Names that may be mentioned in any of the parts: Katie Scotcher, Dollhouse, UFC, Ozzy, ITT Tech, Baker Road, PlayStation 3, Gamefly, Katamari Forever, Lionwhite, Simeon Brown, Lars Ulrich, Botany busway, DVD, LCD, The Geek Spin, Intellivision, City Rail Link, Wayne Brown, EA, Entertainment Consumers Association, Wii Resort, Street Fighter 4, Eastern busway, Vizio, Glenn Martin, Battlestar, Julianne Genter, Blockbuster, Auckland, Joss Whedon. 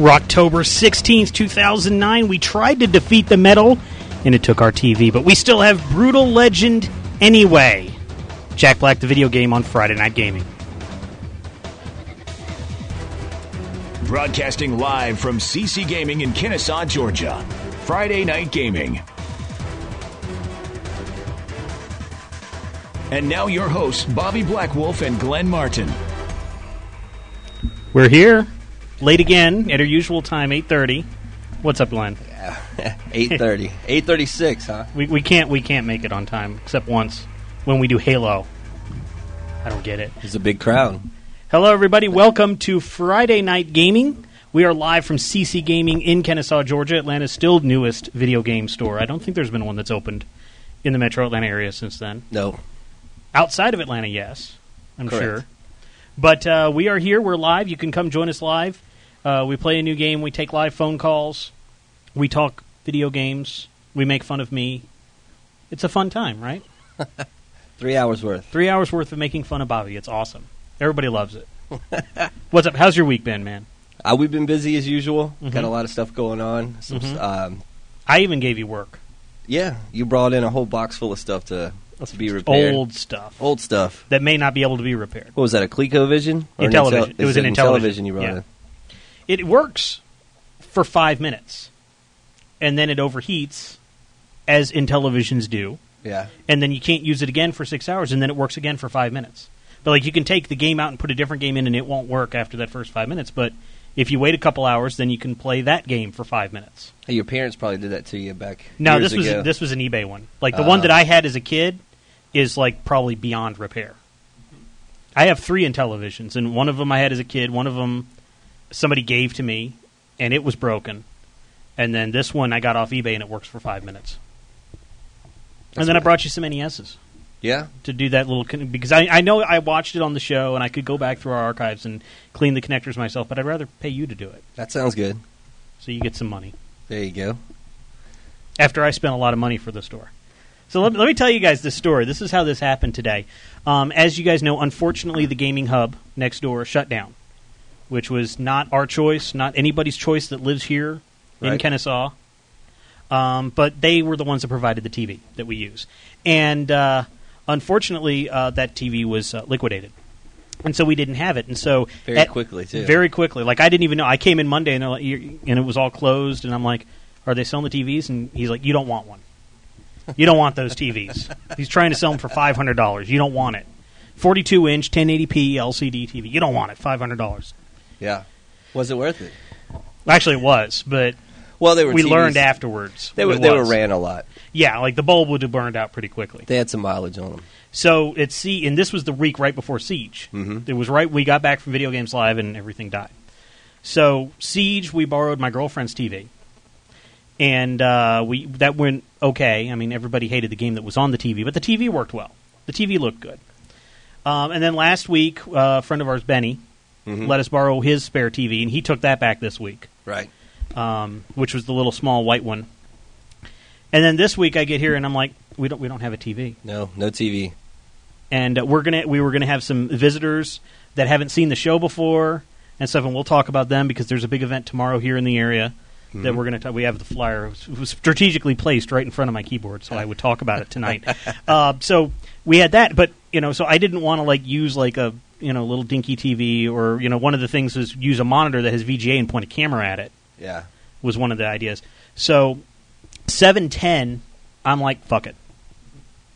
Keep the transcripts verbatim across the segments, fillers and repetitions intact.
October sixteenth, two thousand nine, we tried to defeat the metal, and it took our T V, but we still have Brutal Legend anyway. Jack Black, the video game on Friday Night Gaming. Broadcasting live from C C Gaming in Kennesaw, Georgia. Friday Night Gaming. And now your hosts, Bobby Blackwolf and Glenn Martin. We're here. Late again, at our usual time, eight thirty. What's up, Glenn? Yeah. eight thirty. eight thirty-six, huh? We, we can't we can't make it on time, except once, when we do Halo. I don't get it. It's a big crowd. Hello, everybody. Welcome to Friday Night Gaming. We are live from C C Gaming in Kennesaw, Georgia, Atlanta's still newest video game store. I don't think there's been one that's opened in the metro Atlanta area since then. No. Outside of Atlanta, yes, I'm Correct. sure. But uh, we are here. We're live. You can come join us live. Uh, we play a new game. We take live phone calls. We talk video games. We make fun of me. It's a fun time, right? Three hours worth. Three hours worth of making fun of Bobby. It's awesome. Everybody loves it. What's up? How's your week been, man? Uh, we've been busy as usual. Mm-hmm. Got a lot of stuff going on. Some, mm-hmm. um, I even gave you work. Yeah. You brought in a whole box full of stuff to... to be repaired. Old stuff. Old stuff. That may not be able to be repaired. What was that, a ColecoVision? Or Intellivision. Intel- it was an Intellivision. Intellivision you brought yeah. in. It works for five minutes, and then it overheats, as Intellivisions do. Yeah. And then you can't use it again for six hours, and then it works again for five minutes. But like you can take the game out and put a different game in, and it won't work after that first five minutes. But if you wait a couple hours, then you can play that game for five minutes. Hey, your parents probably did that to you back no, years ago. No, this was an eBay one. Like the uh, one that I had as a kid... is like probably beyond repair. I have three Intellivisions, and one of them I had as a kid, one of them somebody gave to me, and it was broken. And then this one I got off eBay, and it works for five minutes. That's and then right. I brought you some N E Ses. Yeah. To do that little... Con- because I, I know I watched it on the show, and I could go back through our archives and clean the connectors myself, but I'd rather pay you to do it. That sounds good. So you get some money. There you go. After I spent a lot of money for the store. So let, let me tell you guys this story. This is how this happened today. Um, as you guys know, unfortunately, the gaming hub next door shut down, which was not our choice, not anybody's choice that lives here right. in Kennesaw. Um, but they were the ones that provided the T V that we use. And uh, unfortunately, uh, that T V was uh, liquidated. And so we didn't have it. And so Very at, quickly, too. Very quickly. Like, I didn't even know. I came in Monday, and, they're like, and it was all closed. And I'm like, are they selling the T Vs? And he's like, you don't want one. You don't want those T Vs. He's trying to sell them for five hundred dollars. You don't want it. forty-two inch, ten eighty p L C D T V. You don't want it. five hundred dollars. Yeah. Was it worth it? Actually, it was, but well, they were we T Vs. Learned afterwards. They were, they were ran a lot. Yeah, like the bulb would have burned out pretty quickly. They had some mileage on them. So, at C, and this was the week right before Siege. Mm-hmm. It was right we got back from Video Games Live and everything died. So, Siege, we borrowed my girlfriend's T V. And uh, we that went okay. I mean, everybody hated the game that was on the T V, but the T V worked well. The T V looked good. Um, and then last week, uh, a friend of ours, Benny, mm-hmm. let us borrow his spare T V, and he took that back this week. Right. Um, which was the little small white one. And then this week, I get here and I'm like, we don't we don't have a T V. No, no T V. And uh, we're gonna we were gonna have some visitors that haven't seen the show before and stuff, and we'll talk about them because there's a big event tomorrow here in the area. Mm-hmm. That we're going to we have the flyer. It was strategically placed right in front of my keyboard, so I would talk about it tonight. uh, so we had that, but you know, so I didn't want to like use like a you know little dinky T V or you know one of the things is use a monitor that has V G A and point a camera at it. Yeah, was one of the ideas. So seven ten, I'm like fuck it.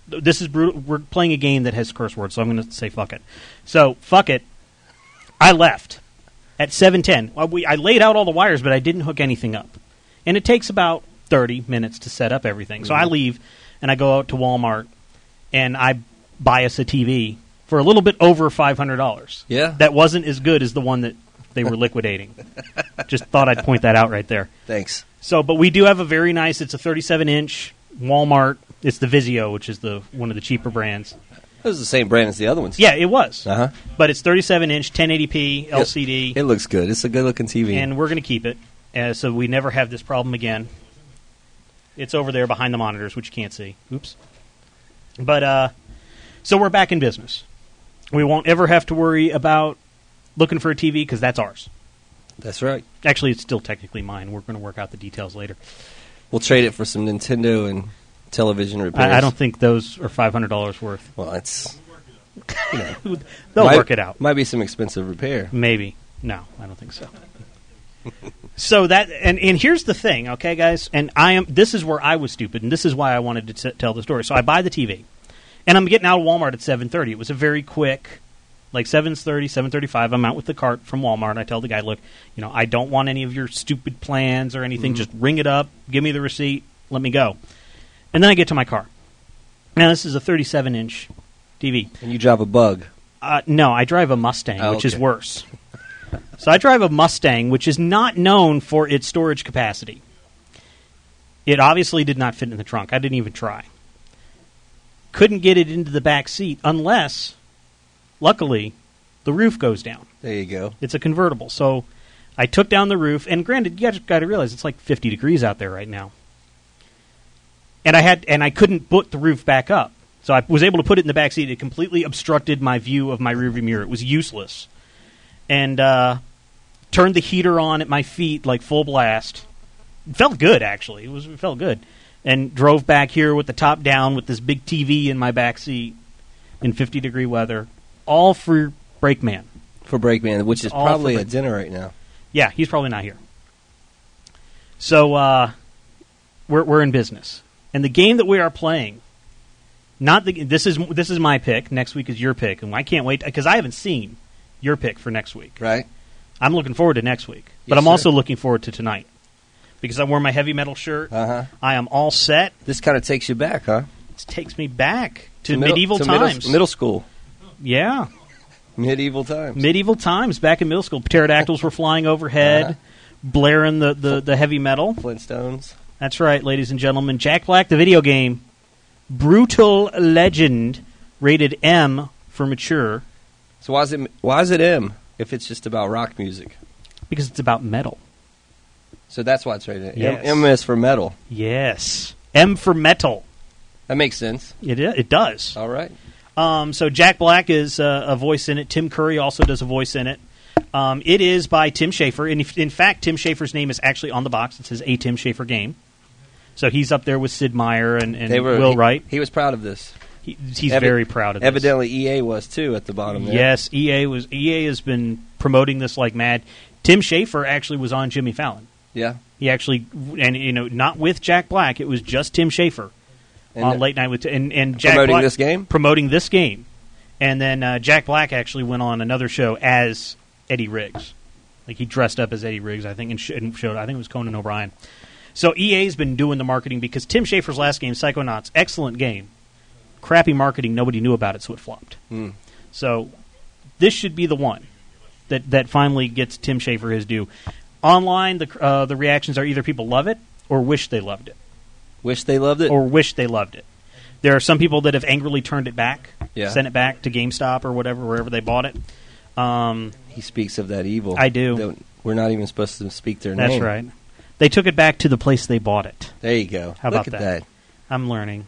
This is brutal. We're playing a game that has curse words, so I'm going to say fuck it. So fuck it. I left. At seven ten, well, we, I laid out all the wires, but I didn't hook anything up. And it takes about thirty minutes to set up everything. Mm-hmm. So I leave, and I go out to Walmart, and I buy us a T V for a little bit over five hundred dollars. Yeah. That wasn't as good as the one that they were liquidating. Just thought I'd point that out right there. Thanks. So, but we do have a very nice, it's a thirty-seven inch Walmart. It's the Vizio, which is the one of the cheaper brands. It was the same brand as the other ones. Yeah, it was. Uh-huh. But it's thirty-seven inch, ten eighty p, L C D. It, it looks good. It's a good-looking T V. And we're going to keep it, uh, so we never have this problem again. It's over there behind the monitors, which you can't see. Oops. But, uh, so we're back in business. We won't ever have to worry about looking for a T V, because that's ours. That's right. Actually, it's still technically mine. We're going to work out the details later. We'll trade it for some Nintendo and television repairs. I, I don't think those are five hundred dollars worth. Well, it's... You know, they'll might, work it out. Might be some expensive repair. Maybe. No, I don't think so. So that, and, and here's the thing, okay, guys? And I am. This is where I was stupid, and this is why I wanted to t- tell the story. So I buy the T V, and I'm getting out of Walmart at seven thirty. It was a very quick... Like seven thirty, seven thirty-five, I'm out with the cart from Walmart. I tell the guy, look, you know, I don't want any of your stupid plans or anything. Mm-hmm. Just ring it up. Give me the receipt. Let me go. And then I get to my car. Now, this is a thirty-seven inch T V. And you drive a bug. Uh, no, I drive a Mustang, oh, which okay. is worse. So I drive a Mustang, which is not known for its storage capacity. It obviously did not fit in the trunk. I didn't even try. Couldn't get it into the back seat unless... Luckily, the roof goes down. There you go. It's a convertible. So I took down the roof, and granted, you got to realize it's like fifty degrees out there right now. And I had, and I couldn't put the roof back up. So I was able to put it in the back seat. It completely obstructed my view of my rearview mirror. It was useless. And uh, turned the heater on at my feet like full blast. It felt good, actually. It was it felt good. And drove back here with the top down with this big T V in my back seat in fifty degree weather. All for Brakeman. For Brakeman, which is all probably at dinner right now. Yeah, he's probably not here. So uh, we're we're in business, and the game that we are playing, not the this is this is my pick. Next week is your pick, and I can't wait because I haven't seen your pick for next week. Right. I'm looking forward to next week, but yes, I'm sir. also looking forward to tonight because I wore my heavy metal shirt. Uh huh. I am all set. This kind of takes you back, huh? It takes me back to, to middle, medieval to times, middle, middle school. Yeah. Medieval times. Medieval times, back in middle school. Pterodactyls were flying overhead, uh-huh. blaring the, the, the heavy metal. Flintstones. That's right, ladies and gentlemen. Jack Black, the video game. Brutal Legend, rated M for mature. So why is it why is it M if it's just about rock music? Because it's about metal. So that's why it's rated M. Yes. M is for metal. Yes. M for metal. That makes sense. It It does. All right. Um, so Jack Black is uh, a voice in it. Tim Curry also does a voice in it. Um, it is by Tim Schafer. And if, in fact, Tim Schafer's name is actually on the box. It says a Tim Schafer game. So he's up there with Sid Meier and, and they were, Will he, Wright. He was proud of this. He, he's Evi- very proud of evidently this. Evidently E A was too at the bottom there. Yes, E A was. E A has been promoting this like mad. Tim Schafer actually was on Jimmy Fallon. Yeah. He actually, and you know, not with Jack Black. It was just Tim Schafer. On uh, Late Night with... T- and, and Jack promoting Black, this game? Promoting this game. And then uh, Jack Black actually went on another show as Eddie Riggs. Like, he dressed up as Eddie Riggs, I think, and, sh- and showed... I think it was Conan O'Brien. So E A's been doing the marketing because Tim Schafer's last game, Psychonauts, excellent game. Crappy marketing, nobody knew about it, so it flopped. Mm. So this should be the one that, that finally gets Tim Schafer his due. Online, the uh, the reactions are either people love it or wish they loved it. Wish they loved it? Or wish they loved it. There are some people that have angrily turned it back, yeah. sent it back to GameStop or whatever, wherever they bought it. Um, he speaks of that evil. I do. We're not even supposed to speak their That's name. That's right. They took it back to the place they bought it. There you go. How Look about at that? that? I'm learning.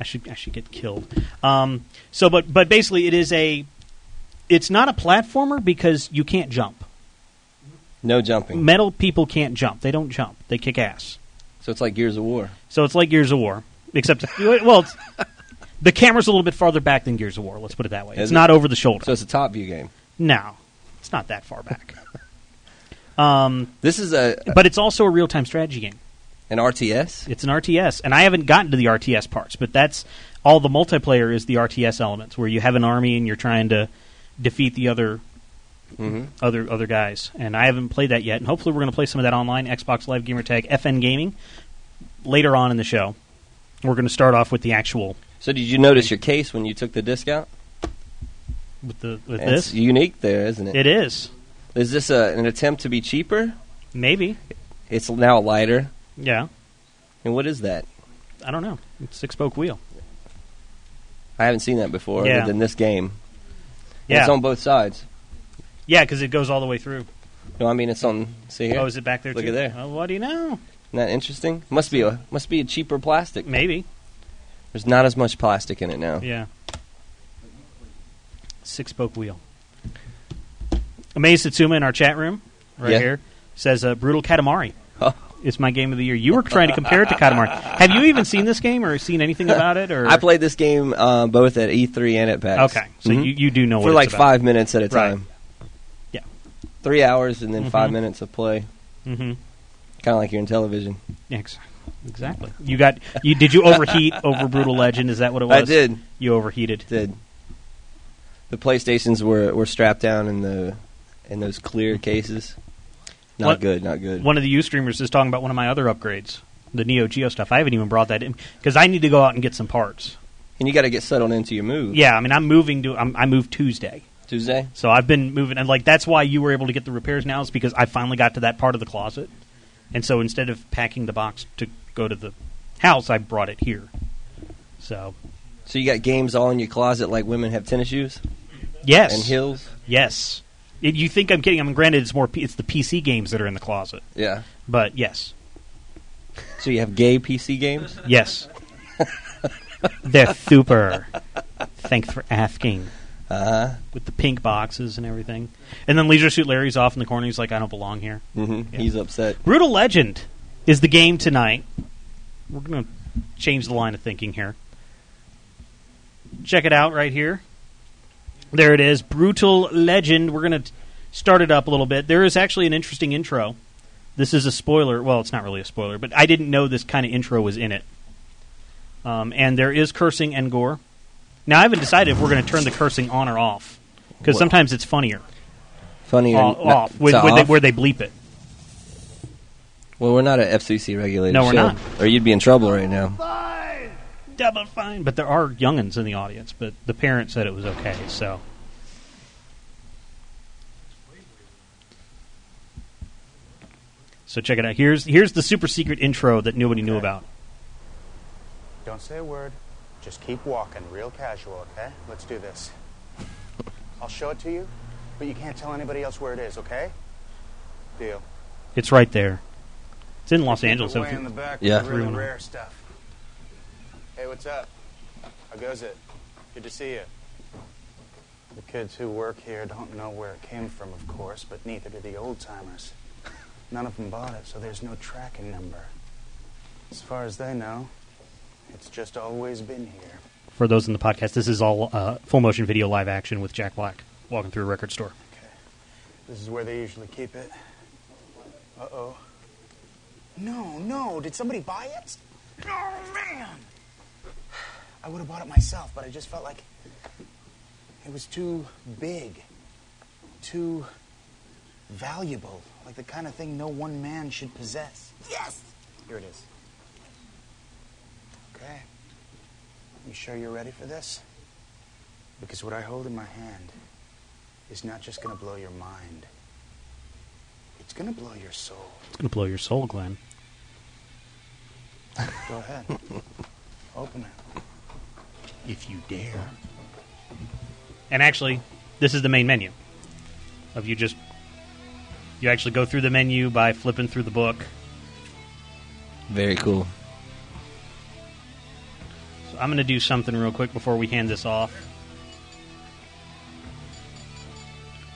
I should I should get killed. Um, so, but but basically it is a, it's not a platformer because you can't jump. No jumping. Metal people can't jump. They don't jump. They kick ass. So it's like Gears of War. So it's like Gears of War, except, well, it's, the camera's a little bit farther back than Gears of War, let's put it that way. Is it's it? Not over the shoulder. So it's a top view game. No, it's not that far back. um, this is a, a... But it's also a real-time strategy game. An R T S? It's an R T S, and I haven't gotten to the R T S parts, but that's, all the multiplayer is the R T S elements, where you have an army and you're trying to defeat the other... Mm-hmm. Other other guys, and I haven't played that yet. And hopefully, we're going to play some of that online. Xbox Live gamertag F N Gaming later on in the show. We're going to start off with the actual. So, did you notice your case when you took the disc out? With the with and this, it's unique there, isn't it? It is. Is this a, an attempt to be cheaper? Maybe. It's now lighter. Yeah. And what is that? I don't know. It's a six-spoke wheel. I haven't seen that before. Yeah. Other than this game. Yeah. It's on both sides. Yeah, because it goes all the way through. No, I mean it's on. See here. Oh, is it back there? Look too? Look at there. Oh, what do you know? Isn't that interesting? Must be a must be a cheaper plastic. Maybe. There's not as much plastic in it now. Yeah. Six spoke wheel. Amaze Satsuma in our chat room, right yeah. here, says uh, Brutal Katamari. Huh. It's my game of the year. You were trying to compare it to Katamari. Have you even seen this game or seen anything about it? Or I played this game uh, both at E three and at PAX. Okay, so mm-hmm. you, you do know what For it's like about. five minutes at a time. Right. Yeah. Three hours and then mm-hmm. five minutes of play. Mm-hmm. Kind of like you're in television. Yeah, exactly. You got. You Did you overheat over Brutal Legend? Is that what it was? I did. You overheated. did. The PlayStations were, were strapped down in the in those clear cases. Not what, good, not good. One of the Ustreamers is talking about one of my other upgrades, the Neo Geo stuff. I haven't even brought that in because I need to go out and get some parts. And you got to get settled into your move. Yeah, I mean, I'm moving to. I'm, I moved Tuesday. Tuesday. So I've been moving, and like that's why you were able to get the repairs now is because I finally got to that part of the closet, and so instead of packing the box to go to the house, I brought it here. So. So you got games all in your closet like women have tennis shoes. Yes. And heels. Yes. It, you think I'm kidding? I mean, granted, it's more. P- it's the P C games that are in the closet. Yeah, but yes. So you have gay P C games? Yes. They're super. Thanks for asking. Uh huh. With the pink boxes and everything, and then Leisure Suit Larry's off in the corner. He's like, "I don't belong here." Mm-hmm. Yeah. He's upset. Brutal Legend is the game tonight. We're gonna change the line of thinking here. Check it out right here. There it is, Brutal Legend. We're going to start it up a little bit. There is actually an interesting intro. This is a spoiler. Well, it's not really a spoiler, but I didn't know this kind of intro was in it. Um, and there is cursing and gore. Now, I haven't decided if we're going to turn the cursing on or off, because sometimes it's funnier. Funnier? Uh, off, with, off? With they, where they bleep it. Well, we're not an F C C regulated show. No, we're not. Or you'd be in trouble right now. Double fine, but there are youngins in the audience. But the parents said it was okay. So, so check it out. Here's here's the super secret intro that nobody okay. knew about. Don't say a word. Just keep walking, real casual. Okay, let's do this. I'll show it to you, but you can't tell anybody else where it is. Okay? Deal. It's right there. It's in Los Angeles. So in the back yeah, the really rare stuff. Hey, what's up? How goes it? Good to see you. The kids who work here don't know where it came from, of course, but neither do the old-timers. None of them bought it, so there's no tracking number. As far as they know, it's just always been here. For those in the podcast, this is all uh, full-motion video live action with Jack Black walking through a record store. Okay. This is where they usually keep it. Uh-oh. No, no. Did somebody buy it? Oh, man! I would have bought it myself, but I just felt like it was too big, too valuable, like the kind of thing no one man should possess. Yes! Here it is. Okay. You sure you're ready for this? Because what I hold in my hand is not just going to blow your mind. It's going to blow your soul. It's going to blow your soul, Glenn. Go ahead. Open it. If you dare. And actually, this is the main menu. Of you just... You actually go through the menu by flipping through the book. Very cool. So I'm going to do something real quick before we hand this off.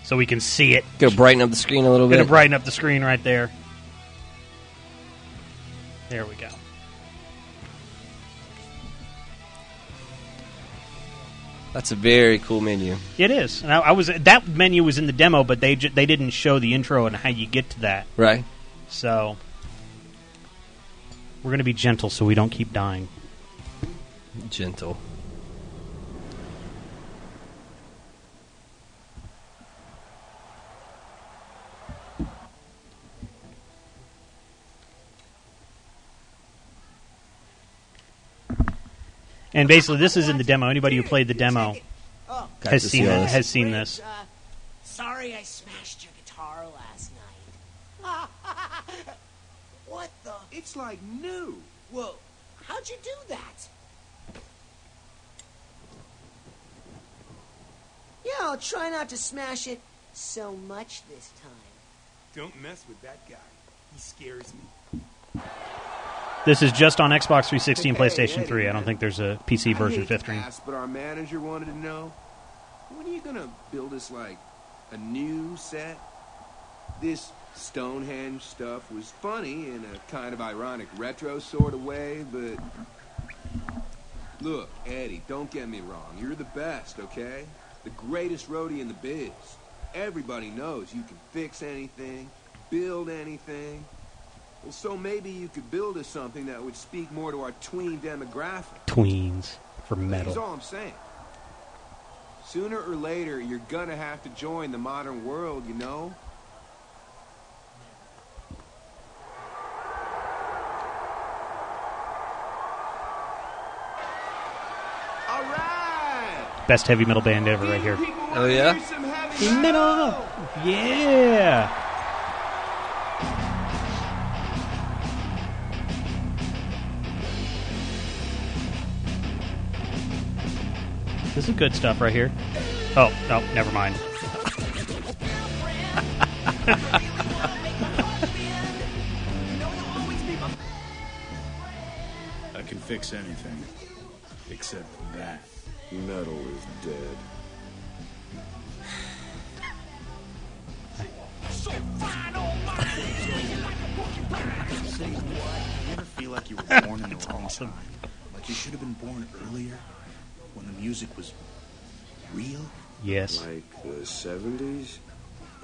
So we can see it. Going to brighten up the screen a little bit. Going to brighten up the screen right there. There we go. That's a very cool menu. It is. And I, I was that menu was in the demo, but they ju- they didn't show the intro and how you get to that. Right. So we're going to be gentle so we don't keep dying. Gentle. And basically, this is in the demo. Anybody who played the demo has seen this. Has seen this. Uh, sorry, I smashed your guitar last night. What the? It's like new. Whoa! How'd you do that? Yeah, I'll try not to smash it so much this time. Don't mess with that guy. He scares me. This is just on Xbox three sixty and PlayStation three. I don't think there's a P C version fifth stream. But our manager wanted to know, when are you going to build us, like, a new set. This Stonehenge stuff was funny in a kind of ironic retro sort of way, but... Look, Eddie, don't get me wrong. You're the best, okay? The greatest roadie in the biz. Everybody knows you can fix anything, build anything. Well, so maybe you could build us something that would speak more to our tween demographic. Tweens for metal. That's all I'm saying. Sooner or later, you're gonna have to join the modern world, you know? All right! Best heavy metal band ever right here. Oh, yeah? Metal! metal! Yeah! This is good stuff right here. Oh, no, never mind. I can fix anything. Except that. Metal is dead. So fine, you ever feel like you were born in the wrong time? Like you should have been born earlier? When the music was real? Yes. Like the seventies?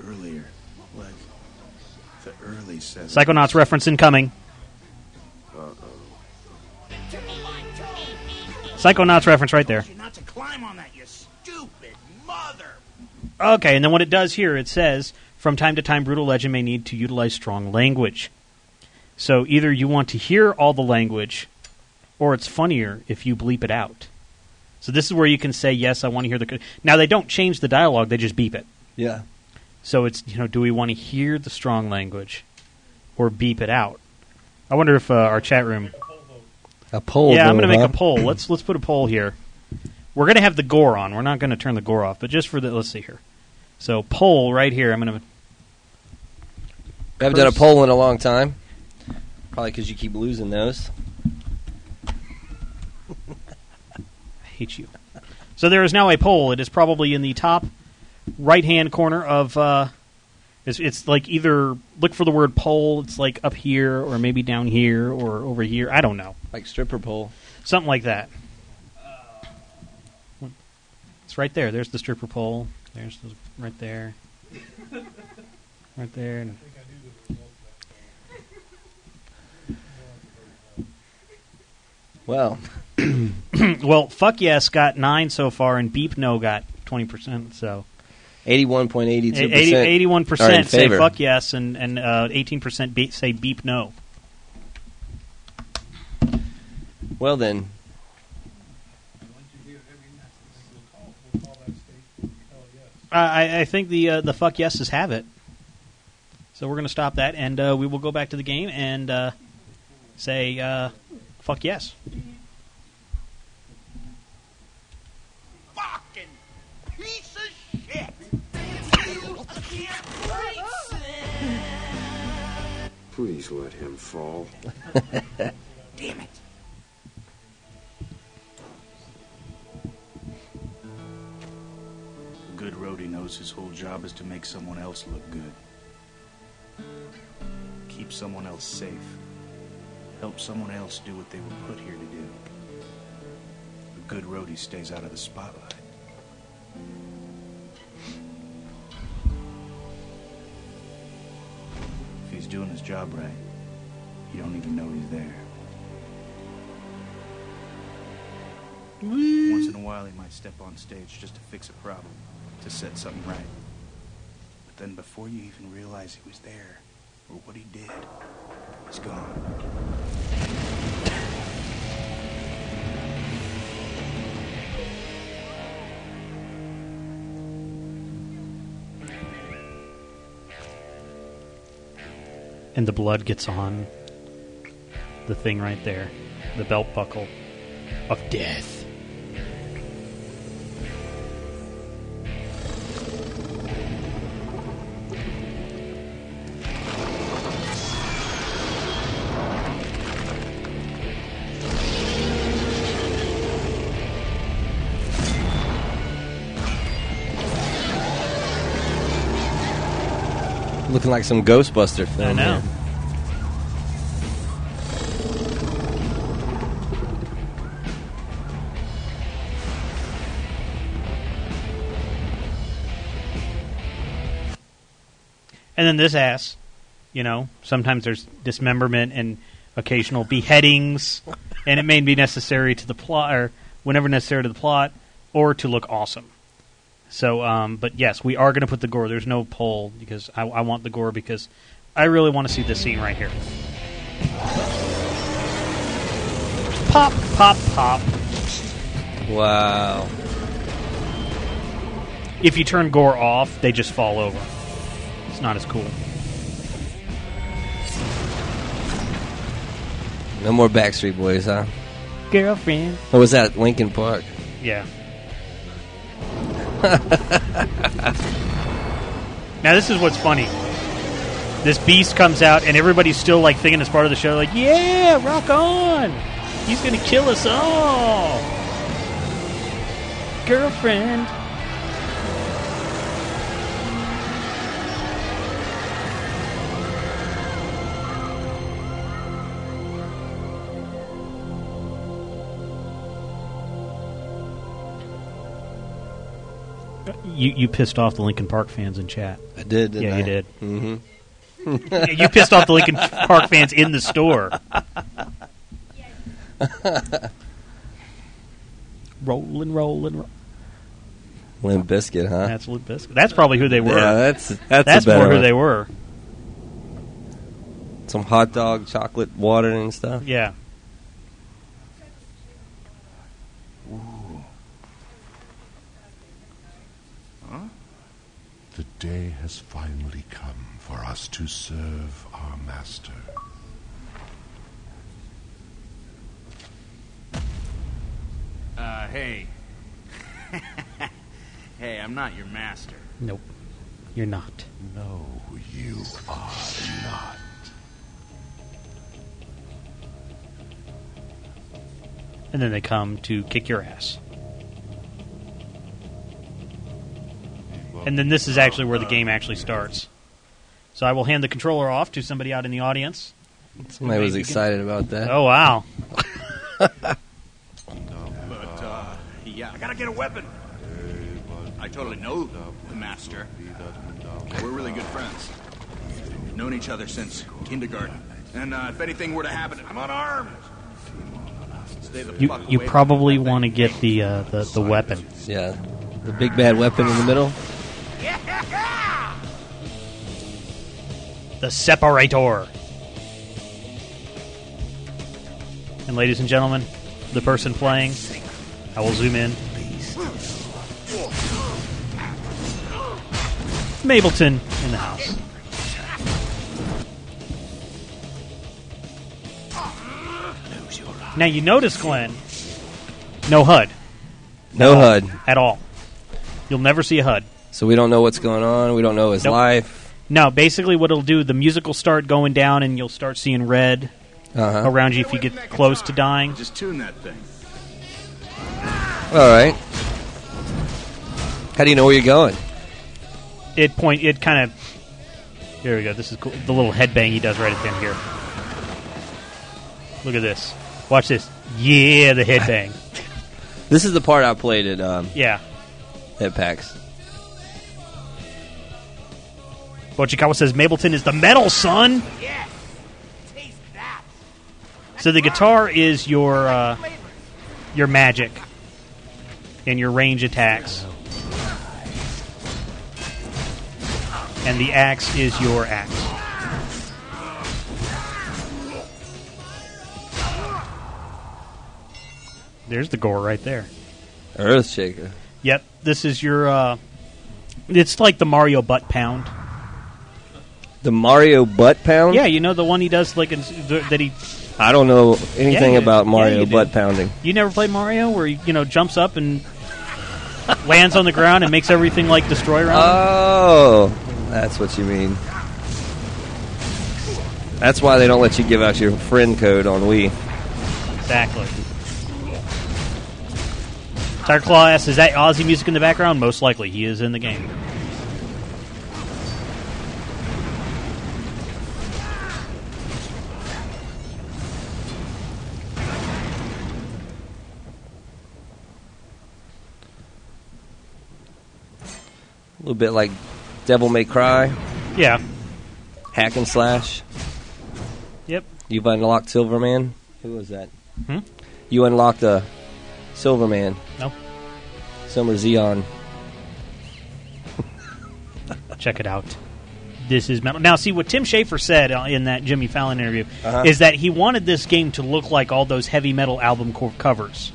Earlier. Like the early seventies. Psychonauts reference incoming. Uh-oh. Psychonauts reference right there. Not to climb on that, you stupid mother. Okay, and then what it does here, it says, from time to time, Brutal Legend may need to utilize strong language. So either you want to hear all the language, or it's funnier if you bleep it out. So this is where you can say, yes, I want to hear the... Co-. Now, they don't change the dialogue. They just beep it. Yeah. So it's, you know, do we want to hear the strong language or beep it out? I wonder if uh, our chat room... A poll. Yeah, vote, I'm going to make huh? a poll. Let's let's put a poll here. We're going to have the gore on. We're not going to turn the gore off, but just for the... Let's see here. So poll right here. I'm going to... I haven't done a poll in a long time. Probably because you keep losing those. Hate you. So there is now a poll. It is probably in the top right-hand corner of... Uh, it's, it's like either... Look for the word poll. It's like up here or maybe down here or over here. I don't know. Like stripper pole. Something like that. It's right there. There's the stripper pole. There's the... Right there. Right there. And well... Well, fuck yes got nine so far, and beep no got twenty percent. So eighty-one point eight two percent eighty, eighty-one percent say favor. Fuck yes, and, and uh, eighteen percent be- say beep no. Well then. Uh, I, I think the uh, the fuck yeses have it. So we're going to stop that, and uh, we will go back to the game and uh, say uh, fuck yes. Please let him fall. Damn it. A good roadie knows his whole job is to make someone else look good. Keep someone else safe. Help someone else do what they were put here to do. A good roadie stays out of the spotlight. He's doing his job right. You don't even know he's there. Wee. Once in a while, he might step on stage just to fix a problem, to set something right. But then before you even realize he was there, or what he did, he's gone. And the blood gets on the thing right there, the belt buckle of death. Looking like some Ghostbuster film. I know. Here. And then this ass, you know, sometimes there's dismemberment and occasional beheadings, and it may be necessary to the plot, or whenever necessary to the plot, or to look awesome. So, um, but yes, we are going to put the gore. There's no poll, because I, I want the gore, because I really want to see this scene right here. Pop, pop, pop. Wow. If you turn gore off, they just fall over. Not as cool. No more Backstreet Boys, huh? Girlfriend. What was that? Linkin Park. Yeah. Now this is what's funny. This beast comes out and everybody's still like thinking it's part of the show, like, yeah, rock on. He's gonna kill us all. Girlfriend. You you pissed off the Linkin Park fans in chat. I did, didn't I? Yeah, you did. Mm-hmm. You pissed off the Linkin Park fans in the store. Rolling, rolling, rolling. Limp Bizkit, huh? That's Limp Bizkit. That's probably who they were. Yeah, that's that's, that's more one. Who they were. Some hot dog, chocolate, water, and stuff. Yeah. The day has finally come for us to serve our master. Uh, hey. Hey, I'm not your master. Nope. You're not. No, you are not. And then they come to kick your ass. And then this is actually where the game actually starts. So I will hand the controller off to somebody out in the audience. Somebody was excited about that. Oh, wow. But, uh, yeah, I gotta get a weapon. I totally know the master. We're really good friends. We've known each other since kindergarten. And uh, if anything were to happen, I'm unarmed. Stay the fuck away. You probably want to get the, uh, the, the weapon. Yeah, the big bad weapon in the middle. Yeah! The separator. And ladies and gentlemen, the person playing, I will zoom in. Mableton in the house. Now you notice, Glenn, no H U D. No, no H U D. At all. You'll never see a H U D. So we don't know what's going on. We don't know his nope. life. No, basically what it'll do, the music will start going down, and you'll start seeing red uh-huh. around you if you get close to dying. Just tune that thing. All right. How do you know where you're going? It point. It kind of. Here we go. This is cool. The little headbang he does right at the end here. Look at this. Watch this. Yeah, the headbang. This is the part I played at. Um, yeah. At PAX. Bochikawa says, Mableton is the metal, son! Yes! Taste that! That's so the guitar is your, uh, your magic. And your range attacks. And the axe is your axe. There's the gore right there. Earthshaker. Yep, this is your, uh... it's like the Mario butt pound. The Mario butt pound? Yeah, you know the one he does like in, th- that he. I don't know anything yeah, about Mario yeah, butt do. Pounding. You never played Mario, where he, you know, jumps up and lands on the ground and makes everything like destroy around. Oh, him? That's what you mean. That's why they don't let you give out your friend code on Wii. Exactly. Tiger Claw asks, "Is that Ozzy music in the background?" Most likely, he is in the game. A little bit like Devil May Cry. Yeah. Hack and slash. Yep. You've unlocked Silverman. Who was that? Hmm? You unlocked a Silverman. No. Summer Zeon. Check it out. This is metal. Now, see, what Tim Schafer said in that Jimmy Fallon interview uh-huh. is that he wanted this game to look like all those heavy metal album co- covers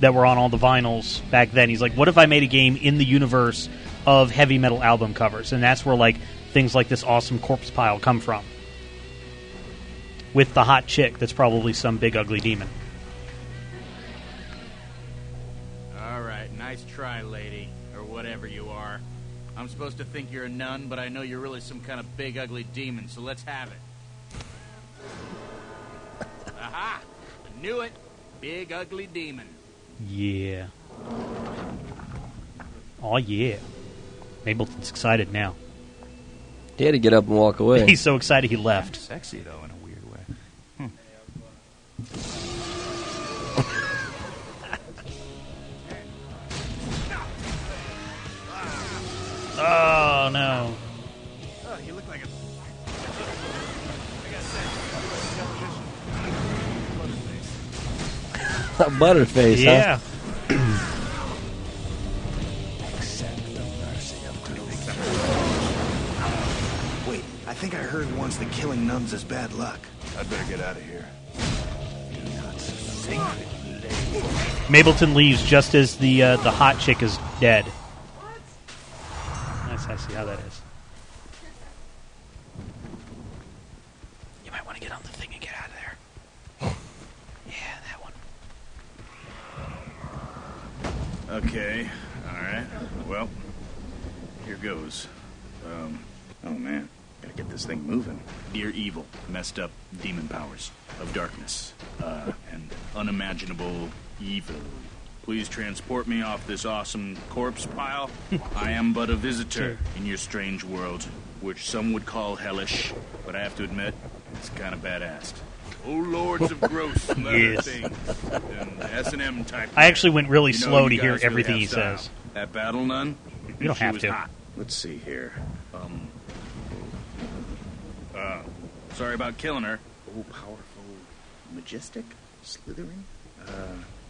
that were on all the vinyls back then. He's like, what if I made a game in the universe of heavy metal album covers? And that's where, like, things like this awesome corpse pile come from. With the hot chick that's probably some big ugly demon. All right, nice try, lady, or whatever you are. I'm supposed to think you're a nun, but I know you're really some kind of big, ugly demon, so let's have it. Aha! I knew it. Big, ugly demon. Yeah. Oh yeah. Mableton's excited now. He had to get up and walk away. He's so excited he left. Kind of sexy, though, in a weird way. Hmm. Oh, no. Oh, you look like a... A butterface, yeah. Huh? Accept the mercy of Christ. Wait, I think I heard once that killing nuns is bad luck. I'd better get out of here. Do not sing. Mableton leaves just as the uh, the hot chick is dead. I see how that is. You might want to get on the thing and get out of there. Yeah, that one. Okay, alright. Well, here goes. Um, oh man, gotta get this thing moving. Dear evil, messed up demon powers of darkness, uh, and unimaginable evil. Please transport me off this awesome corpse pile. I am but a visitor in your strange world, which some would call hellish, but I have to admit, it's kind of badass. Oh, lords of gross and other yes. things. And S and M type. I actually went really you slow to hear everything really he style. Says. That battle nun? You don't she have to. Hot. Let's see here. Um, uh, sorry about killing her. Oh, powerful, majestic, slithering, uh...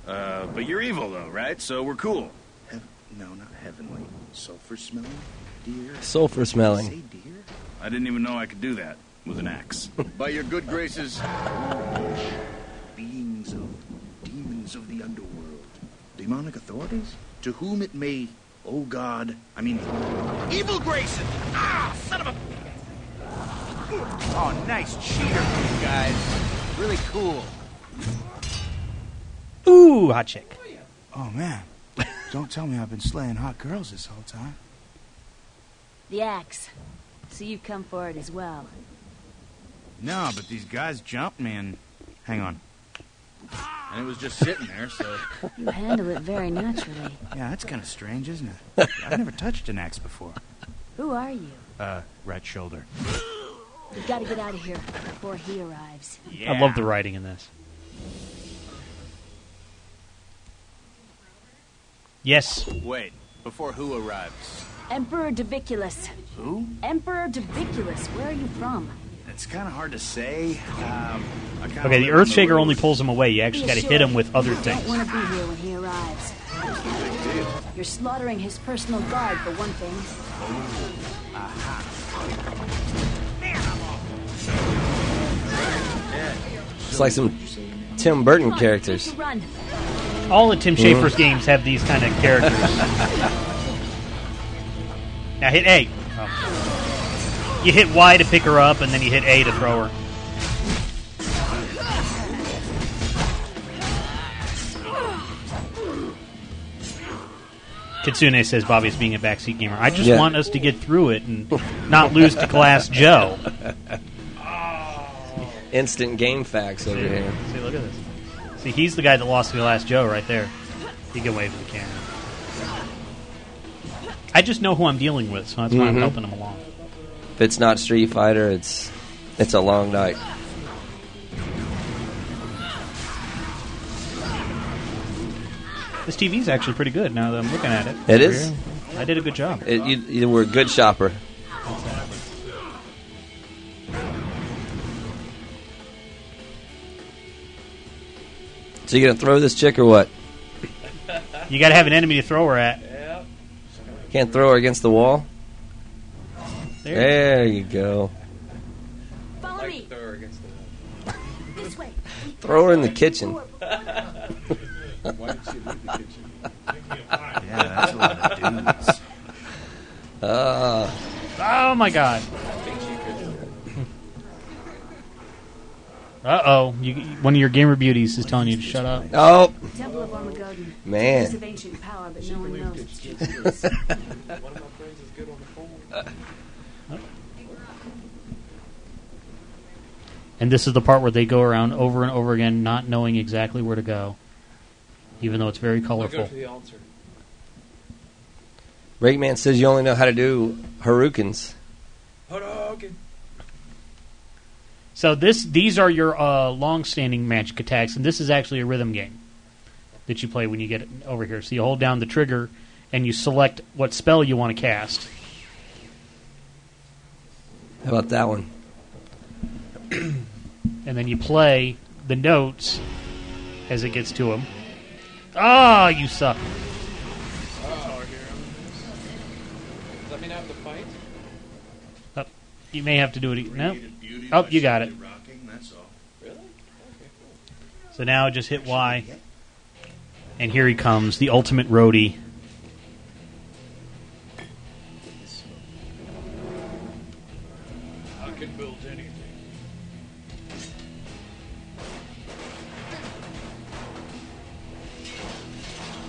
Uh, but you're evil, though, right? So we're cool. Heav- no, not heavenly. Sulfur-smelling deer? Sulfur-smelling. Did I say deer? I didn't even know I could do that with an axe. By your good graces, beings of demons of the underworld, demonic authorities, to whom it may, oh God, I mean, evil graces! Ah, son of a... Oh, nice cheater, you guys. Really cool. Ooh, hot chick. Oh, man. Don't tell me I've been slaying hot girls this whole time. The axe. So you've come for it as well. No, but these guys jumped me and... Hang on. And it was just sitting there, so... You handle it very naturally. Yeah, that's kind of strange, isn't it? I've never touched an axe before. Who are you? Uh, right shoulder. We've got to get out of here before he arrives. Yeah. I love the writing in this. Yes. Wait, before who arrives? Emperor Deviculus. Who? Emperor Deviculus. Where are you from? It's kind of hard to say. Um, I okay, the Earthshaker only pulls him away. You actually got to hit him with other things. You don't want to be here when he arrives. What's the big deal? You're slaughtering his personal guard, for one thing. Oh, aha. It's like some Tim Burton characters. Run. All of Tim Schafer's mm. games have these kind of characters. Now hit A. Oh. You hit Y to pick her up, and then you hit A to throw her. Kitsune says Bobby is being a backseat gamer. I just yeah. want us to get through it and not lose to Class Joe. Oh. Instant game facts over see, here. See, look at this. See, he's the guy that lost to the last Joe right there. He can wave at the camera. I just know who I'm dealing with, so that's why mm-hmm. I'm helping him along. If it's not Street Fighter, it's it's a long night. This T V's actually pretty good now that I'm looking at it. It is? I did a good job. It, you, you were a good shopper. So you going to throw this chick or what? You got to have an enemy to throw her at. Yep. Can't throw her against the wall? There, there you go. Follow me. Throw her against the wall. This way. Throw her in the kitchen. Why did she leave the kitchen? Yeah, that's a lot of dudes. Uh, oh, my God. Uh-oh. You, one of your gamer beauties is telling you to shut up. Oh. Man. And this is the part where they go around over and over again not knowing exactly where to go, even though it's very colorful. Go to the altar. Rakeman says you only know how to do Haroukens. Harouken. So this, these are your uh, long-standing magic attacks, and this is actually a rhythm game that you play when you get over here. So you hold down the trigger, and you select what spell you want to cast. How about that one? And then you play the notes as it gets to them. Ah, oh, you suck. Oh, does that mean I have to fight? Oh, you may have to do it. No. Oh, you got it. Rocking, that's all. Really? Okay, cool. So now just hit Y. And here he comes, the ultimate roadie. I can build anything.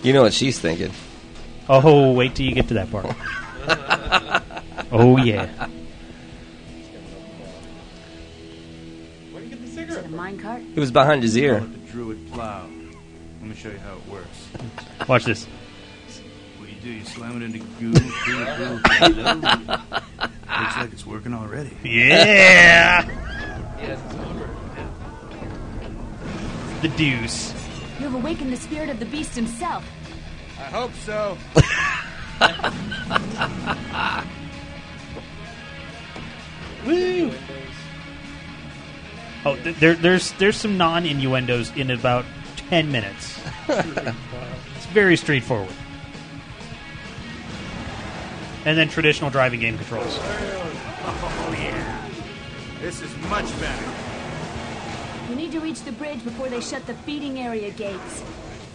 You know what she's thinking. Oh, wait till you get to that part. Oh, yeah. It was behind his ear. Let me show you how it works. Watch this. What do you do? You slam it into goo. Looks like it's working already. Yeah. The deuce. You have awakened the spirit of the beast himself. I hope so. Woo! Oh, th- there, there's there's some non-innuendos in about ten minutes. It's very straightforward. And then traditional driving game controls. Oh, yeah. This is much better. We need to reach the bridge before they shut the feeding area gates.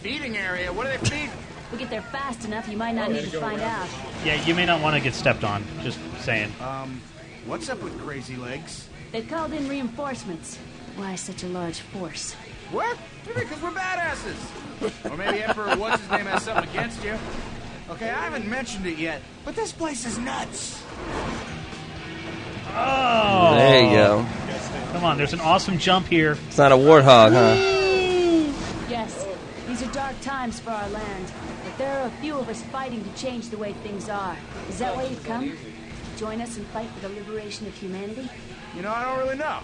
Feeding area? What are they feeding? If we get there fast enough, you might not oh, need to, to find around. out. Yeah, you may not want to get stepped on. Just saying. Um, what's up with crazy legs? They called in reinforcements. Why such a large force? What? Because we're badasses. Or maybe Emperor What's-His-Name has something against you. Okay, I haven't mentioned it yet, but this place is nuts. Oh. There you go. Come on, there's an awesome jump here. It's not a warthog, Whee! huh? Yes, these are dark times for our land, but there are a few of us fighting to change the way things are. Is that why you've come? Join us and fight for the liberation of humanity? You know, I don't really know.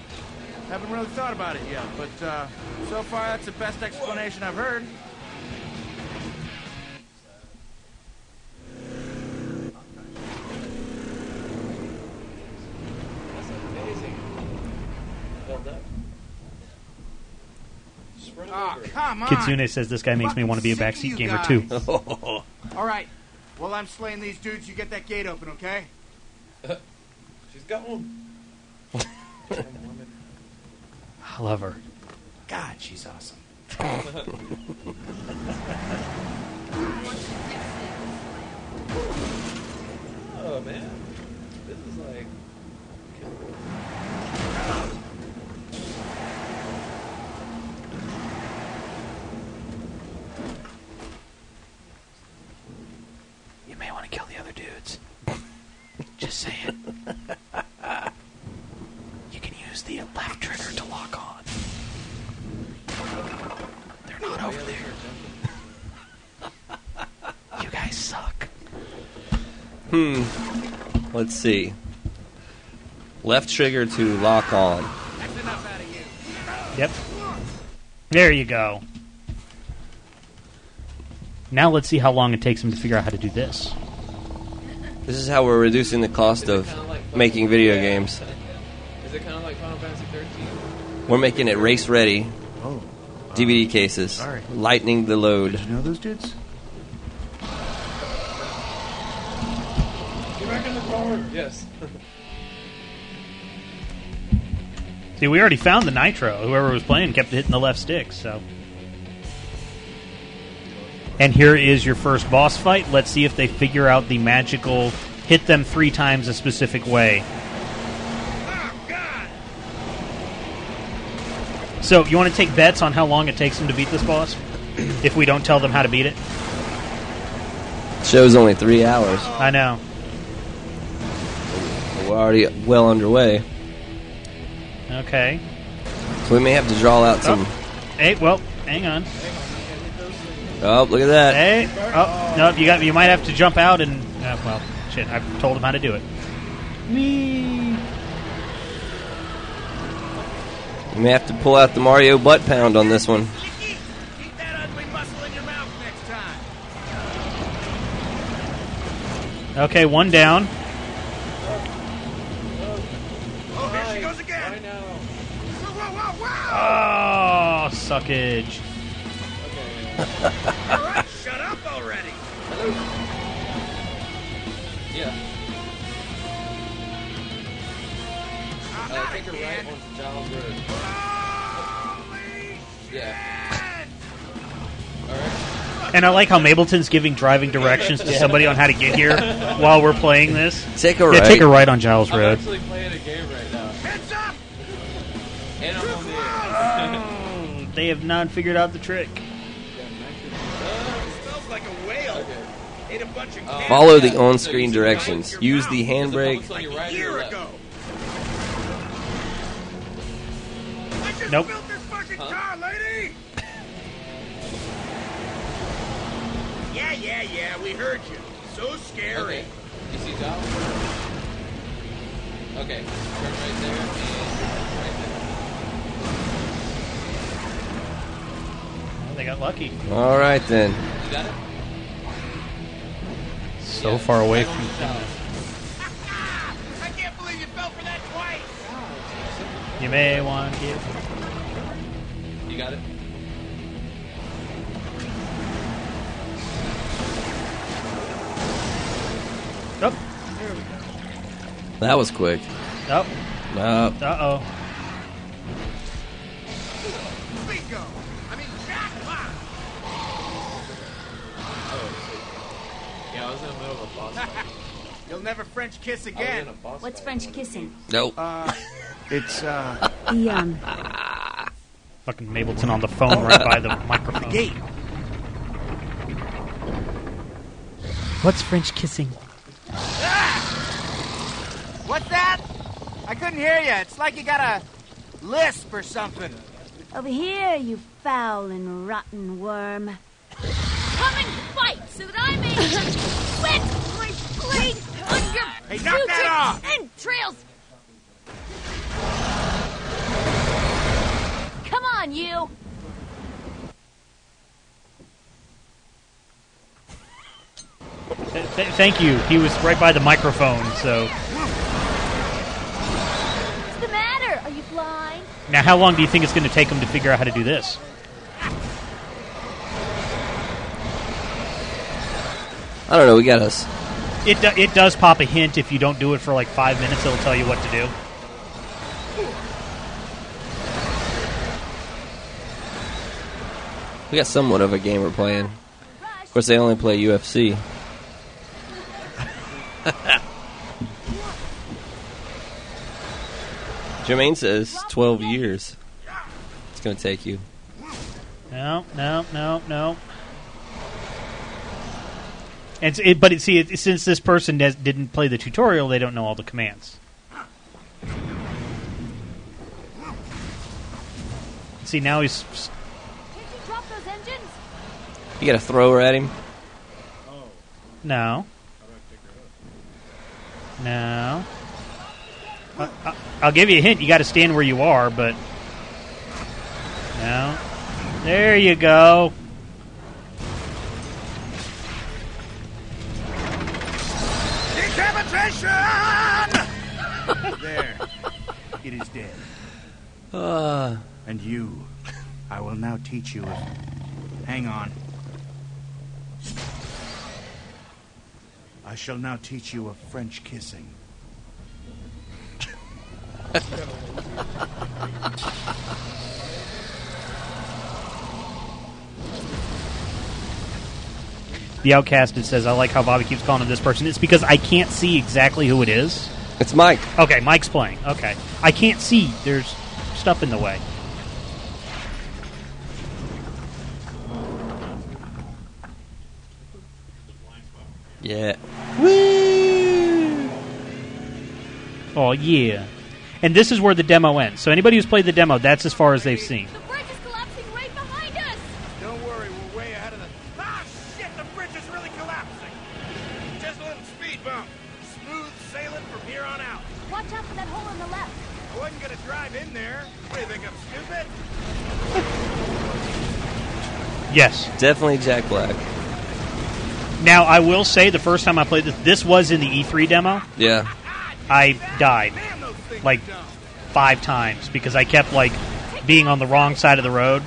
Haven't really thought about it yet, but uh, so far that's the best explanation I've heard. That's amazing. Well done. Oh, come on. Kitsune says this guy makys me want to be a backseat gamer guys. too. All right. Well, I'm slaying these dudes. You get that gate open, okay? Uh, she's got one. I love her. God, she's awesome. Oh, man. This is like... You may want to kill the other dudes. Just saying. Use the left trigger to lock on. They're not over there. You guys suck. Hmm. Let's see. Left trigger to lock on. Yep. There you go. Now let's see how long it takes him to figure out how to do this. This is how we're reducing the cost of like making video games. Is it kind of like Final Fantasy thirteen? We're making it race ready. Oh. D V D cases. All right. Lightening the load. Did you know those dudes? Get back in the car. Yes. See, we already found the Nitro. Whoever was playing kept hitting the left stick, so. And here is your first boss fight. Let's see if they figure out the magical hit them three times a specific way. Oh, God. So, you want to take bets on how long it takes them to beat this boss? If we don't tell them how to beat it? Show's only three hours. I know. We're already well underway. Okay. So we may have to draw out some... Oh. Hey, well, hang on. Oh, look at that. Hey. Oh, no, you got. You might have to jump out and... Uh, well, shit, I've told him how to do it. Whee! You may have to pull out the Mario butt pound on this one. Keep that ugly muscle in your mouth next time. Okay, one down. Oh, suckage. All right, shut up already. Hello. Yeah. Uh, I think you're right on Giles Road. Holy shit! Yeah. All right. And I like how Mableton's giving driving directions to somebody on how to get here while we're playing this. Take a yeah, right. Take a right on Giles Road. I'm actually playing a game right now. Heads up! And I'm on the air. Oh, they have not figured out the trick. Follow the on-screen directions. Use the handbrake. Nope. Yeah, yeah, yeah. We heard you. So scary. You see that? Okay. Turn right there and right there. They got lucky. All right then. You got it? So yeah, far away from town. I can't believe you fell for that twice. You may want to get. You got it. Up. Oh. There we go. That was quick. Up. Oh. Up. Uh oh. Bingo. I mean, Jack Black. Oh. Yeah, I was in the middle of a boss fight. You'll never French kiss again. What's French kissing? Nope. Uh, it's, uh... Yum. Fucking Mableton on the phone right by the microphone. The gate. What's French kissing? Ah! What's that? I couldn't hear you. It's like you got a lisp or something. Over here, you foul and rotten worm. Come and fight so that I may wet my blade on your hey, future entrails! Come on, you! Th- th- thank you. He was right by the microphone, so... What's the matter? Are you blind? Now, how long do you think it's going to take him to figure out how to do this? I don't know. We got us. It do, it does pop a hint if you don't do it for like five minutes. It'll tell you what to do. We got somewhat of a game we're playing. Of course, they only play U F C. Jermaine says twelve years. It's going to take you. No, no, no, no. And it, but it, see, it, since this person des, didn't play the tutorial, they don't know all the commands. See, now he's... Can't you drop those engines? You got a thrower at him? Oh. No. How do I pick her up? No. I, I, I'll give you a hint. You got to stand where you are, but... No. There you go. PlayStation! There. It is dead. Uh. And you. I will now teach you a... Hang on. I shall now teach you a French kissing. The Outcasted says, I like how Bobby keeps calling him this person. It's because I can't see exactly who it is. It's Mike. Okay, Mike's playing. Okay. I can't see. There's stuff in the way. Yeah. Woo! Oh, yeah. And this is where the demo ends. So anybody who's played the demo, that's as far as they've seen. Yes. Definitely Jack Black. Now, I will say the first time I played this, this was in the E three demo. Yeah. I died like five times because I kept like being on the wrong side of the road.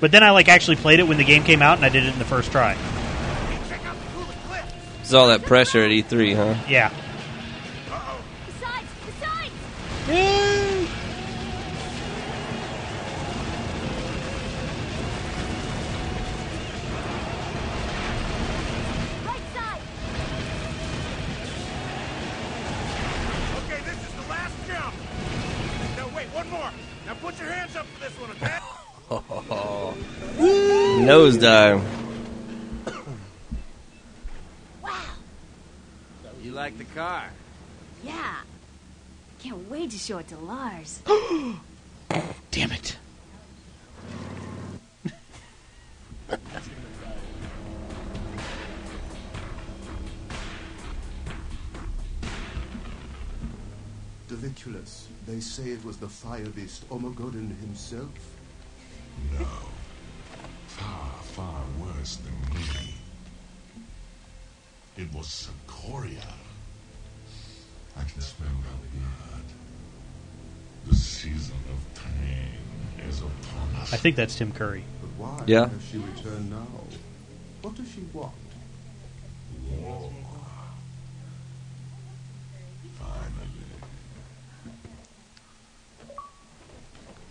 But then I like actually played it when the game came out, and I did it in the first try. It's all that pressure at E three, huh? Yeah. Uh-oh. Besides, besides! Yeah. Nosedive. Wow. You like the car? Yeah. Can't wait to show it to Lars. Damn it. Doviculus. They say it was the fire beast Omogodon himself. No. Far, far worse than me. It was Sikoria. I can smell the blood. The season of pain is upon us. I think that's Tim Curry. But why yeah. Does she return now? What does she want? War. Finally.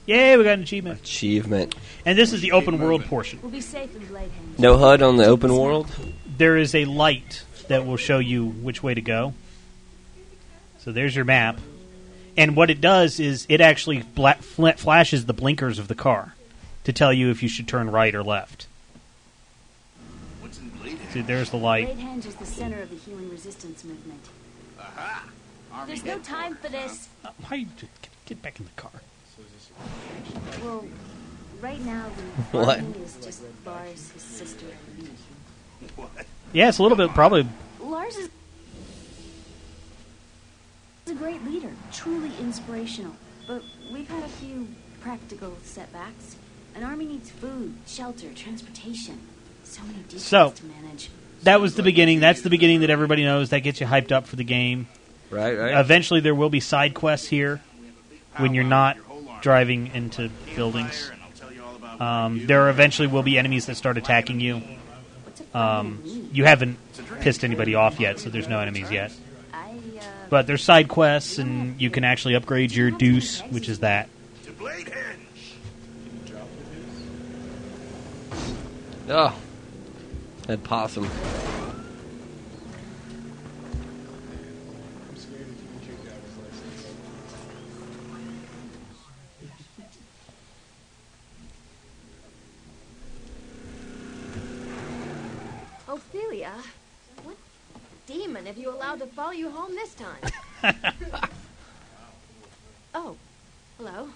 Yay, we got an achievement. Achievement. And this is the open world portion. We'll be safe in Bladehaven. No H U D on the open world? There is a light that will show you which way to go. So there's your map. And what it does is it actually black fl- flashes the blinkers of the car to tell you if you should turn right or left. What's in Bladehaven? See, there's the light. Bladehaven is the center of the human resistance movement. Aha! Army There's no time for this. Uh, why you get, get back in the car? Well... Right now, the what? Is just Lars' sister. What? Yeah, it's a little bit probably. Lars is a great leader, truly inspirational. But we've had a few practical setbacks. An army needs food, shelter, transportation. So many details so, to manage. That was the beginning. That's the beginning that everybody knows. That gets you hyped up for the game. Right, right. Eventually, there will be side quests here when you're not driving into buildings. Um, there eventually will be enemies that start attacking you. Um, you haven't pissed anybody off yet, so there's no enemies yet. But there's side quests, and you can actually upgrade your deuce, which is that. Oh, that possum. Ophelia, what demon have you allowed to follow you home this time? Oh, hello.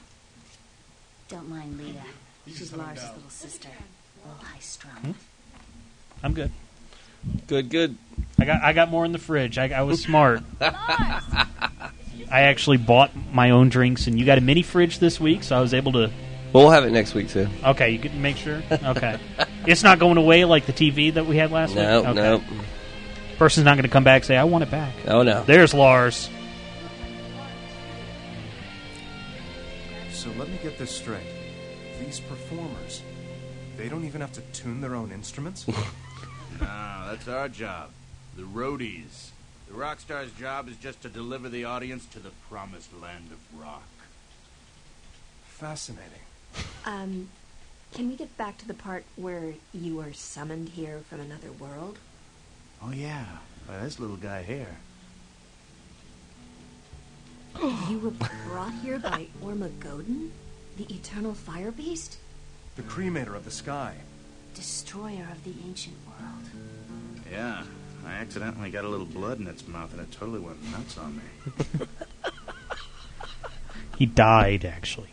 Don't mind Leah. She's Lars' little sister. A little high strung. Hmm? I'm good. Good, good. I got I got more in the fridge. I, I was smart. Lars! I actually bought my own drinks, and you got a mini fridge this week, so I was able to... We'll have it next week, too. Okay, you can make sure? Okay. It's not going away like the T V that we had last nope, week? Okay. Nope, nope. person's not going to come back and say, I want it back. Oh, no. There's Lars. So let me get this straight. These performers, they don't even have to tune their own instruments? No, that's our job. The roadies. The rock star's job is just to deliver the audience to the promised land of rock. Fascinating. Um, can we get back to the part where you were summoned here from another world? Oh, yeah. By this little guy here. You were brought here by Ormagodon? The eternal fire beast? The cremator of the sky. Destroyer of the ancient world. Yeah. I accidentally got a little blood in its mouth, and it totally went nuts on me. He died, actually.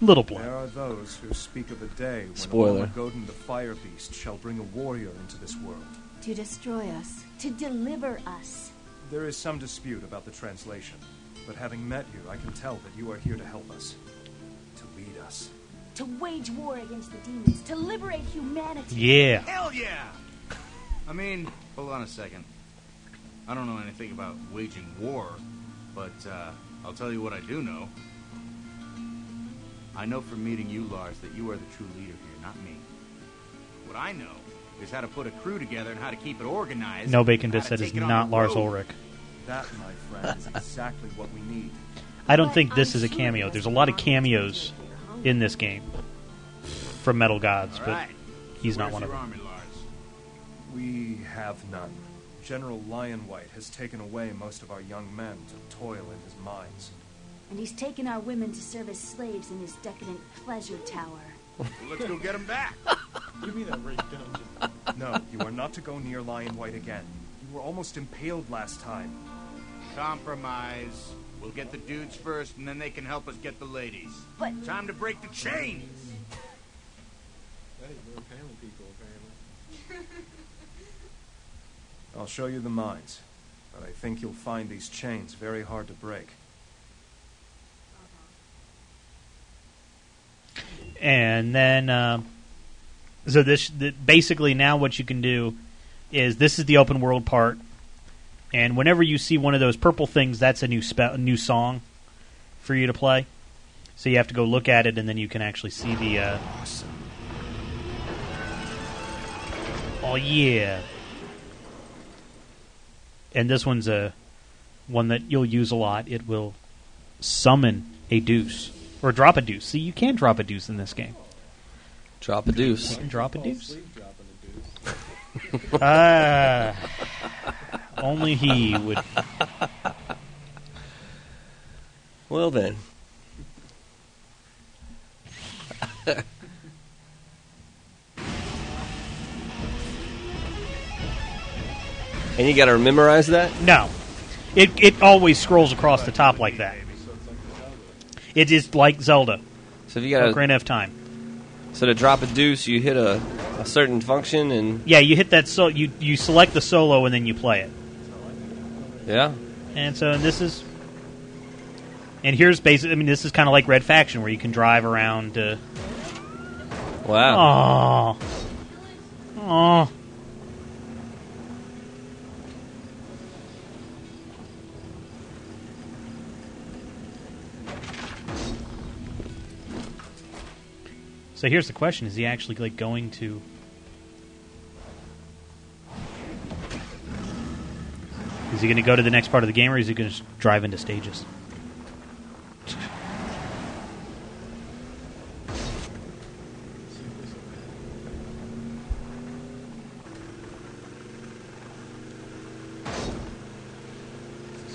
Little blood. There are those who speak of a day when Ormagodon the fire beast shall bring a warrior into this world. To destroy us. To deliver us. There is some dispute about the translation, but having met you, I can tell that you are here to help us. To lead us. To wage war against the demons. To liberate humanity. Yeah. Hell yeah! I mean, hold on a second. I don't know anything about waging war, but uh, I'll tell you what I do know. I know from meeting you, Lars, that you are the true leader here, not me. What I know is how to put a crew together and how to keep it organized. No bacon diss, that is not Lars Ulrich. That, my friend, is exactly what we need. I don't think this is a cameo. There's a lot of cameos in this game from Metal Gods, but he's not one of them. We have none. General Lionwhite has taken away most of our young men to toil in his mines. And he's taken our women to serve as slaves in his decadent pleasure tower. Well, let's go get him back. Give me that red dungeon. No, you are not to go near Lionwhite again. You were almost impaled last time. Compromise. We'll get the dudes first, and then they can help us get the ladies. But time to break the chains. Hey, we're impaling people, apparently. I'll show you the mines, but I think you'll find these chains very hard to break. And then, uh, so this the, basically now what you can do is this is the open world part, and whenever you see one of those purple things, that's a new spe- new song for you to play. So you have to go look at it, and then you can actually see the. Uh... Awesome. Oh yeah. And this one's a one that you'll use a lot. It will summon a deuce. Or drop a deuce. See, you can drop a deuce in this game. Drop a deuce. You can drop a deuce. Ah, uh, only he would. Well then. And you got to memorize that? No. It it always scrolls across the top like that. It is like Zelda. So if you got Ocarina of Time. So to drop a deuce, you hit a, a certain function and... Yeah, you hit that... So you, you select the solo and then you play it. Yeah. And so and this is... And here's basically... I mean, this is kind of like Red Faction where you can drive around... Uh, wow. Aww. Aww. So here's the question, is he actually like going to... Is he going to go to the next part of the game, or is he going to drive into stages?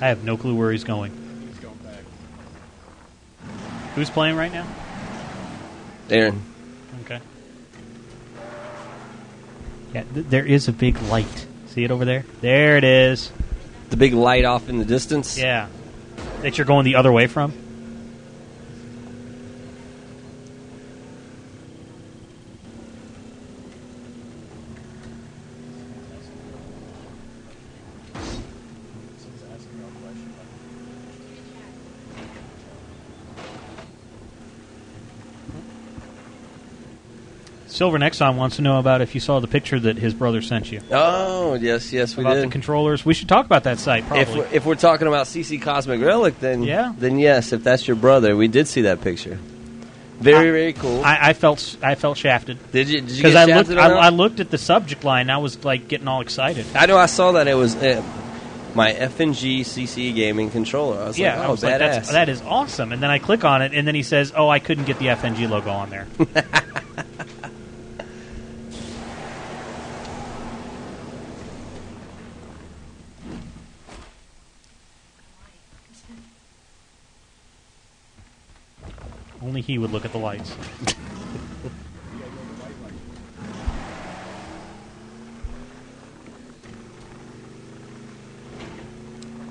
I have no clue where he's going. He's going back. Who's playing right now? Aaron. Okay. Yeah, th- there is a big light. See it over there? There it is. The big light off in the distance? Yeah. That you're going the other way from? Silver Nexon wants to know about if you saw the picture that his brother sent you. Oh, yes, yes, we about did. About the controllers. We should talk about that site, probably. If we're, if we're talking about C C Cosmic Relic, then, yeah. then yes, if that's your brother, we did see that picture. Very, I, very cool. I, I felt I felt shafted. Did you? Did you get I shafted? Because I, I looked at the subject line, and I was, like, getting all excited. I know. I saw that. It was uh, my F N G C C Gaming controller. I was yeah, like, oh, I was badass. Like, That's, that is awesome. And then I click on it, and then he says, oh, I couldn't get the F N G logo on there. Only he would look at the lights.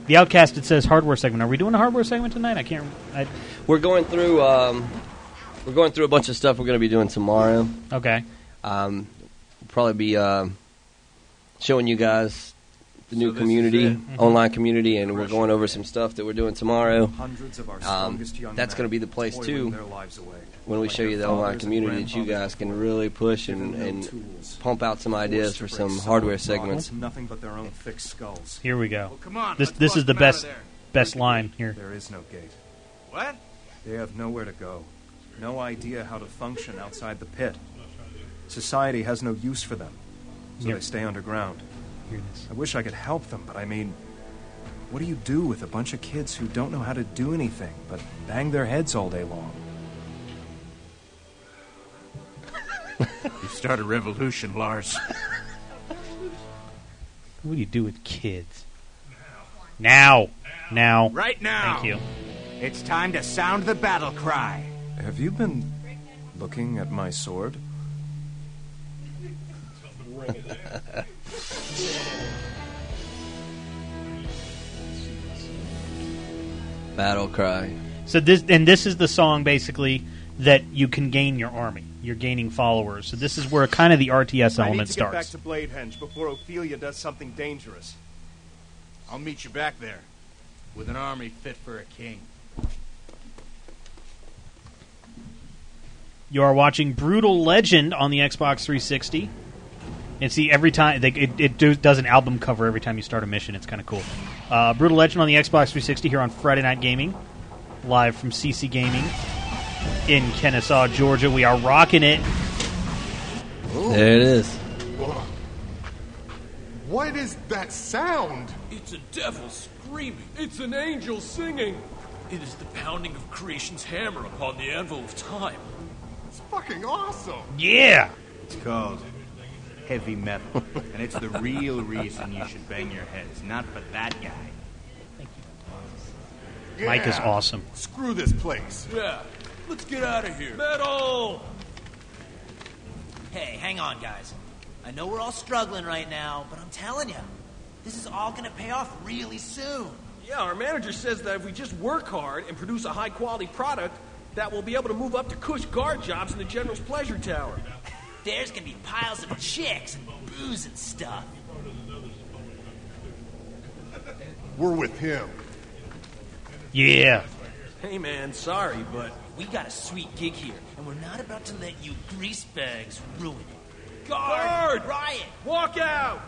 The Outcast, it says hardware segment. Are we doing a hardware segment tonight? I can't. I, we're going through. Um, we're going through a bunch of stuff we're going to be doing tomorrow. Okay. Um, we'll probably be uh, showing you guys the new so community, mm-hmm. online community, and we're going over some stuff that we're doing tomorrow. Hundreds of our strongest um, young that's going to be the place, too, when we show you the online community that you guys can really push and, and pump out some ideas for some hardware segments. Nothing but their own thick skulls. Here we go. Well, come on, this this is the best best line here. There is no gate. What? They have nowhere to go. No idea how to function outside the pit. Society has no use for them, so yep. they stay underground. I wish I could help them, but I mean, what do you do with a bunch of kids who don't know how to do anything but bang their heads all day long? You start a revolution, Lars. What do you do with kids? Now. Now. Now. Right now. Thank you. It's time to sound the battle cry. Have you been looking at my sword? Battle cry. So this and this is the song basically that you can gain your army. You're gaining followers. So this is where kind of the R T S I element starts. I need to get back to Bladehenge before Ophelia does something dangerous. I'll meet you back there with an army fit for a king. You are watching Brutal Legend on the Xbox three sixty. And see, every time they, it, it do, does an album cover every time you start a mission. It's kind of cool. Uh, Brutal Legend on the Xbox three sixty here on Friday Night Gaming, live from C C Gaming in Kennesaw, Georgia. We are rocking it. Ooh. There it is. What is that sound? It's a devil screaming. It's an angel singing. It is the pounding of creation's hammer upon the anvil of time. It's fucking awesome. Yeah. It's called heavy metal, and it's the real reason you should bang your heads, not for that guy. Thank you. Yeah. Mike is awesome. Screw this place. Yeah, let's get out of here. Metal! Hey, hang on, guys. I know we're all struggling right now, but I'm telling you, this is all going to pay off really soon. Yeah, our manager says that if we just work hard and produce a high-quality product, that we'll be able to move up to cush guard jobs in the General's Pleasure Tower. There's gonna be piles of chicks and booze and stuff. We're with him. Yeah. Hey, man, sorry, but we got a sweet gig here, and we're not about to let you greasebags ruin it. Guard! Guard! Riot! Walk out!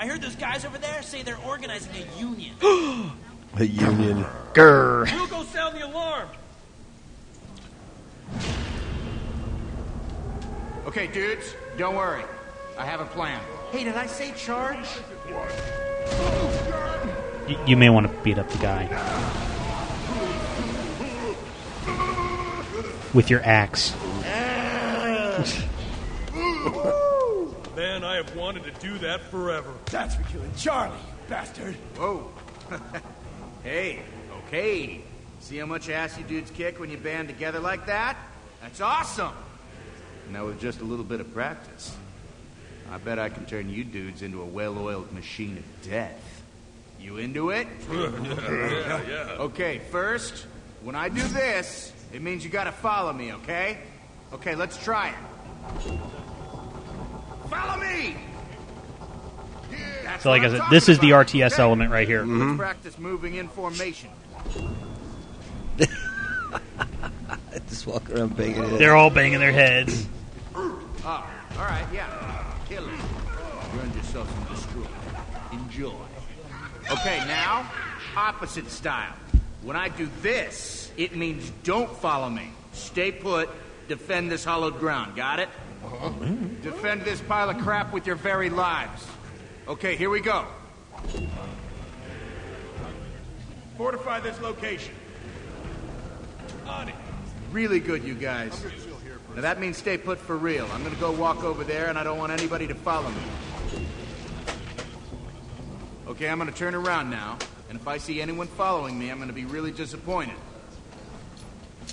I heard those guys over there say they're organizing a union. A union. Grr. We'll go sound the alarm. Okay, dudes, don't worry. I have a plan. Hey, did I say charge? You, you may want to beat up the guy. With your axe. Man, I have wanted to do that forever. That's for killing Charlie, you bastard. Whoa. Hey, okay. See how much ass you dudes kick when you band together like that? That's awesome. Now with just a little bit of practice, I bet I can turn you dudes into a well-oiled machine of death. You into it? yeah, yeah. Okay, first, when I do this, it means you gotta follow me, okay? Okay, let's try it. Follow me! So like I said, this is the R T S element right here. Mm-hmm. Practice moving in formation. I just walk around banging it. They're all banging their heads. Oh, all right, yeah. Kill it. Run yourself and destroy it. Enjoy. Okay, now, opposite style. When I do this, it means don't follow me. Stay put. Defend this hollowed ground. Got it? Uh-huh. Defend this pile of crap with your very lives. Okay, here we go. Fortify this location. On it. Really good, you guys. Now that means stay put for real. I'm going to go walk over there, and I don't want anybody to follow me. Okay, I'm going to turn around now, and if I see anyone following me, I'm going to be really disappointed.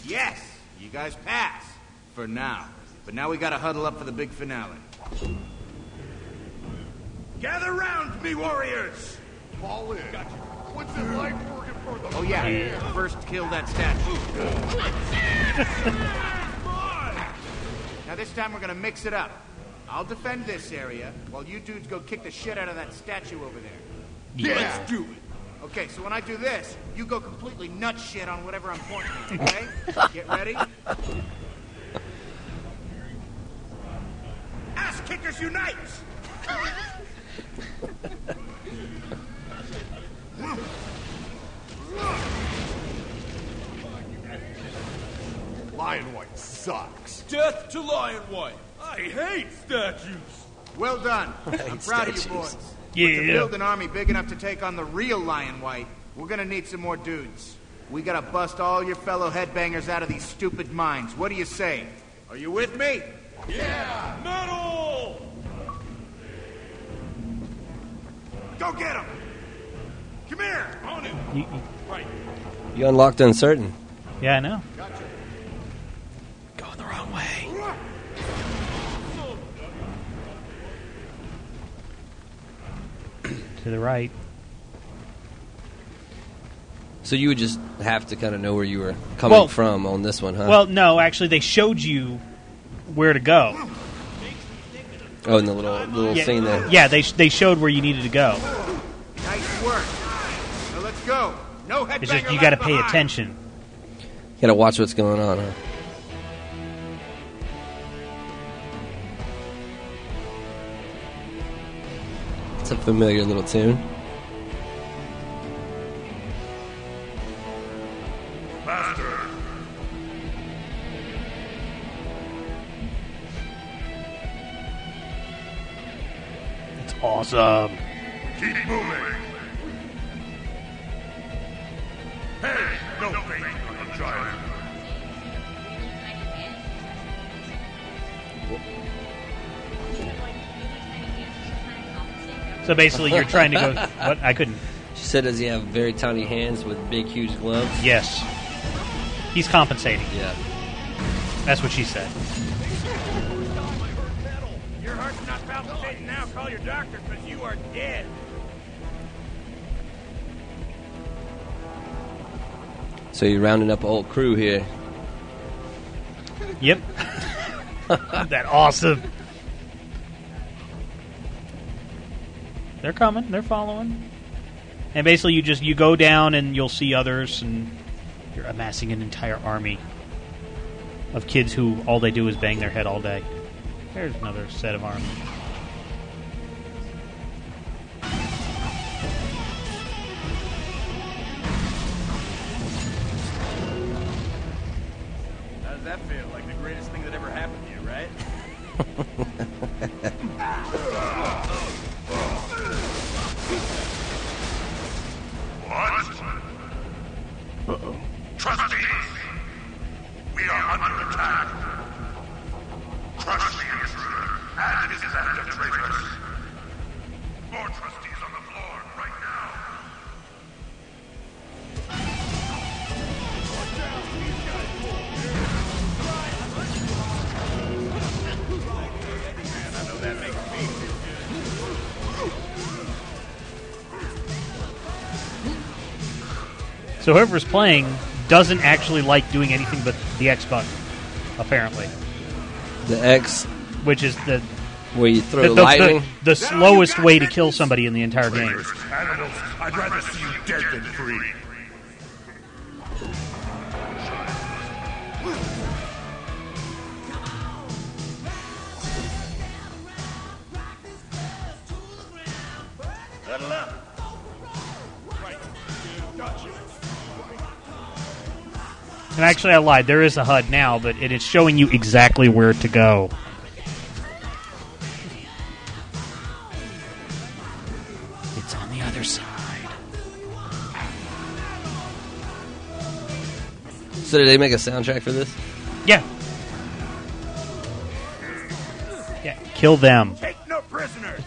Yes! You guys pass. For now. But now we got to huddle up for the big finale. Gather round, me warriors! Fall in. Gotcha. What's it like working for the... Oh, yeah. yeah. First kill that statue. Now this time we're gonna mix it up. I'll defend this area while you dudes go kick the shit out of that statue over there. Yeah. Let's do it. Okay, so when I do this, you go completely nut shit on whatever I'm pointing at, okay? Get ready? Ass kickers unite! Lion White sucks. Death to Lion White. I hate statues. Well done. I'm proud statues. of you boys. Yeah. But to build an army big enough to take on the real Lion White, we're going to need some more dudes. We got to bust all your fellow headbangers out of these stupid mines. What do you say? Are you with me? Yeah. Metal! Go get him. Come here. On it. You, you, right. you unlocked Uncertain. Yeah, I know. Gotcha. Going the wrong way. To the right. So you would just have to kind of know where you were coming well, from on this one, huh? Well, no, actually, they showed you where to go. Oh, in the little little yeah, scene there. Yeah, they sh- they showed where you needed to go. Nice work. Now let's go. No headbanger. It's just you got to pay attention. You got to watch what's going on, huh? It's a familiar little tune. Master. It's awesome. Keep moving. Hey, no faith in the giant. So basically, you're trying to go... What? I couldn't. She said, does he have very tiny hands with big, huge gloves? Yes. He's compensating. Yeah. That's what she said. Your heart's not palpitating now. Call your doctor, because you are dead. So you're rounding up a whole crew here. Yep. That awesome... They're coming. They're following. And basically, you just you go down and you'll see others, and you're amassing an entire army of kids who all they do is bang their head all day. There's another set of army. How does that feel? Like the greatest thing that ever happened to you, right? ah. What? Uh-oh. Trustees, we are under attack. Crush the intruder and his band of traitors. More trustees on the floor right now. Man, I know that makes me feel So whoever's playing doesn't actually like doing anything but the X button, apparently. The X? Which is the where you throw that, lightning. The, the slowest way to kill somebody in the entire game. Animals, I'd rather see you dead than free. And actually, I lied. There is a H U D now, but it is showing you exactly where to go. It's on the other side. So did they make a soundtrack for this? Yeah. Yeah. Kill them. Take no prisoners.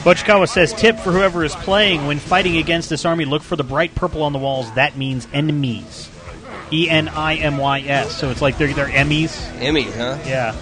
Bochikawa says, tip for whoever is playing. When fighting against this army, look for the bright purple on the walls. That means enemies. E N I M Y S. So it's like they're, they're Emmys. Emmys, huh? Yeah.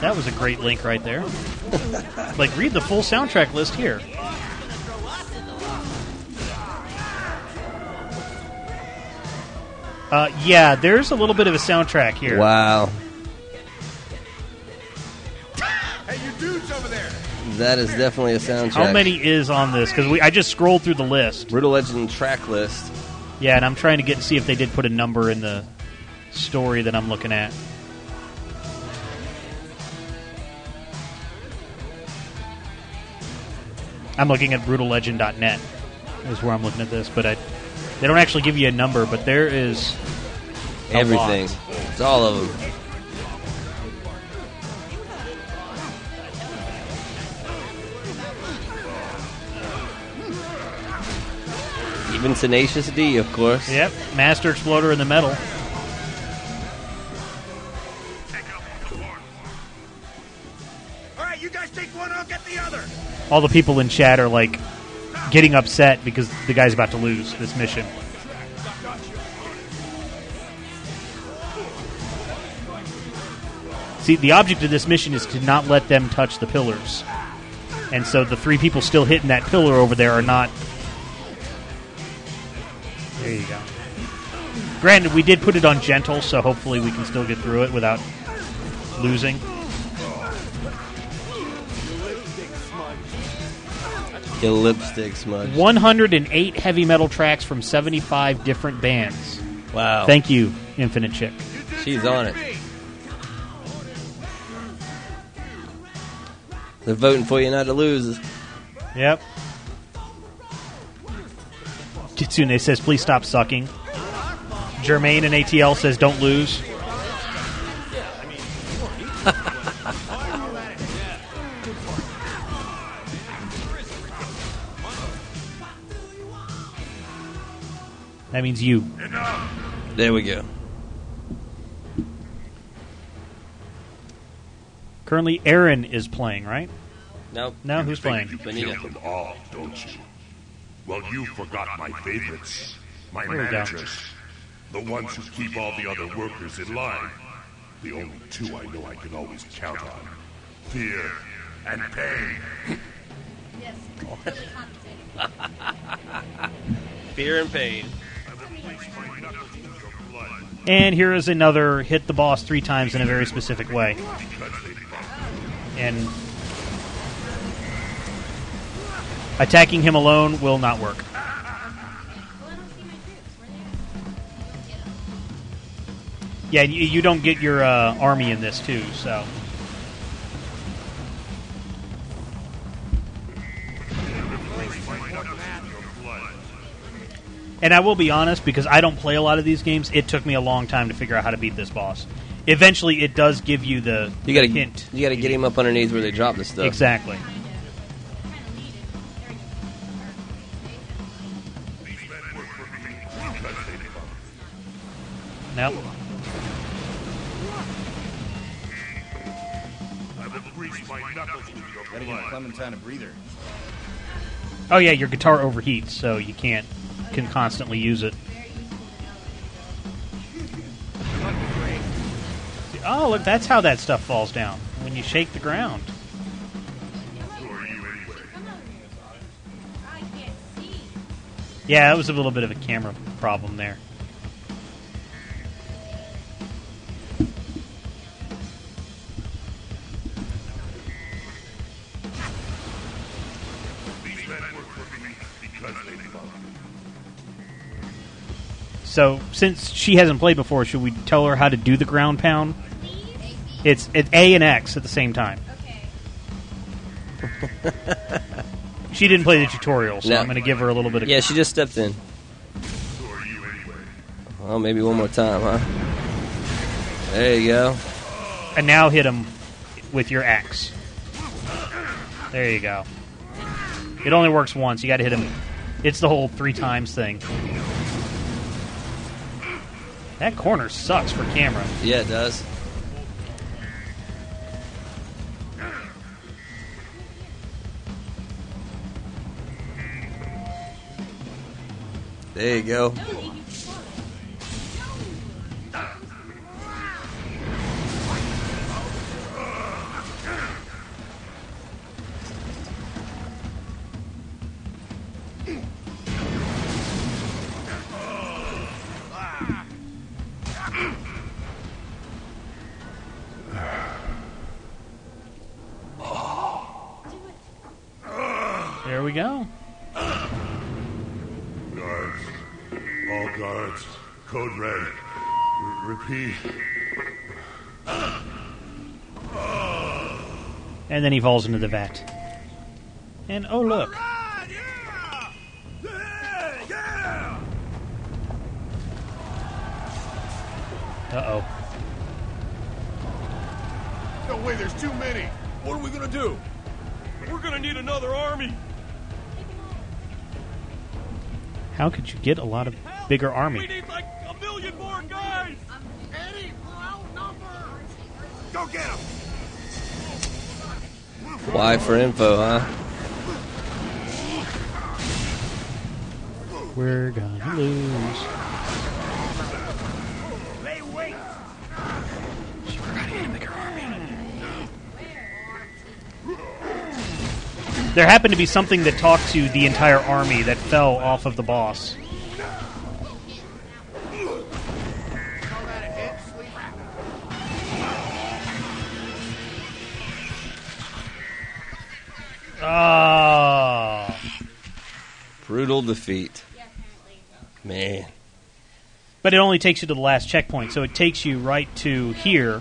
That was a great link right there. Like, read the full soundtrack list here. Uh, yeah, there's a little bit of a soundtrack here. Wow. Hey, you dudes over there. That is definitely a soundtrack. How many is on this? Because we I just scrolled through the list. Brutal Legend track list. Yeah, and I'm trying to get and see if they did put a number in the story that I'm looking at. I'm looking at brutal legend dot net is where I'm looking at this, but I, they don't actually give you a number, but there is everything. Lot. It's all of them. Even Tenacious D, of course. Yep, Master Exploder in the metal. All the people in chat are, like, getting upset because the guy's about to lose this mission. See, the object of this mission is to not let them touch the pillars. And so the three people still hitting that pillar over there are not... There you go. Granted, we did put it on gentle, so hopefully we can still get through it without losing. Your lipstick smudge. one hundred eight heavy metal tracks from seventy-five different bands. Wow. Thank you, Infinite Chick. She's on it. They're voting for you not to lose. Yep. Kitsune says, please stop sucking. Jermaine and A T L says, don't lose. That means you. Enough. There we go. Currently, Aaron is playing, right? No. No, who's playing? You killed them all, don't you? Well, you forgot my favorites. My managers. The ones who keep all the other workers in line. The only two I know I can always count on. Fear and pain. Yes. Fear and pain. And here is another hit the boss three times in a very specific way. And attacking him alone will not work. Yeah, you, you don't get your uh, army in this too, so... And I will be honest, because I don't play a lot of these games, it took me a long time to figure out how to beat this boss. eventually it does give you the, you gotta, the hint. You got to get him up underneath where they drop the stuff. Exactly. Nope. Gotta give Clementine a breather. Oh yeah, your guitar overheats, so you can't can constantly use it. Oh, look, that's how that stuff falls down when you shake the ground. Yeah, that was a little bit of a camera problem there. So, since she hasn't played before, should we tell her how to do the ground pound? It's, it's A and X at the same time. Okay. She didn't play the tutorial, so no. I'm going to give her a little bit of... Yeah, she just stepped in. Well, maybe one more time, huh? There you go. And now hit him with your axe. There you go. It only works once. You got to hit him. It's the whole three times thing. That corner sucks for camera. Yeah, it does. There you go. There we go. Guards. All guards. Code red. R- repeat. And then he falls into the vat. And oh, look. Right, yeah! Yeah, yeah! Uh-oh. No way, there's too many. What are we going to do? We're going to need another army. How could you get a lot of bigger army? We need like a million more guys! Eddie, we're outnumbered! Go get him! Why for info, huh? We're gonna lose. Hey, wait! She forgot he had a bigger army. There happened to be something that talked to the entire army that fell off of the boss. Oh. Brutal defeat. Man. But it only takes you to the last checkpoint, so it takes you right to here.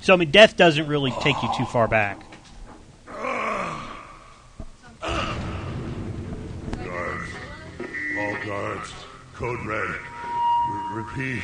So, I mean, death doesn't really take you too far back. Guards. All guards. Code red. R- repeat.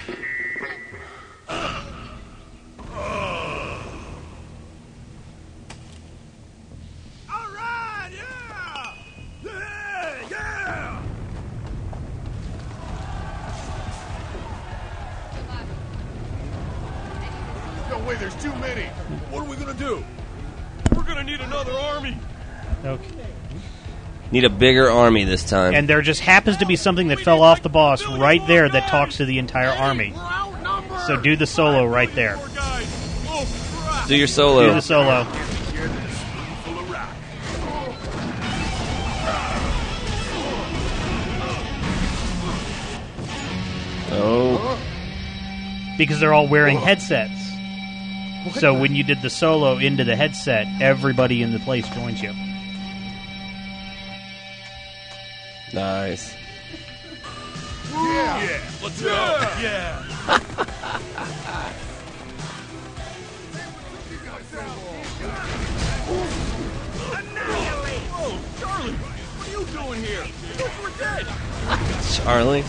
Need a bigger army this time. And there just happens to be something that fell off the boss right there that talks to the entire army. So do the solo right there. Do your solo. Do the solo. Oh. Because they're all wearing headsets. So when you did the solo into the headset, everybody in the place joins you. Nice. Yeah. Yeah. Let's go. Yeah. Annihilate. Oh, Charlie, what are you doing here? We're dead. Charlie.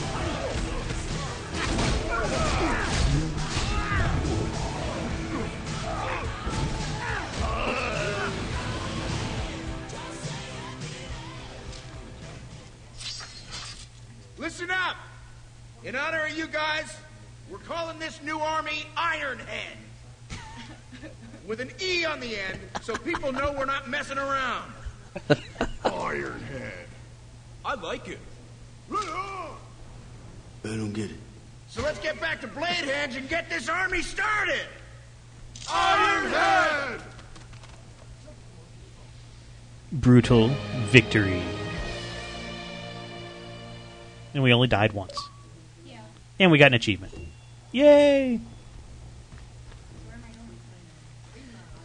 sorry, you guys. We're calling this new army Iron Head. With an E on the end, so people know we're not messing around. Iron Head. I like it. I don't get it. So let's get back to Bladeheads and get this army started. Iron Head! Brutal victory. And we only died once. Yeah. And we got an achievement. Yay!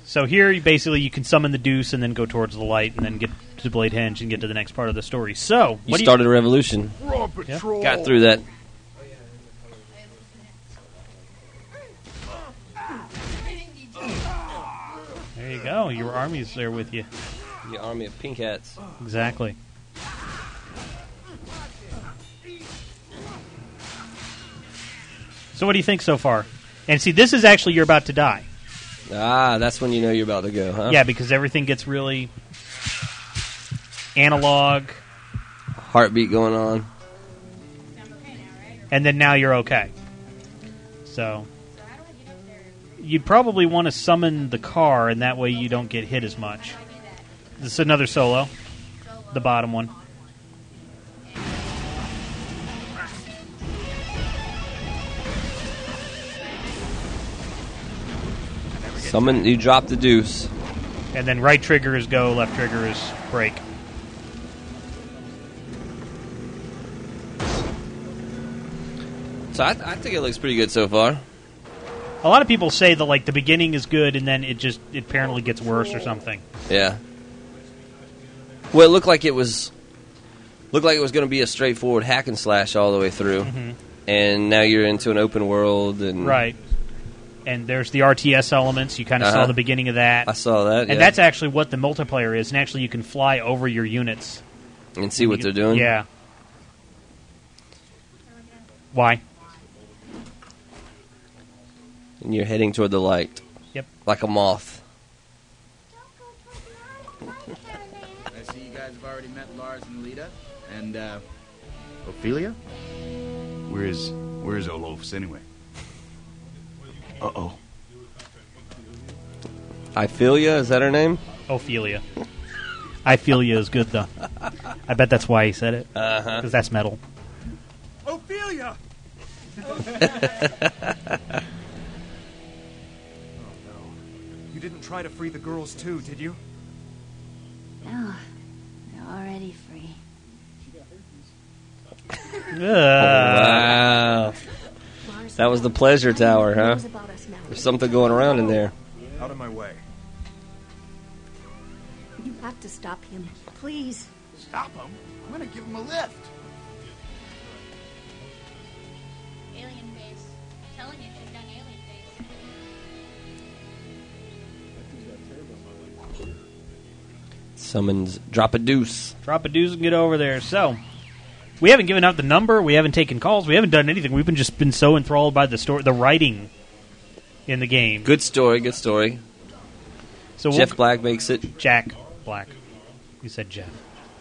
So here, you basically, you can summon the Deuce and then go towards the light and then get to Bladehenge and get to the next part of the story. So, what you do started you- a revolution. Yeah. Got through that. There you go. Your army's there with you. Your army of pink hats. Exactly. So what do you think so far? And see, this is actually you're about to die. Ah, that's when you know you're about to go, huh? Yeah, because everything gets really analog. Heartbeat going on. I'm okay now, right? And then now you're okay. So you'd probably want to summon the car, and that way you don't get hit as much. This is another solo. The bottom one. Summon, you drop the Deuce. And then right trigger is go, left trigger is break. So I, I think it looks pretty good so far. A lot of people say that like the beginning is good and then it just it apparently gets worse or something. Yeah. Well, it looked like it was looked like it was going to be a straightforward hack and slash all the way through, mm-hmm. and now you're into an open world and right. And there's the R T S elements. You kind of uh-huh. saw the beginning of that. I saw that, yeah. And that's actually what the multiplayer is. And actually, you can fly over your units. And see and what they're can, doing? Yeah. Why? And you're heading toward the light. Yep. Like a moth. I see you guys have already met Lars and Lita. And, uh, Ophelia? Where's, where's Olofus anyway? Uh-oh. Ophelia, is that her name? Ophelia. Ophelia is good, though. I bet that's why he said it. Uh-huh. Because that's metal. Ophelia! Oh, no. You didn't try to free the girls, too, did you? No. They're already free. Wow. That was the pleasure tower, huh? There's something going around in there. Out of my way. You have to stop him. Please. Stop him? I'm going to give him a lift. Alien face. I'm telling you, she's done alien face. Summons. Drop a deuce. Drop a deuce and get over there. So... we haven't given out the number. We haven't taken calls. We haven't done anything. We've been just been so enthralled by the story, the writing in the game. Good story. Good story. So Jeff we'll, Black makes it. Jack Black. You said Jeff.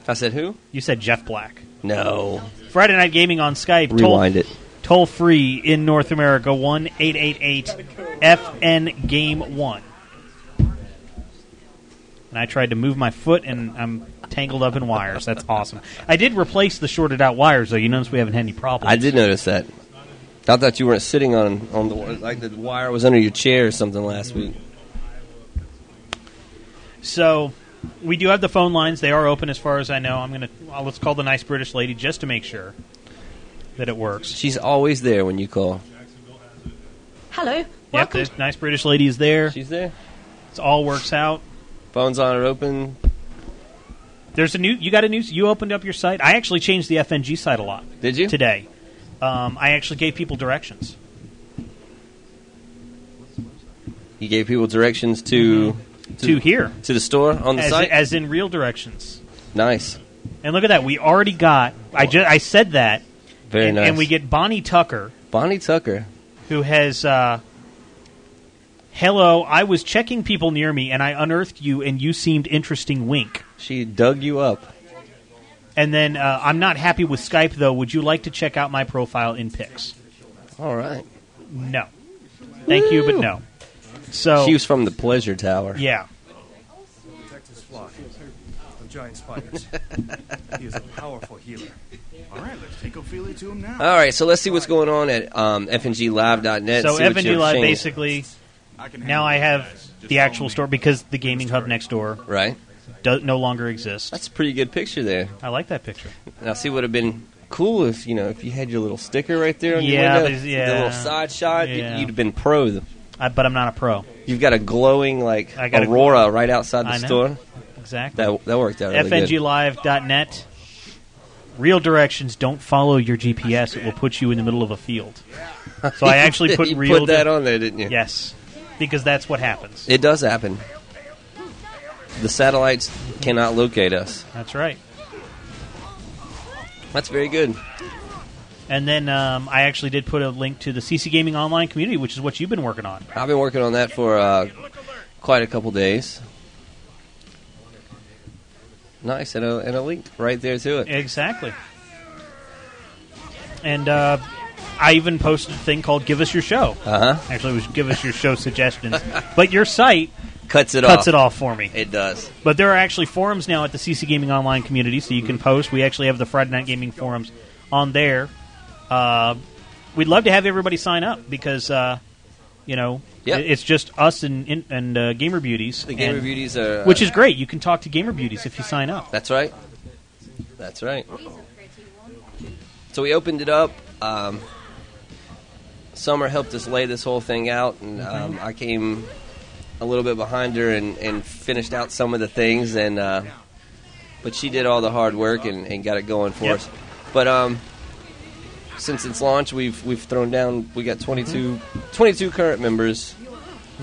I said who? You said Jeff Black. No. Friday Night Gaming on Skype. Rewind toll, it. Toll free in North America. one eight eight eight F N Game one. And I tried to move my foot, and I'm tangled up in wires. That's awesome. I did replace the shorted-out wires, though. You notice we haven't had any problems. I did notice that. I thought you weren't sitting on on the like the wire was under your chair or something last week. So we do have the phone lines. They are open, as far as I know. I'm gonna well, let's call the nice British lady just to make sure that it works. She's always there when you call. Hello. Welcome. Yep, the nice British lady is there. She's there. It all works out. Phones on are open. There's a new. You got a new. You opened up your site. I actually changed the F N G site a lot. Did you today? Um, I actually gave people directions. You gave people directions to mm-hmm. to, to here to the store on the as, site, as in real directions. Nice. And look at that. We already got. I ju- I said that. Very and, nice. And we get Bonnie Tucker. Bonnie Tucker, who has. Uh, Hello, I was checking people near me, and I unearthed you, and you seemed interesting, wink. She dug you up. And then, uh, I'm not happy with Skype, though. Would you like to check out my profile in pics? All right. No. Thank Woo. you, but no. So she was from the Pleasure Tower. Yeah. Protect his flock from giant spiders. He is a powerful healer. All right, let's take Ophelia to him now. All right, so let's see what's going on at um, F N G Live dot net. So F N G Live, basically, now I have the actual store because the gaming hub next door right do, no longer exists. That's a pretty good picture there. I like that picture. Now, see, would have been cool if you know if you had your little sticker right there on yeah, your window, yeah, the little side shot. Yeah. You'd have been pro. The, I, but I'm not a pro. You've got a glowing like aurora right outside the I know. store. Exactly. That that worked out really good. F N G live dot net. Real directions, don't follow your G P S. It will put you in the middle of a field. So I actually put you real... You put that di- on there, didn't you? Yes, because that's what happens. It does happen. The satellites cannot locate us. That's right. That's very good. And then um, I actually did put a link to the C C Gaming Online community, which is what you've been working on. I've been working on that for uh, quite a couple days. Nice, and a, and a link right there to it. Exactly. And uh, I even posted a thing called Give Us Your Show. Uh-huh. Actually, it was Give Us Your Show suggestions. But your site cuts it cuts off. Cuts it off for me. It does. But there are actually forums now at the C C Gaming Online community, so you mm-hmm. can post. We actually have the Friday Night Gaming forums on there. Uh, we'd love to have everybody sign up because, uh, you know... Yep. It's just us and and, and uh, Gamer Beauties. The Gamer and, Beauties are... Uh, which is great. You can talk to Gamer Beauties if you sign up. That's right. That's right. So we opened it up. Um, Summer helped us lay this whole thing out, and um, I came a little bit behind her and, and finished out some of the things, and uh, but she did all the hard work and, and got it going for yep. us. But... Um, Since its launch, we've we've thrown down. We got twenty-two, twenty-two current members,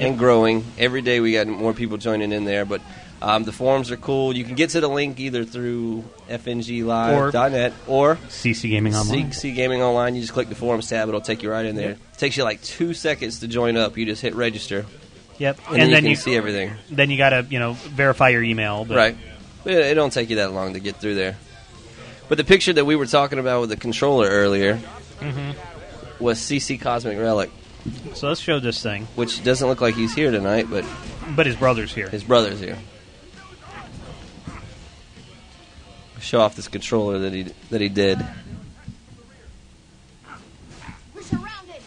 and growing every day. We got more people joining in there, but um, the forums are cool. You can get to the link either through F N G live dot net or C C Gaming Online. C C Gaming Online. You just click the forums tab; it'll take you right in there. Yep. It takes you like two seconds to join up. You just hit register. Yep, and, and then, then you can you, see everything. Then you gotta you know verify your email. But. Right, it, it don't take you that long to get through there. But the picture that we were talking about with the controller earlier mm-hmm. was C C Cosmic Relic. So let's show this thing. Which doesn't look like he's here tonight, but... But his brother's here. His brother's here. Show off this controller that he that he did. We're surrounded.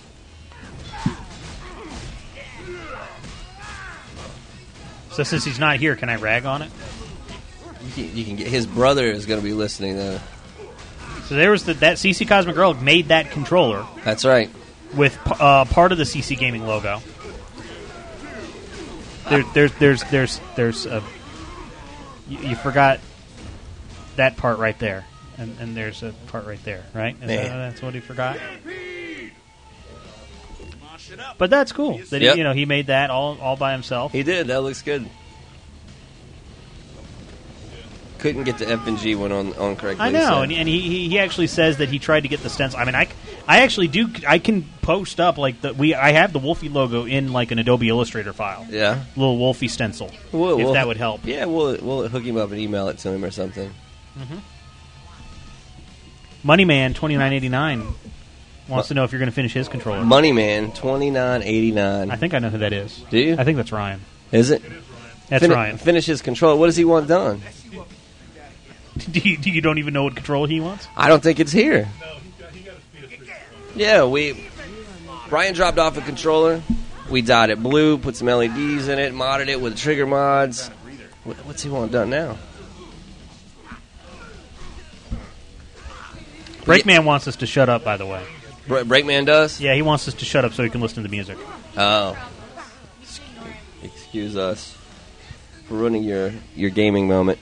So since he's not here, can I rag on it? You can get his brother is going to be listening though. So there was the, that C C Cosmic Relic made that controller. That's right. With uh, part of the C C Gaming logo. There, there's there's there's there's a you, you forgot that part right there, and, and there's a part right there, right? Is that, that's what he forgot. But that's cool. That yep. he, you know he made that all all by himself. He did. That looks good. Couldn't get the F N G one on, on correctly. I know, so. and, and he he actually says that he tried to get the stencil. I mean, I, I actually do. I can post up like the we. I have the Wolfie logo in like an Adobe Illustrator file. Yeah, little Wolfie stencil. We'll, if we'll, that would help. Yeah, we'll we'll hook him up and email it to him or something. Mm-hmm. Moneyman twenty nine eighty nine wants to know if you're going to finish his controller. Moneyman twenty nine eighty nine. I think I know who that is. Do you? I think that's Ryan. Is it? That's fin- Ryan. Finish his controller. What does he want done? Do you, do you don't even know what control he wants? I don't think it's here. No, he got, he got a speed yeah, we... Brian dropped off a controller. We dyed it blue, put some L E Ds in it, modded it with trigger mods. What, what's he want done now? Breakman yeah. wants us to shut up, by the way. Bra- Breakman does? Yeah, he wants us to shut up so he can listen to the music. Oh. Excuse us for ruining your, your gaming moment.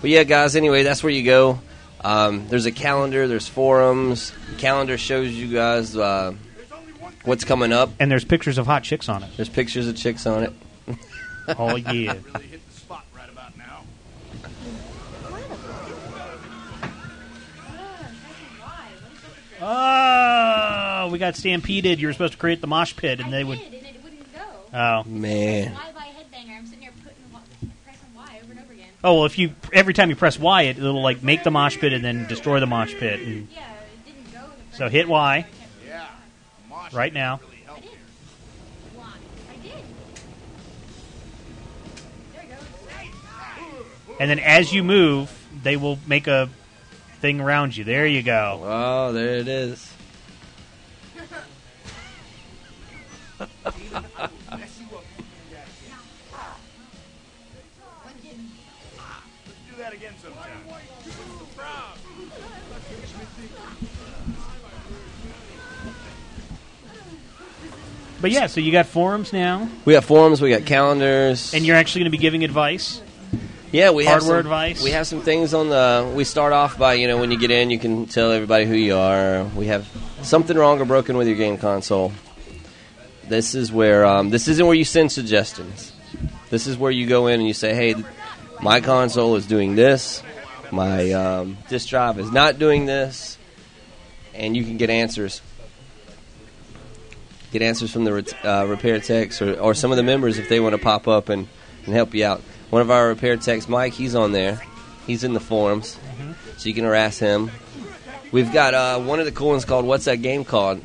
But yeah, guys, anyway, that's where you go. Um, there's a calendar. There's forums. The calendar shows you guys uh, what's coming up. And there's pictures of hot chicks on it. There's pictures of chicks on it. Oh, yeah. Oh, we got stampeded. You were supposed to create the mosh pit, and I they did, would... and it wouldn't go. Oh, man. Oh, well, if you every time you press Y, it, it'll like make the mosh pit and then destroy the mosh pit. And, yeah, it didn't go the So hit Y. Yeah. Right now. And then as you move, they will make a thing around you. There you go. Oh, there it is. But yeah, so you got forums now. We got forums, we got calendars. And you're actually going to be giving advice? Yeah, we have hardware some, advice. We have some things on the. We start off by, you know, when you get in, you can tell everybody who you are. We have something wrong or broken with your game console. This is where. Um, this isn't where you send suggestions. This is where you go in and you say, "Hey, my console is doing this. My um, disk drive is not doing this," and you can get answers. Get answers from the ret- uh, repair techs or, or some of the members if they want to pop up and, and help you out. One of our repair techs, Mike, he's on there. He's in the forums, mm-hmm. so you can harass him. We've got uh, one of the cool ones called What's That Game Called?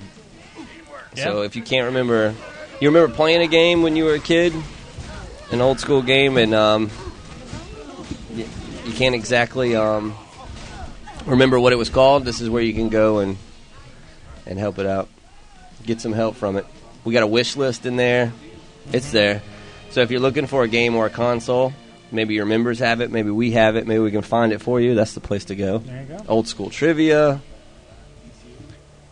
Yeah. So if you can't remember, you remember playing a game when you were a kid, an old school game, and um, you, you can't exactly um, remember what it was called. This is where you can go and and help it out, get some help from it. We got a wish list in there. It's there. So if you're looking for a game or a console, maybe your members have it, maybe we have it, maybe we can find it for you. That's the place to go. There you go. Old school trivia.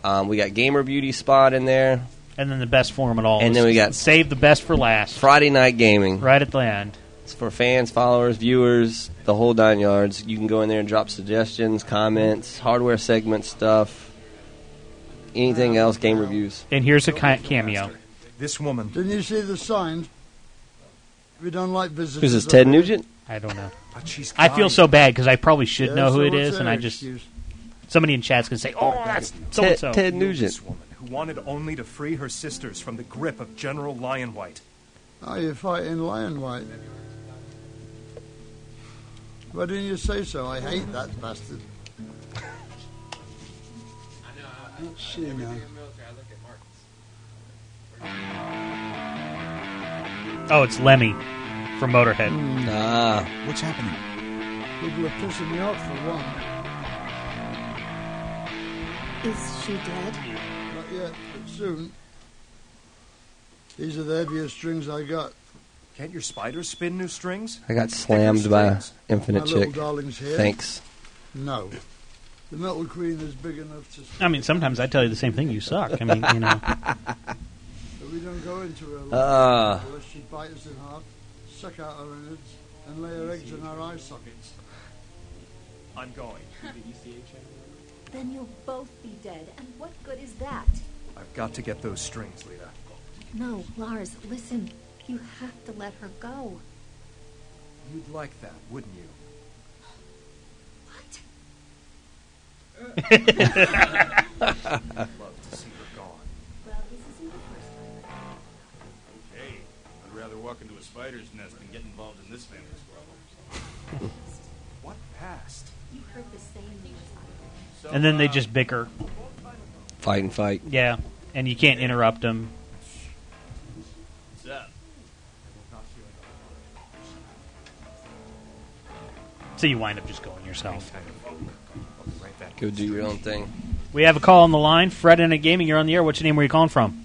Um, we got Gamer Beauty Spot in there. And then the best forum at all. And then we got... Save the best for last. Friday Night Gaming. Right at the end. It's for fans, followers, viewers, the whole nine yards. You can go in there and drop suggestions, comments, hardware segment stuff, anything else, game reviews. And here's a ca- cameo. This woman. Didn't you see the sign? We don't like visitors. Is this Ted Nugent? I don't know. But she's I feel so bad because I probably should yeah, know who so it is, and I just excuse. Somebody in chat's gonna say, "Oh, that's so and so." Ted Nugent, this woman who wanted only to free her sisters from the grip of General Lionwhite. Oh, you're fighting Lionwhite. Why didn't you say so? I hate that bastard. I know. She now. Oh, it's Lemmy from Motorhead. Mm. Ah. What's happening? People are pushing me out for one. Is she dead? Not yet, but soon. These are the heaviest strings I got. Can't your spiders spin new strings? I got slammed by an infinite My chick. Thanks. No. The metal queen is big enough to... I mean, sometimes I tell you the same thing. You suck. I mean, you know... We don't go into her uh, unless she bites us in half, suck out our innards, and lay her eggs in our eye sockets. I'm going. Then you'll both be dead, and what good is that? I've got to get those strings, Lita. No, Lars, listen. You have to let her go. You'd like that, wouldn't you? What? I'd love to see her gone. Rather walk into a spider's nest and get involved in this family squabble. What past? You heard the same thing. So, and then they just bicker. Fight and fight. Yeah, and you can't interrupt them. What's up? So you wind up just going yourself. Go do your own thing. We have a call on the line. Fred in a Gaming, you're on the air. What's your name? Where are you calling from?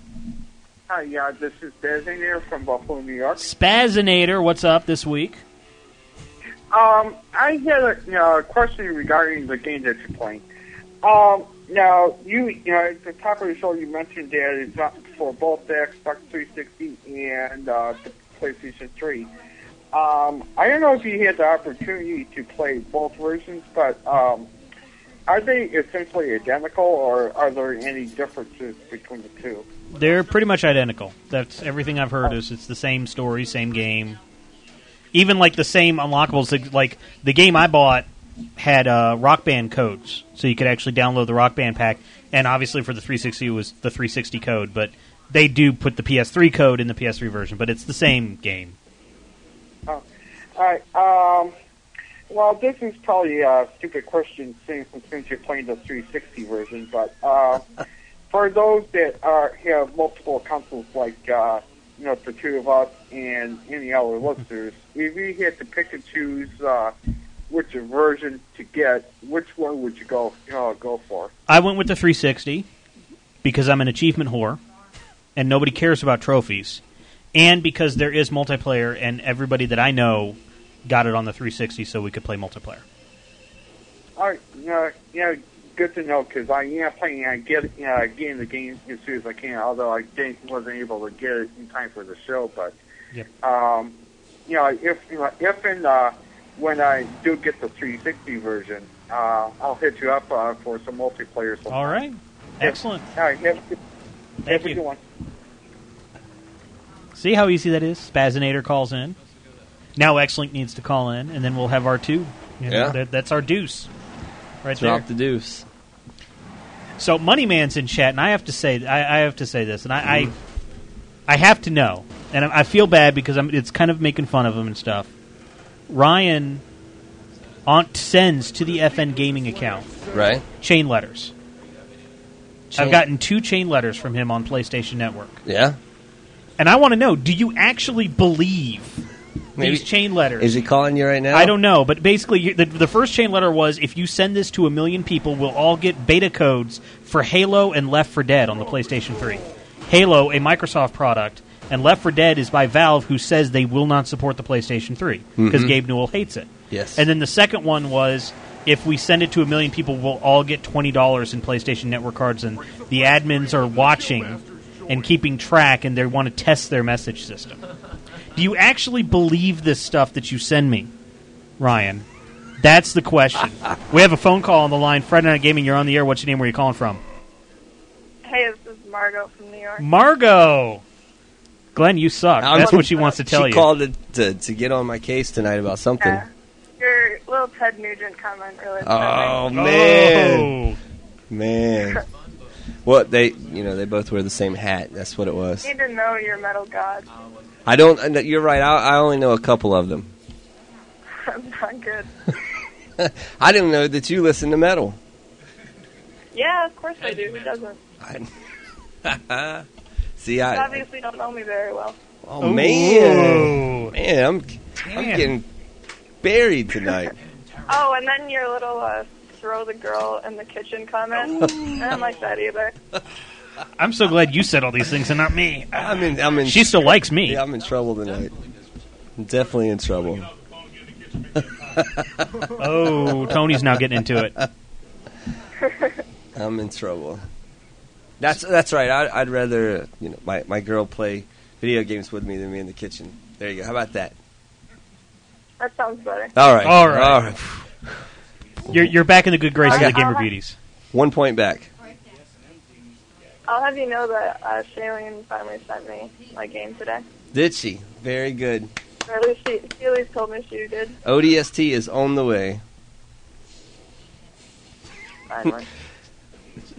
Hi, yeah, this is Spazinator from Buffalo, New York. Spazinator, what's up this week? Um, I had a you know, question regarding the game that you're playing. Um, now, you, you know, at the top of your show, you mentioned that it's for both the Xbox three sixty and uh, the PlayStation three. Um, I don't know if you had the opportunity to play both versions, but um, are they essentially identical, or are there any differences between the two? They're pretty much identical. That's everything I've heard is it's the same story, same game. Even, like, the same unlockables. Like, the game I bought had uh, Rock Band codes, so you could actually download the Rock Band pack. And, obviously, for the three sixty, it was the three sixty code. But they do put the P S three code in the P S three version, but it's the same game. Oh. All right. Um, Well, this is probably a stupid question since, since you're playing the three sixty version, but uh, for those that are, have multiple consoles like uh, you know, the two of us and any other listeners, if you had to pick and choose uh, which version to get, which one would you go, you know, go for? I went with the three sixty because I'm an achievement whore and nobody cares about trophies, and because there is multiplayer and everybody that I know got it on the three sixty so we could play multiplayer. All right. Uh, yeah, good to know, because I am yeah, playing I get, uh, getting the game as soon as I can, although I didn't, wasn't able to get it in time for the show. But, yep. um, you know, if you know, if and uh, when I do get the three sixty version, uh, I'll hit you up uh, for some multiplayer sometime. All right. Excellent. If, all right. Have a good, Thank have you. A good one. See how easy that is? Spazinator calls in. Now X-Link needs to call in, and then we'll have our two. You know, yeah. That, that's our deuce right there. Drop the deuce. So Money Man's in chat, and I have to say I, I have to say this, and I, mm. I I have to know, and I, I feel bad because I'm, it's kind of making fun of him and stuff. Ryan Aunt sends to the F N Gaming account right. chain letters. Chain. I've gotten two chain letters from him on PlayStation Network. Yeah. And I want to know, do you actually believe... Maybe. These chain letters. Is he calling you right now? I don't know, but basically you, the, the first chain letter was, if you send this to a million people, we'll all get beta codes for Halo and Left four Dead on the PlayStation three. Halo, a Microsoft product, and Left four Dead is by Valve, who says they will not support the PlayStation three, because mm-hmm. Gabe Newell hates it. Yes. And then the second one was, if we send it to a million people, we'll all get twenty dollars in PlayStation Network cards, and the admins are watching and keeping track, and they want to test their message system. Do you actually believe this stuff that you send me, Ryan? That's the question. We have a phone call on the line. Friday Night Gaming, you're on the air. What's your name? Where are you calling from? Hey, this is Margo from New York. Margo! Glenn, you suck. I'm That's what she wants to tell she you. She called to, to, to get on my case tonight about something. Yeah. Your little Ted Nugent comment really upset oh, me. Man. Oh, man. Well, they, you know, they both wear the same hat. That's what it was. You need to know your metal gods. I don't... You're right. I, I only know a couple of them. I'm not good. I didn't know that you listen to metal. Yeah, of course I do. Who doesn't? I, see, I... You obviously don't know me very well. Oh, Ooh. man. Man, I'm, I'm getting buried tonight. Oh, and then your little uh, throw the girl in the kitchen comment. I don't like that either. I'm so glad you said all these things and not me. I'm in, I'm in she still likes me. Yeah, I'm in trouble tonight. I'm definitely in trouble. Oh, Tony's now getting into it. I'm in trouble. That's that's right. I, I'd rather you know my, my girl play video games with me than me in the kitchen. There you go. How about that? That sounds better. All right. All right. All right. You're, you're back in the good graces of the Gamer Beauties. One point back. I'll have you know that uh, Shailene finally sent me my game today. Did she? Very good. Or at least she, she at least told me she did. O D S T is on the way. Finally.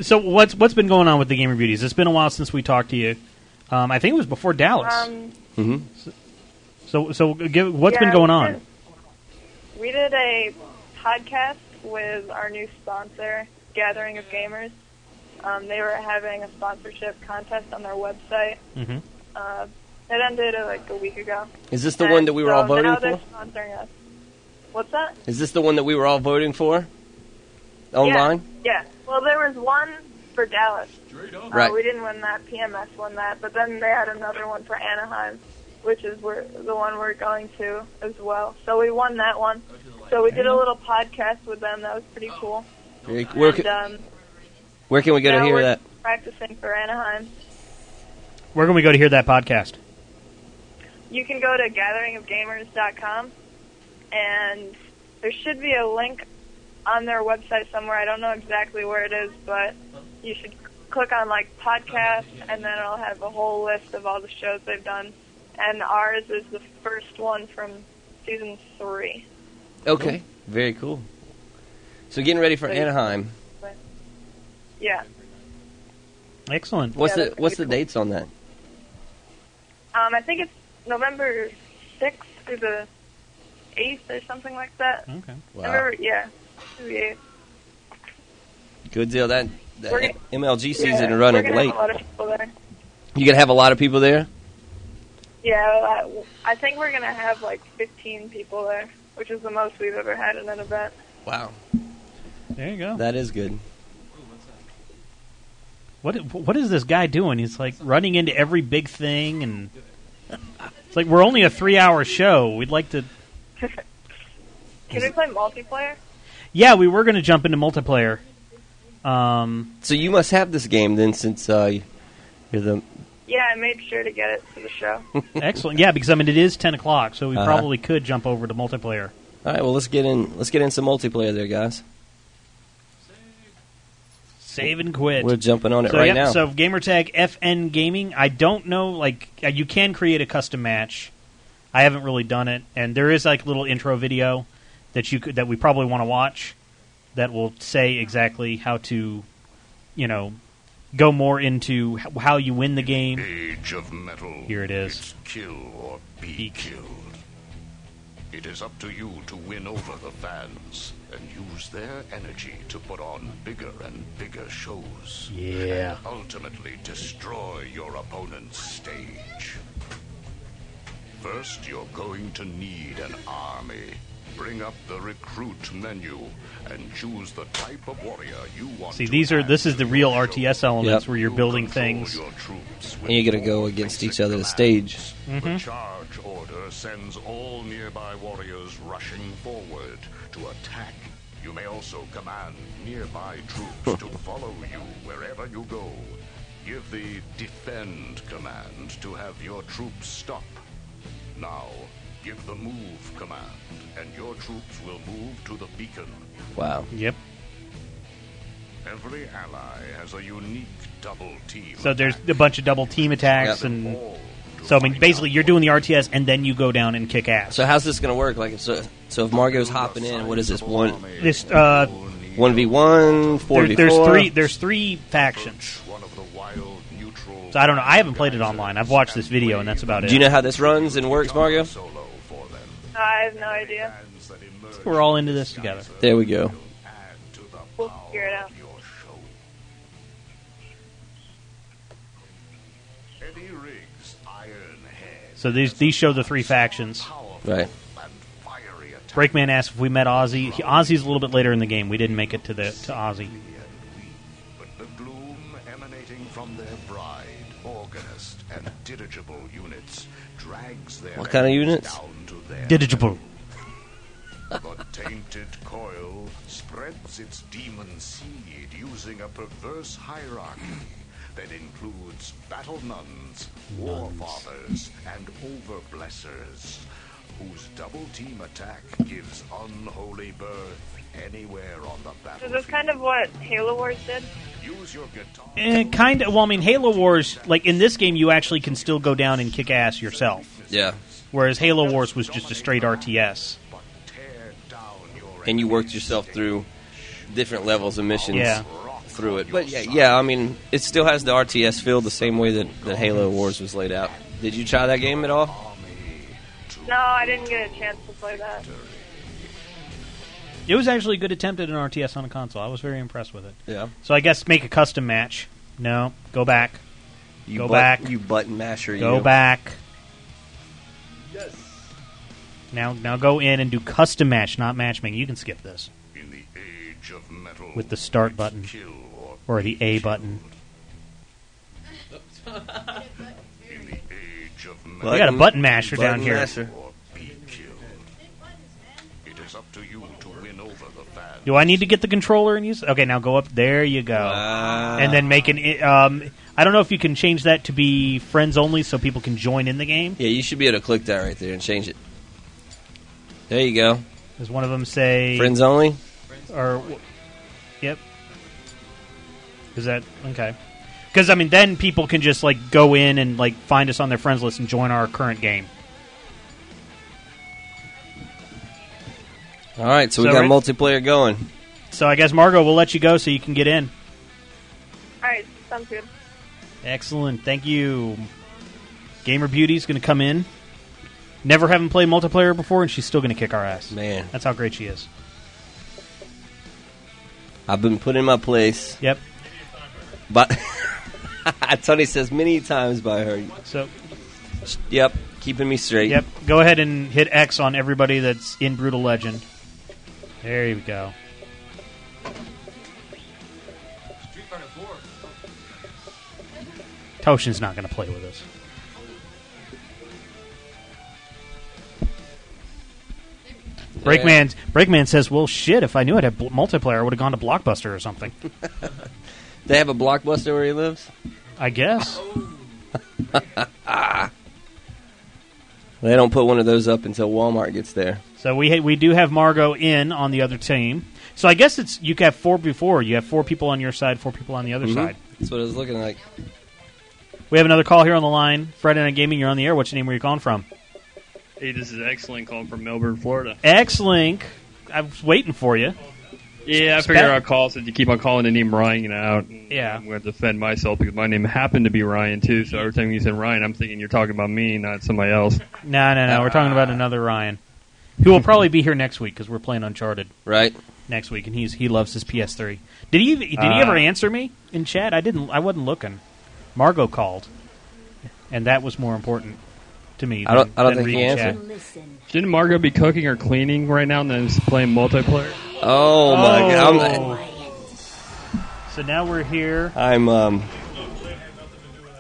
So what's what's been going on with the Gamer Beauties? It's been a while since we talked to you. Um, I think it was before Dallas. Um, mm-hmm. So so give, what's yeah, been going on? Did, we did a podcast with our new sponsor, Gathering of Gamers. Um, they were having a sponsorship contest on their website. Mm-hmm. Uh, it ended uh, like a week ago. Is this the and one that we were so all voting now for? They're sponsoring us. What's that? Is this the one that we were all voting for? Online? Yeah. yeah. Well, there was one for Dallas. Straight up. Uh, right. We didn't win that. P M S won that. But then they had another one for Anaheim, which is where the one we're going to as well. So we won that one. So we did a little podcast with them. That was pretty cool. Very cool. And, um, Where can we go now to hear we're that? Practicing for Anaheim. Where can we go to hear that podcast? You can go to gathering of gamers dot com, and there should be a link on their website somewhere. I don't know exactly where it is, but you should click on like podcast, and then it'll have a whole list of all the shows they've done. And ours is the first one from season three. Okay, very cool. So getting ready for so Anaheim. Yeah. Excellent. What's yeah, the What's the cool. dates on that? Um, I think it's November sixth through the eighth or something like that. Okay. Wow. I remember, yeah. Maybe eighth. Good deal. That, that gonna, M L G season yeah, running we're late. Have a lot of people there. You gonna have a lot of people there? Yeah, I think we're gonna have like fifteen people there, which is the most we've ever had in an event. Wow. There you go. That is good. What what is this guy doing? He's like running into every big thing, and it's like we're only a three-hour show. We'd like to. Can we play multiplayer? Yeah, we were going to jump into multiplayer. Um, so you must have this game then, since uh, you're the. Yeah, I made sure to get it for the show. Excellent. Yeah, because I mean it is ten o'clock, so we uh-huh. probably could jump over to multiplayer. All right. Well, let's get in. Let's get in some multiplayer there, guys. Save and quit. We're jumping on it so, right yep, now. So gamertag F N Gaming. I don't know, like, you can create a custom match. I haven't really done it, and there is like little intro video that you could, that we probably want to watch that will say exactly how to, you know, go more into how you win the game. Age of Metal. Here it is. It's kill or be, be killed. It is up to you to win over the fans and use their energy to put on bigger and bigger shows. Yeah. And ultimately destroy your opponent's stage. First, you're going to need an army. Bring up the recruit menu and choose the type of warrior you want. See, these are this is the real R T S elements yep. where you're building things. And you got to go against each other to stage. Mm-hmm. The charge order sends all nearby warriors rushing forward to attack. You may also command nearby troops to follow you wherever you go. Give the defend command to have your troops stop. Now, give the move command, and your troops will move to the beacon. Wow. Yep. Every ally has a unique double team. So there's attack. a bunch of double team attacks, yep. and so I mean, basically, you're doing the R T S, and then you go down and kick ass. So how's this going to work? Like, so, so if Margo's hopping in, what is this one? This uh, one v one, four v four. There's three. There's three factions. So I don't know. I haven't played it online. I've watched this video, and that's about it. Do you know how this runs and works, Margo? I have no idea. We're all into this together. There we go. We'll figure it out. So these these show the three factions. Right. Breakman asked if we met Ozzy. He, Ozzy's a little bit later in the game. We didn't make it to the to Ozzy. But the gloom emanating from their bride, organist, and dirigible units drags their what kind of units? Dirigible. The tainted coil spreads its demon seed using a perverse hierarchy that includes battle nuns, war fathers, and overblessers, whose double team attack gives unholy birth anywhere on the battlefield. So this is kind of what Halo Wars did? Use your guitar. And kind of, well, I mean, Halo Wars, like in this game, you actually can still go down and kick ass yourself. Yeah. Whereas Halo Wars was just a straight R T S. And you worked yourself through different levels of missions yeah. through it. But yeah, yeah, I mean, it still has the R T S feel the same way that, that Halo Wars was laid out. Did you try that game at all? No, I didn't get a chance to play that. It was actually a good attempt at an R T S on a console. I was very impressed with it. Yeah. So I guess make a custom match. No, go back. You go but, back. You button masher. Go you. back. Yes. Now, now go in and do custom match, not matchmaking. You can skip this. In the age of metal, with the start button or, or the A killed. button. In the age of metal, well, I got a button masher button down masher. here. It is up to you to win over the fans. Do I need to get the controller and use? Okay, now go up. There you go. Ah. And then make an. Um, I don't know if you can change that to be friends only so people can join in the game. Yeah, you should be able to click that right there and change it. There you go. Does one of them say... Friends only? Or w- Yep. Is that... Okay. Because, I mean, then people can just, like, go in and, like, find us on their friends list and join our current game. All right, so we so got multiplayer going. So I guess, Margo, we'll let you go so you can get in. All right, sounds good. Excellent. Thank you. Gamer Beauty's going to come in. Never having played multiplayer before, and she's still going to kick our ass. Man. That's how great she is. I've been put in my place. Yep. But Tony says many times by her. So. Yep. Keeping me straight. Yep. Go ahead and hit X on everybody that's in Brutal Legend. There you go. Street Fighter four. Toshin's not going to play with us. Breakman, Breakman says, well, shit, if I knew I'd have bl- multiplayer, I would have gone to Blockbuster or something. They have a Blockbuster where he lives? I guess. They don't put one of those up until Walmart gets there. So we ha- we do have Margo in on the other team. So I guess it's you have four before. You have four people on your side, four people on the other mm-hmm. side. That's what it was looking like. We have another call here on the line. Friday Night Gaming, you're on the air. What's your name? Where are you calling from? Hey, this is X-Link calling from Melbourne, Florida. X-Link? I was waiting for you. Yeah, I Sp- figured I'd call since you keep on calling the name Ryan out. Yeah. I'm going to defend myself because my name happened to be Ryan, too. So every time you said Ryan, I'm thinking you're talking about me, not somebody else. No, no, no. We're talking about another Ryan who will probably be here next week because we're playing Uncharted. Right. Next week, and he's he loves his P S three. Did he Did he uh, ever answer me in chat? I didn't. I wasn't looking. Margo called, and that was more important. To me, I don't, I don't think he answered. Shouldn't Margo be cooking or cleaning right now and then playing multiplayer? Oh, oh my God! I'm, so now we're here. I'm. Um,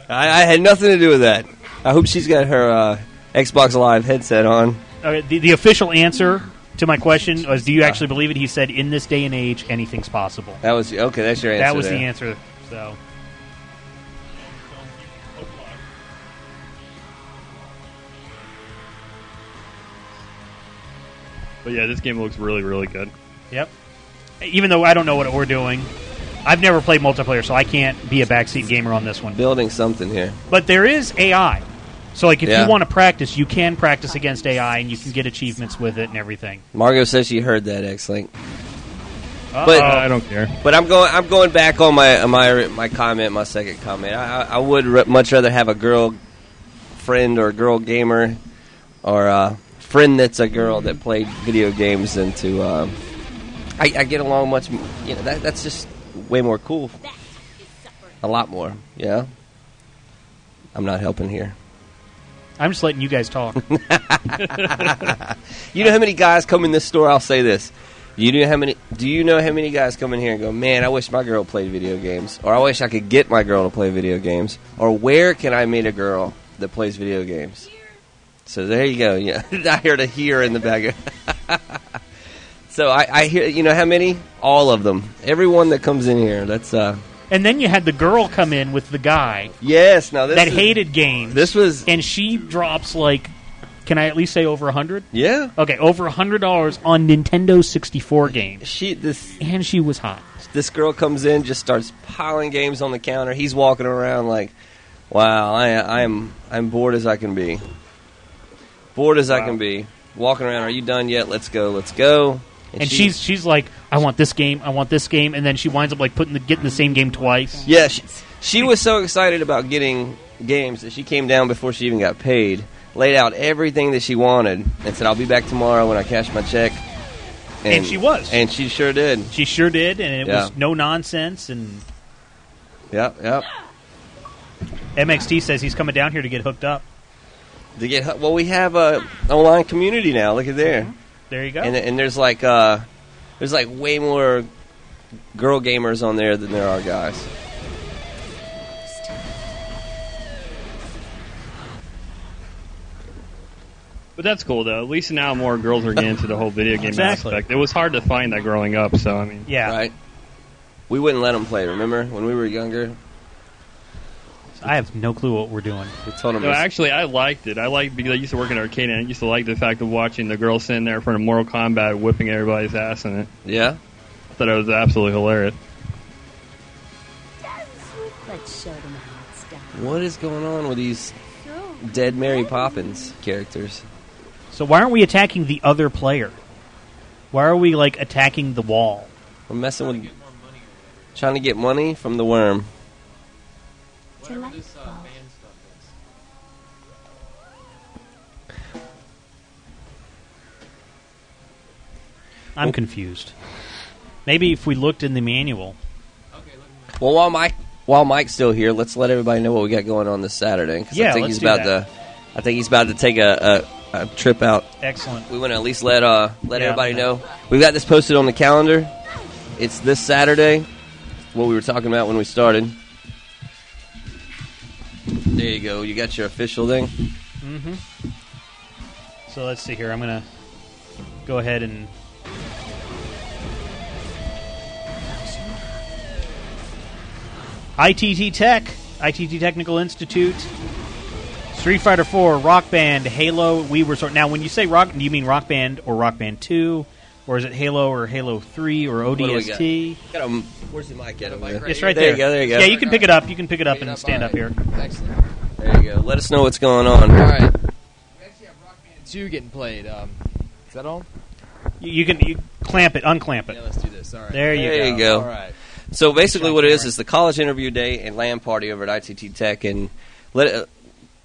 I, I had nothing to do with that. I hope she's got her uh, Xbox Live headset on. Okay, the, the official answer to my question was, "Do you actually believe it?" He said, "In this day and age, anything's possible." That was okay. That's your answer. That was there. The answer. So. But yeah, this game looks really, really good. Yep. Even though I don't know what we're doing. I've never played multiplayer, so I can't be a backseat gamer on this one. Building something here. But there is A I. So like, if yeah. you want to practice, you can practice against A I, and you can get achievements with it and everything. Margo says she heard that, X-Link. But uh, I don't care. But I'm going. I'm going back on my my my comment, my second comment. I, I would re- much rather have a girl friend or a girl gamer or. Uh, friend that's a girl that played video games and to um, I, I get along much you know that, that's just way more cool a lot more yeah I'm not helping here I'm just letting you guys talk. You know how many guys come in this store I'll say this you know how many do you know how many guys come in here and go, man, I wish my girl played video games, or I wish I could get my girl to play video games, or where can I meet a girl that plays video games? So there you go. Yeah, I heard a here in the back. So I, I hear, you know, how many? All of them. Everyone that comes in here. That's. Uh, and then you had the girl come in with the guy. Yes. Now this that is, hated games. This was, and she drops like, can I at least say over a hundred? Yeah. Okay, over a hundred dollars on Nintendo sixty-four games. She this and she was hot. This girl comes in, just starts piling games on the counter. He's walking around like, wow, I, I'm I'm bored as I can be. Bored as wow. I can be. Walking around, are you done yet? Let's go, let's go. And, and she, she's she's like, I want this game, I want this game, and then she winds up like putting the getting the same game twice. Yeah, she, she was so excited about getting games that she came down before she even got paid, laid out everything that she wanted, and said, I'll be back tomorrow when I cash my check. And, and she was. And she sure did. She sure did, and it yeah. was no nonsense. And Yep, yep. M X T says he's coming down here to get hooked up. To get, well, we have a online community now. Look at there. Mm-hmm. There you go. And, and there's like uh, there's like way more girl gamers on there than there are guys. But that's cool though. At least now more girls are getting into the whole video game exactly. aspect. It was hard to find that growing up. So I mean, yeah, right. We wouldn't let them play. Remember when we were younger? I have no clue what we're doing. No, actually, I liked it. I liked because I used to work in an arcade, and I used to like the fact of watching the girls sitting there in front of Mortal Kombat whipping everybody's ass in it. Yeah? I thought it was absolutely hilarious. Let's show them how it's done. What is going on with these dead Mary Poppins characters? So why aren't we attacking the other player? Why are we, like, attacking the wall? We're messing with... Trying to get money from the worm. This, uh, band stuff is. I'm well, confused. Maybe if we looked in the manual. Okay, look. Well, while Mike while Mike's still here, let's let everybody know what we got going on this Saturday. Because yeah, I think let's he's do about that. To, I think he's about to take a, a, a trip out. Excellent. We want to at least let uh let yeah, everybody know. We've got this posted on the calendar. It's this Saturday. What we were talking about when we started. There you go. You got your official thing. Mm-hmm. So let's see here. I'm gonna go ahead and. I T T Tech, I T T Technical Institute, Street Fighter four, Rock Band, Halo, Wii Resort. Now, when you say Rock, do you mean Rock Band or Rock Band two, or is it Halo or Halo three or O D S T? Got? Got a, where's the mic at? Right it's right there. There you go. There you go. Yeah, you can pick it up. You can pick it up pick and it up, stand right. up here. Excellent. There you go. Let us know what's going on. All right. We actually have Rock Band two getting played. Um, is that all? You, you can you clamp it, unclamp it. Yeah, let's do this. All right. There you there go. There you go. All right. So basically what it is is the college interview day and LAN party over at I T T Tech. And let uh,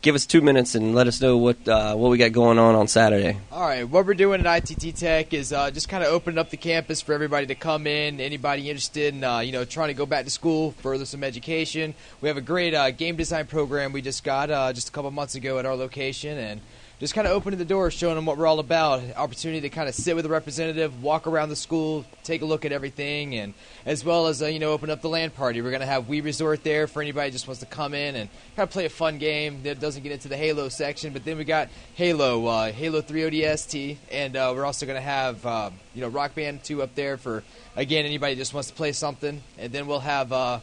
give us two minutes and let us know what uh, what we got going on on Saturday. All right. What we're doing at I T T Tech is uh, just kind of opening up the campus for everybody to come in, anybody interested in uh, you know trying to go back to school, further some education. We have a great uh, game design program we just got uh, just a couple months ago at our location. And just kind of opening the door, showing them what we're all about, opportunity to kind of sit with a representative, walk around the school, take a look at everything, and as well as, uh, you know, open up the LAN party. We're going to have Wii Resort there for anybody who just wants to come in and kind of play a fun game that doesn't get into the Halo section. But then we got Halo, uh, Halo three O D S T, and uh, we're also going to have, uh, you know, Rock Band two up there for, again, anybody who just wants to play something. And then we'll have... Uh,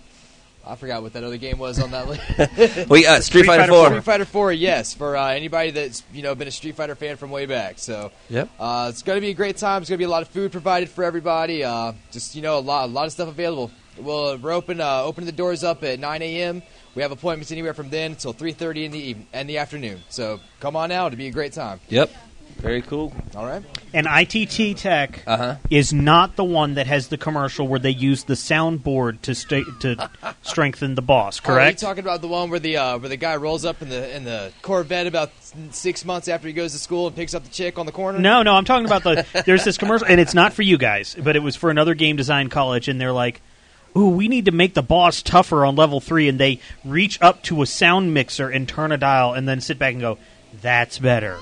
I forgot what that other game was on that list. we uh, Street, Street Fighter Four. Street Fighter Four, yes, for uh, anybody that's you know been a Street Fighter fan from way back. So, yep. uh, it's going to be a great time. It's going to be a lot of food provided for everybody. Uh, just you know, a lot, a lot of stuff available. We'll we're open, uh, opening the doors up at nine a.m. We have appointments anywhere from then until three thirty in the evening and the afternoon. So come on out; it'll be a great time. Yep. Very cool. All right. And I T T Tech uh-huh. is not the one that has the commercial where they use the soundboard to sta- to strengthen the boss, correct? Are you talking about the one where the uh, where the guy rolls up in the in the Corvette about six months after he goes to school and picks up the chick on the corner? No, no, I'm talking about the – there's this commercial, and it's not for you guys, but it was for another game design college, and they're like, ooh, we need to make the boss tougher on level three, and they reach up to a sound mixer and turn a dial and then sit back and go, that's better.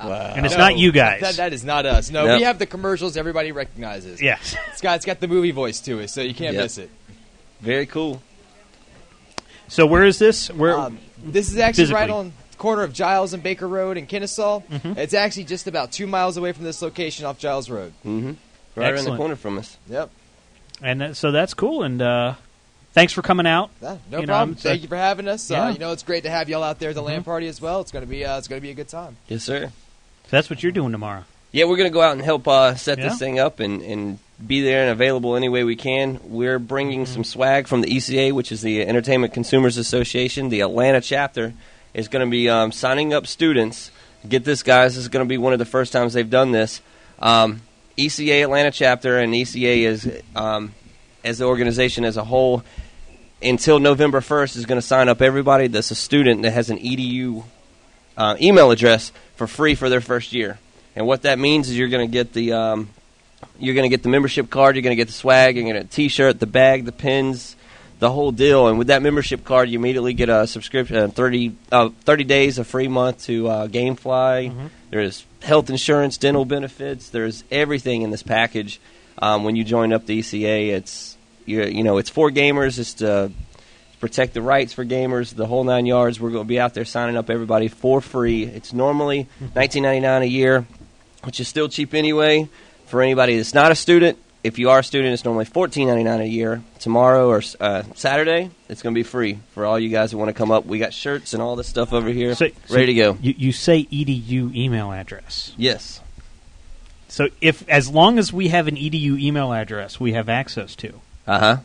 Wow. And it's no, not you guys. That, that is not us. No, nope. We have the commercials everybody recognizes. Yes. It's got, it's got the movie voice to it, so you can't yep. miss it. Very cool. So where is this? Where? Um, this is actually physically. Right on the corner of Giles and Baker Road in Kennesaw. Mm-hmm. It's actually just about two miles away from this location off Giles Road. Mm-hmm. Right around the corner from us. Yep. And that, so that's cool, and... Uh, thanks for coming out. No, no you know, problem. Thank you for having us. Yeah. Uh, you know, it's great to have y'all out there at the mm-hmm. LAN party as well. It's gonna be uh, it's gonna be a good time. Yes, sir. So that's what you're doing tomorrow. Yeah, we're gonna go out and help uh, set yeah. this thing up and, and be there and available any way we can. We're bringing mm-hmm. some swag from the E C A, which is the Entertainment Consumers Association. The Atlanta chapter is gonna be um, signing up students. Get this, guys. This is gonna be one of the first times they've done this. Um, E C A Atlanta chapter and E C A is. Um, as the organization as a whole, until November first, is going to sign up everybody that's a student that has an E D U uh, email address for free for their first year. And what that means is you're going to get the um, you're going to get the membership card, you're going to get the swag, you're going to get a T-shirt, the bag, the pins, the whole deal. And with that membership card, you immediately get a subscription, uh, thirty, uh, thirty days, a free month to uh, GameFly. Mm-hmm. There's health insurance, dental benefits. There's everything in this package. Um, when you join up the E C A, it's you, you know it's for gamers. It's to protect the rights for gamers, the whole nine yards. We're going to be out there signing up everybody for free. It's normally nineteen ninety-nine dollars a year, which is still cheap anyway for anybody that's not a student. If you are a student, it's normally fourteen ninety-nine dollars a year. Tomorrow or uh, Saturday, it's going to be free for all you guys that want to come up. We got shirts and all this stuff over here so, ready so to go. You, you say E D U email address. Yes. So if as long as we have an E D U email address, we have access to. Uh-huh.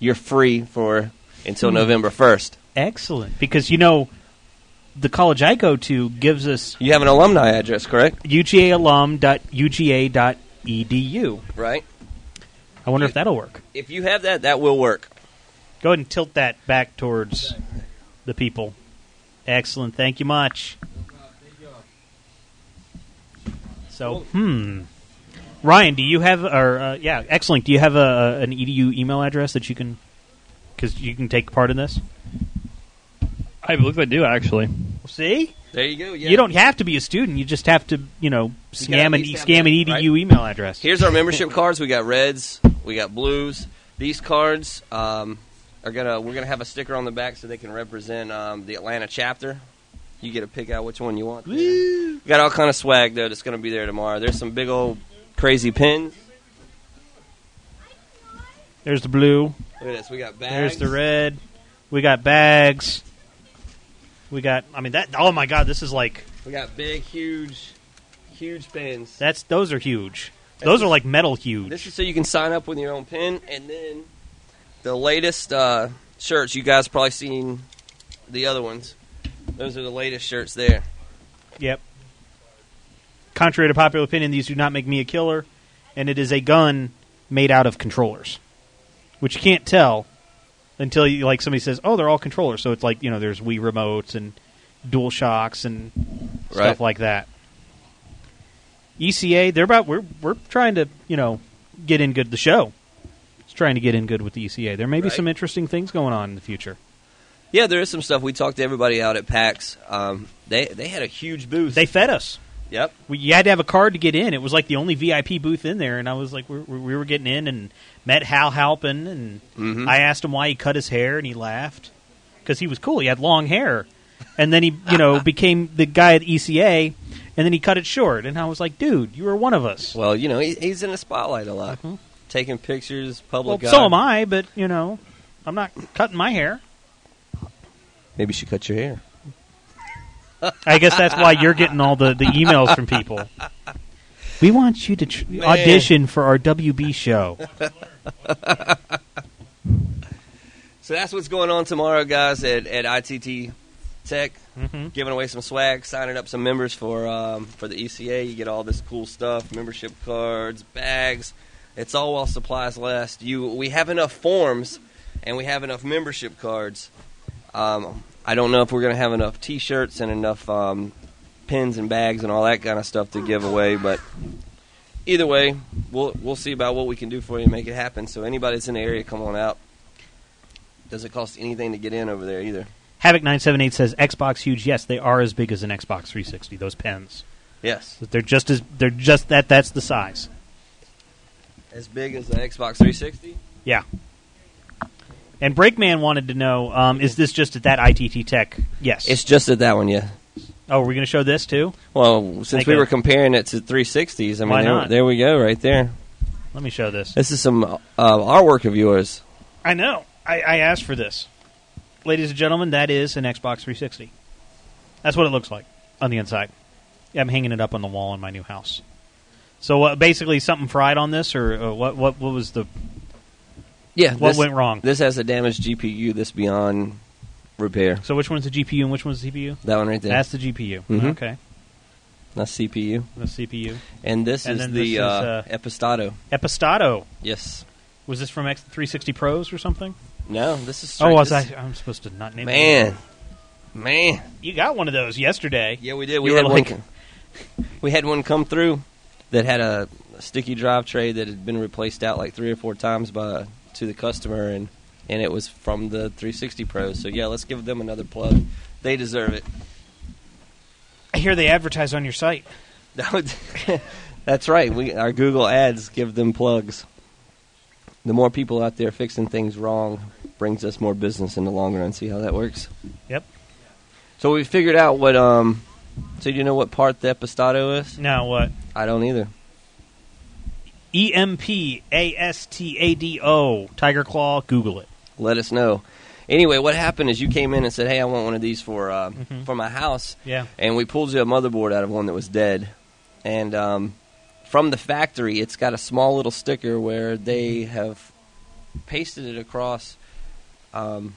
You're free for until November first. Excellent. Because, you know, the college I go to gives us... You have an alumni address, correct? U G A alum dot U G A dot E D U. Right. I wonder if, if that'll work. If you have that, that will work. Go ahead and tilt that back towards the people. Excellent. Thank you much. So, hmm. Ryan, do you have, or uh, yeah, Xlink, do you have a, an E D U email address that you can, because you can take part in this? I believe I do, actually. See? There you go. Yeah. You don't have to be a student. You just have to, you know, scam an, scam an E D U right? email address. Here's our membership cards. We got reds. We got blues. These cards um, are gonna. We're gonna have a sticker on the back so they can represent um, the Atlanta chapter. You get to pick out which one you want. We got all kind of swag though that's gonna be there tomorrow. There's some big old crazy pins. There's the blue. Look at this. We got bags. There's the red. We got bags. We got, I mean, that, oh my God, this is like. We got big, huge, huge pins. That's, those are huge. That's those are like metal huge. This is so you can sign up with your own pin. And then the latest uh, shirts, you guys probably seen the other ones. Those are the latest shirts there. Yep. Contrary to popular opinion, these do not make me a killer. And it is a gun made out of controllers, which you can't tell. Until you, like somebody says, oh, they're all controllers. So it's like, you know, there's Wii remotes and DualShocks and stuff right. like that. E C A, they're about, we're we're trying to, you know, get in good the show. It's trying to get in good with the E C A. There may be right. some interesting things going on in the future. Yeah, there is some stuff. We talked to everybody out at PAX. Um, they they had a huge booth. They fed us. Yep. We, you had to have a card to get in. It was like the only V I P booth in there, and I was like, we're, we were getting in and met Hal Halpin, and mm-hmm. I asked him why he cut his hair, and he laughed because he was cool. He had long hair, and then he, you know, became the guy at E C A, and then he cut it short, and I was like, dude, you were one of us. Well, you know, he, he's in the spotlight a lot, mm-hmm. taking pictures, public well, eye. So am I, but, you know, I'm not cutting my hair. Maybe you should cut your hair. I guess that's why you're getting all the, the emails from people. We want you to tr- audition for our W B show. So that's what's going on tomorrow, guys, at, at I T T Tech. Mm-hmm. Giving away some swag, signing up some members for um, for the E C A. You get all this cool stuff, membership cards, bags. It's all while supplies last. You, we have enough forms, and we have enough membership cards. Um I don't know if we're going to have enough T-shirts and enough um, pins and bags and all that kind of stuff to give away, but either way, we'll we'll see about what we can do for you and make it happen. So anybody that's in the area, come on out. Doesn't cost anything to get in over there either. Havoc nine seventy-eight says Xbox huge. Yes, they are as big as an Xbox three sixty. Those pins. Yes, but they're just as they're just that. That's the size. As big as the Xbox three sixty. Yeah. And Breakman wanted to know, um, is this just at that I T T Tech? Yes. It's just at that one, yeah. Oh, we're going to show this, too? Well, since Make we it. were comparing it to three sixties, I mean, Why there, not? there we go right there. Let me show this. This is some uh, artwork of yours. I know. I, I asked for this. Ladies and gentlemen, that is an Xbox three sixty. That's what it looks like on the inside. I'm hanging it up on the wall in my new house. So uh, basically something fried on this, or uh, what, what, what was the... Yeah, what this, went wrong? This has a damaged G P U that's beyond repair. So which one's the G P U and which one's the C P U? That one right there. That's the G P U. Mm-hmm. Okay. That's C P U. That's C P U. And this and is the this uh, is, uh, Epistato. Epistato. Yes. Was this from X three sixty Pros or something? No, this is straight. Oh, was I, I'm supposed to not name Man. it. Man. Man. You got one of those yesterday. Yeah, we did. We, had, like, one, we had one come through that had a, a sticky drive tray that had been replaced out like three or four times by... to the customer, and, and it was from the three sixty Pros. So, yeah, let's give them another plug. They deserve it. I hear they advertise on your site. That's right. We Our Google ads give them plugs. The more people out there fixing things wrong brings us more business in the long run. See how that works? Yep. So we figured out what... Um, so do you know what part the Epistato is? No, what? I don't either. E M P A S T A D O, Tiger Claw, Google it. Let us know. Anyway, what happened is you came in and said, hey, I want one of these for uh, mm-hmm. for my house. Yeah. And we pulled you a motherboard out of one that was dead. And um, from the factory, it's got a small little sticker where they have pasted it across um,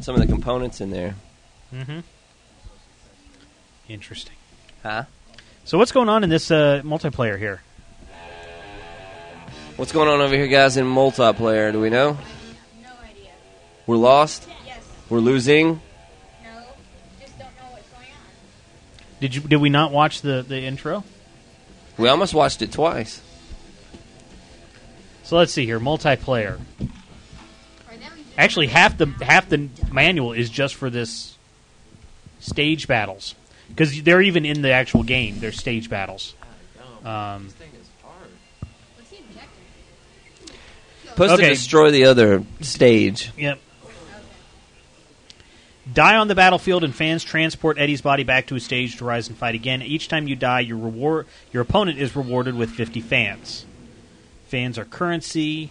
some of the components in there. Mm-hmm. Interesting. Huh? So what's going on in this uh, multiplayer here? What's going on over here, guys, in multiplayer? Do we know? I have no idea. We're lost? Yes. We're losing? No. Just don't know what's going on. Did you? Did we not watch the, the intro? We almost watched it twice. So let's see here. Multiplayer. Actually, half the half the manual is just for this stage battles. Because they're even in the actual game. They're stage battles. Um, this thing is hard. What's the objective? Supposed okay. to destroy the other stage. Yep. Die on the battlefield and fans transport Eddie's body back to a stage to rise and fight again. Each time you die, your reward, your opponent is rewarded with fifty fans. Fans are currency.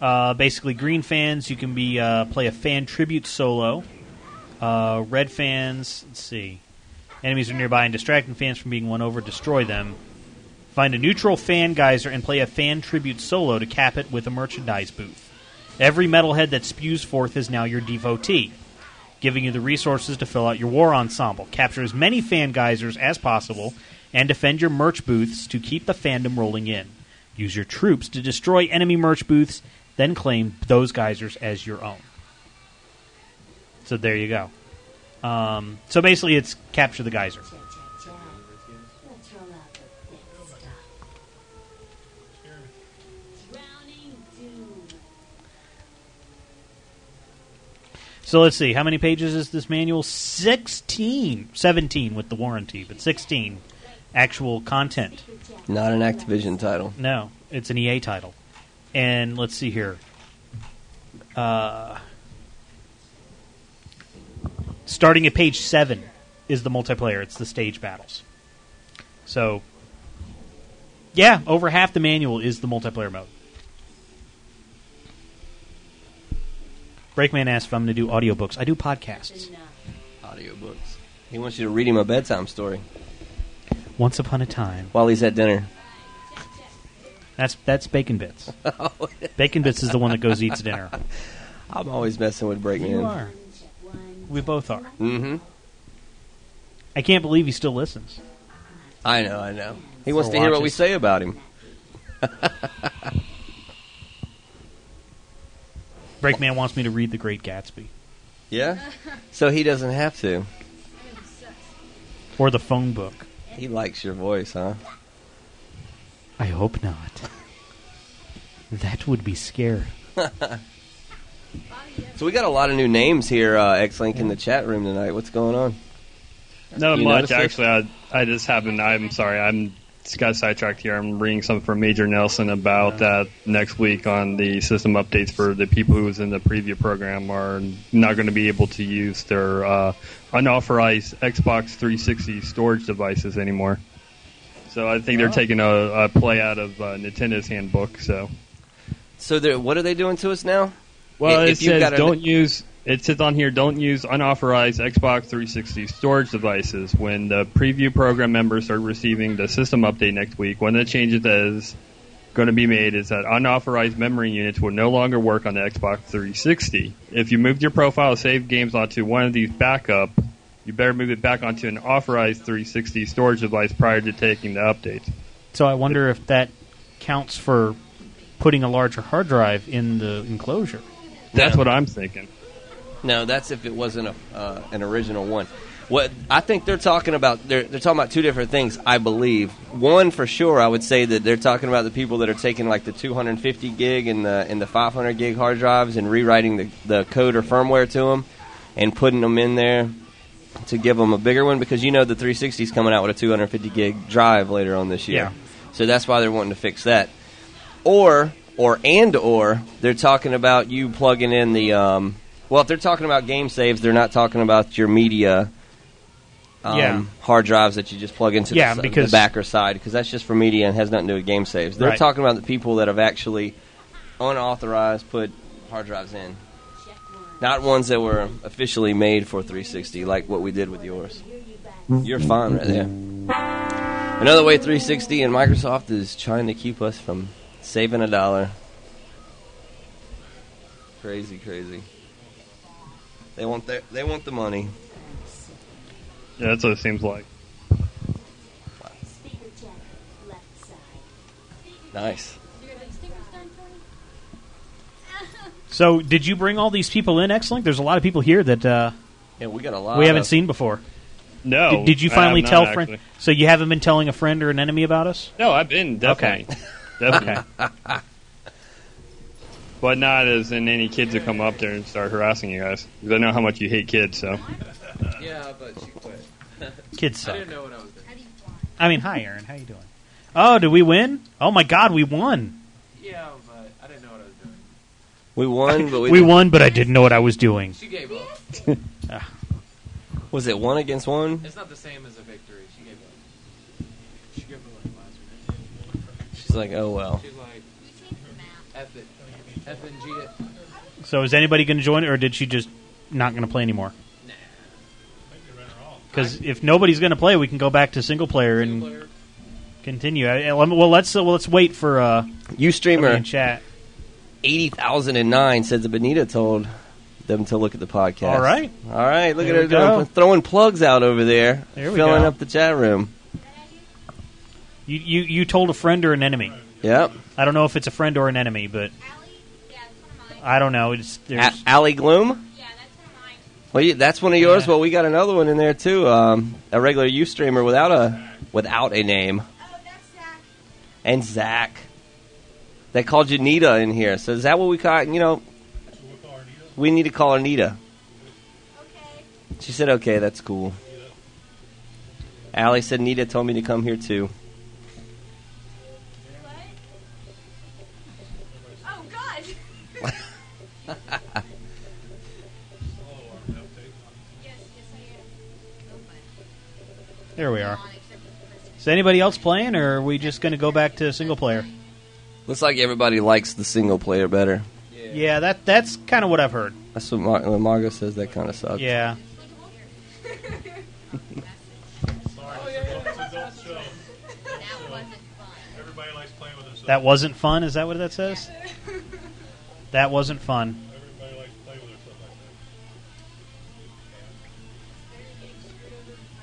Uh, basically, green fans, you can be uh, play a fan tribute solo. Uh, red fans, let's see. Enemies are nearby and distracting fans from being won over. Destroy them. Find a neutral fan geyser and play a fan tribute solo to cap it with a merchandise booth. Every metalhead that spews forth is now your devotee, giving you the resources to fill out your war ensemble. Capture as many fan geysers as possible and defend your merch booths to keep the fandom rolling in. Use your troops to destroy enemy merch booths, then claim those geysers as your own. So there you go. Um, so basically it's capture the geyser. So let's see, how many pages is this manual? sixteen. seventeen with the warranty, but sixteen actual content. Not an Activision title. No, it's an E A title. And let's see here. Uh, starting at page seven is the multiplayer. It's the stage battles. So, yeah, over half the manual is the multiplayer mode. Breakman asked if I'm going to do audiobooks. I do podcasts. Audiobooks. He wants you to read him a bedtime story. Once upon a time. While he's at dinner. That's that's Bacon Bits. Bacon Bits is the one that goes eats dinner. I'm always messing with Breakman. You are. We both are. Mm-hmm. I can't believe he still listens. I know, I know. He wants or to watches. Hear what we say about him. Breakman wants me to read The Great Gatsby. Yeah? So he doesn't have to. Or The Phone Book. He likes your voice, huh? I hope not. That would be scary. So we got a lot of new names here, uh, X-Link, in the chat room tonight. What's going on? Not much, actually. I, I just happened... I'm sorry, I'm... Just got sidetracked here. I'm reading something from Major Nelson about that uh, next week on the system updates for the people who was in the preview program are not going to be able to use their uh, unauthorized Xbox three sixty storage devices anymore. So I think they're taking a, a play out of uh, Nintendo's handbook. So, so what are they doing to us now? Well, if it says got don't an- use... It says on here, don't use unauthorized Xbox three sixty storage devices. When the preview program members are receiving the system update next week, one of the changes that is going to be made is that unauthorized memory units will no longer work on the Xbox three sixty. If you moved your profile save games onto one of these backup, you better move it back onto an authorized three sixty storage device prior to taking the update. So I wonder if that counts for putting a larger hard drive in the enclosure. That's yeah. what I'm thinking. No, that's if it wasn't a, uh, an original one. What I think they're talking about, they're, they're talking about two different things, I believe. One, for sure, I would say that they're talking about the people that are taking like the two hundred fifty gig and the and the five hundred gig hard drives and rewriting the, the code or firmware to them and putting them in there to give them a bigger one, because you know the three sixty is coming out with a two hundred fifty gig drive later on this year. Yeah. So that's why they're wanting to fix that. Or, or and or, they're talking about you plugging in the... Um, Well, if they're talking about game saves, they're not talking about your media um, yeah. hard drives that you just plug into yeah, the, because the back or side, because that's just for media and has nothing to do with game saves. They're right. talking about the people that have actually unauthorized put hard drives in, not ones that were officially made for three sixty, like what we did with yours. You're fine right there. Another way three sixty and Microsoft is trying to keep us from saving a dollar. Crazy, crazy. They want their, they want the money. Yeah, that's what it seems like. Nice. So, did you bring all these people in, X-Link? There's a lot of people here that uh, yeah, we got a lot. We haven't of... seen before. No. Did, did you finally tell friend? So you haven't been telling a friend or an enemy about us? No, I've been definitely. Okay. Definitely. But not as in any kids who come up there and start harassing you guys. Because I know how much you hate kids, so. Yeah, but she quit. Kids suck. I didn't know what I was doing. I mean, hi, Aaron. How you doing? Oh, did we win? Oh, my God, we won. Yeah, but I didn't know what I was doing. We won, but we We didn't. won, but I didn't know what I was doing. She gave up. uh. Was it one against one? It's not the same as a victory. She gave up. She gave up like last week. She's like, oh, well. She's like, F it. F N G it. So is anybody going to join it, or did she just not going to play anymore? Nah. Because if nobody's going to play, we can go back to single player and single player. continue. I, well, let's uh, well, let's wait for uh. You streamer in chat. Eighty thousand and nine said that Benita told them to look at the podcast. All right, all right. Look there at her doing, throwing plugs out over there, there we filling go. up the chat room. You you you told a friend or an enemy. Yep. I don't know if it's a friend or an enemy, but. I don't know. It's a- Alley Gloom? Yeah, that's one of mine. Well, you, that's one of yours. Yeah. Well, we got another one in there too. Um, a regular U streamer without a without a name. Oh, that's Zach. And Zach. They called you Nita in here. So is that what we call? You know, that's what we call her, Nita. We need to call her Nita. Okay. She said, "Okay, that's cool." Yeah. Allie said, "Nita told me to come here too." There we are. Is anybody else playing, or are we just going to go back to single player? Looks like everybody likes the single player better. Yeah, yeah that that's kind of what I've heard. That's what Mar- Margo says. That kind of sucks. Yeah. That wasn't fun. Is that what that says? That wasn't fun. Everybody likes to play with herself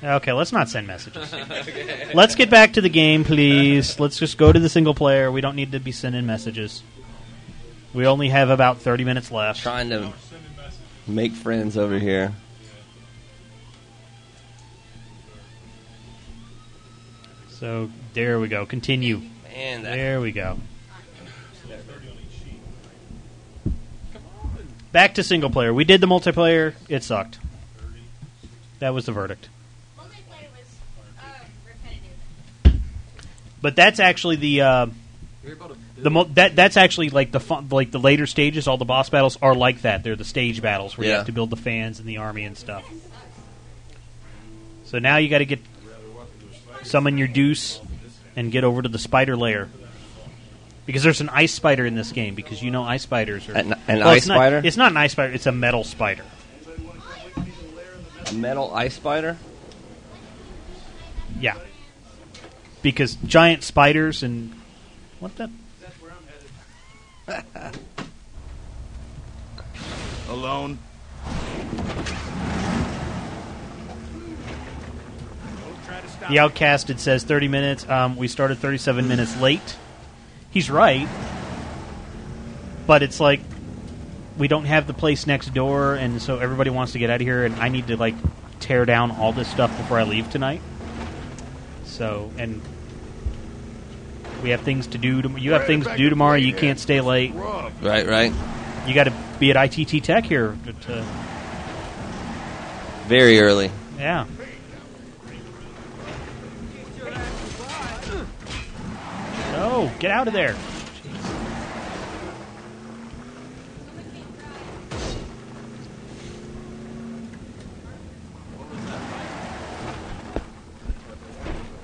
like that. Okay, let's not send messages. Okay. Let's get back to the game, please. Let's just go to the single player. We don't need to be sending messages. We only have about thirty minutes left. Trying to make friends over here. So, there we go. Continue. Man, there we go. Back to single player. We did the multiplayer. It sucked. That was the verdict. Multiplayer was uh, repetitive. But that's actually the uh, the mul- that that's actually like the fun, like the later stages. All the boss battles are like that. They're the stage battles where yeah. you have to build the fans and the army and stuff. So now you got to get summon your deuce and get over to the spider lair. Because there's an ice spider in this game, because you know ice spiders are... An, an well, ice it's not, spider? It's not an ice spider, it's a metal spider. A metal ice spider? Yeah. Because giant spiders and... What the... That's where I'm headed. Alone. The Outcasted says thirty minutes. Um, we started thirty-seven minutes late. He's right, but it's like we don't have the place next door, and so everybody wants to get out of here, and I need to like tear down all this stuff before I leave tonight. So, and we have things to do. To, you have things to do tomorrow. You can't stay late. Right, right. You got to be at I T T Tech here. To, Very early. Yeah. Oh, get out of there.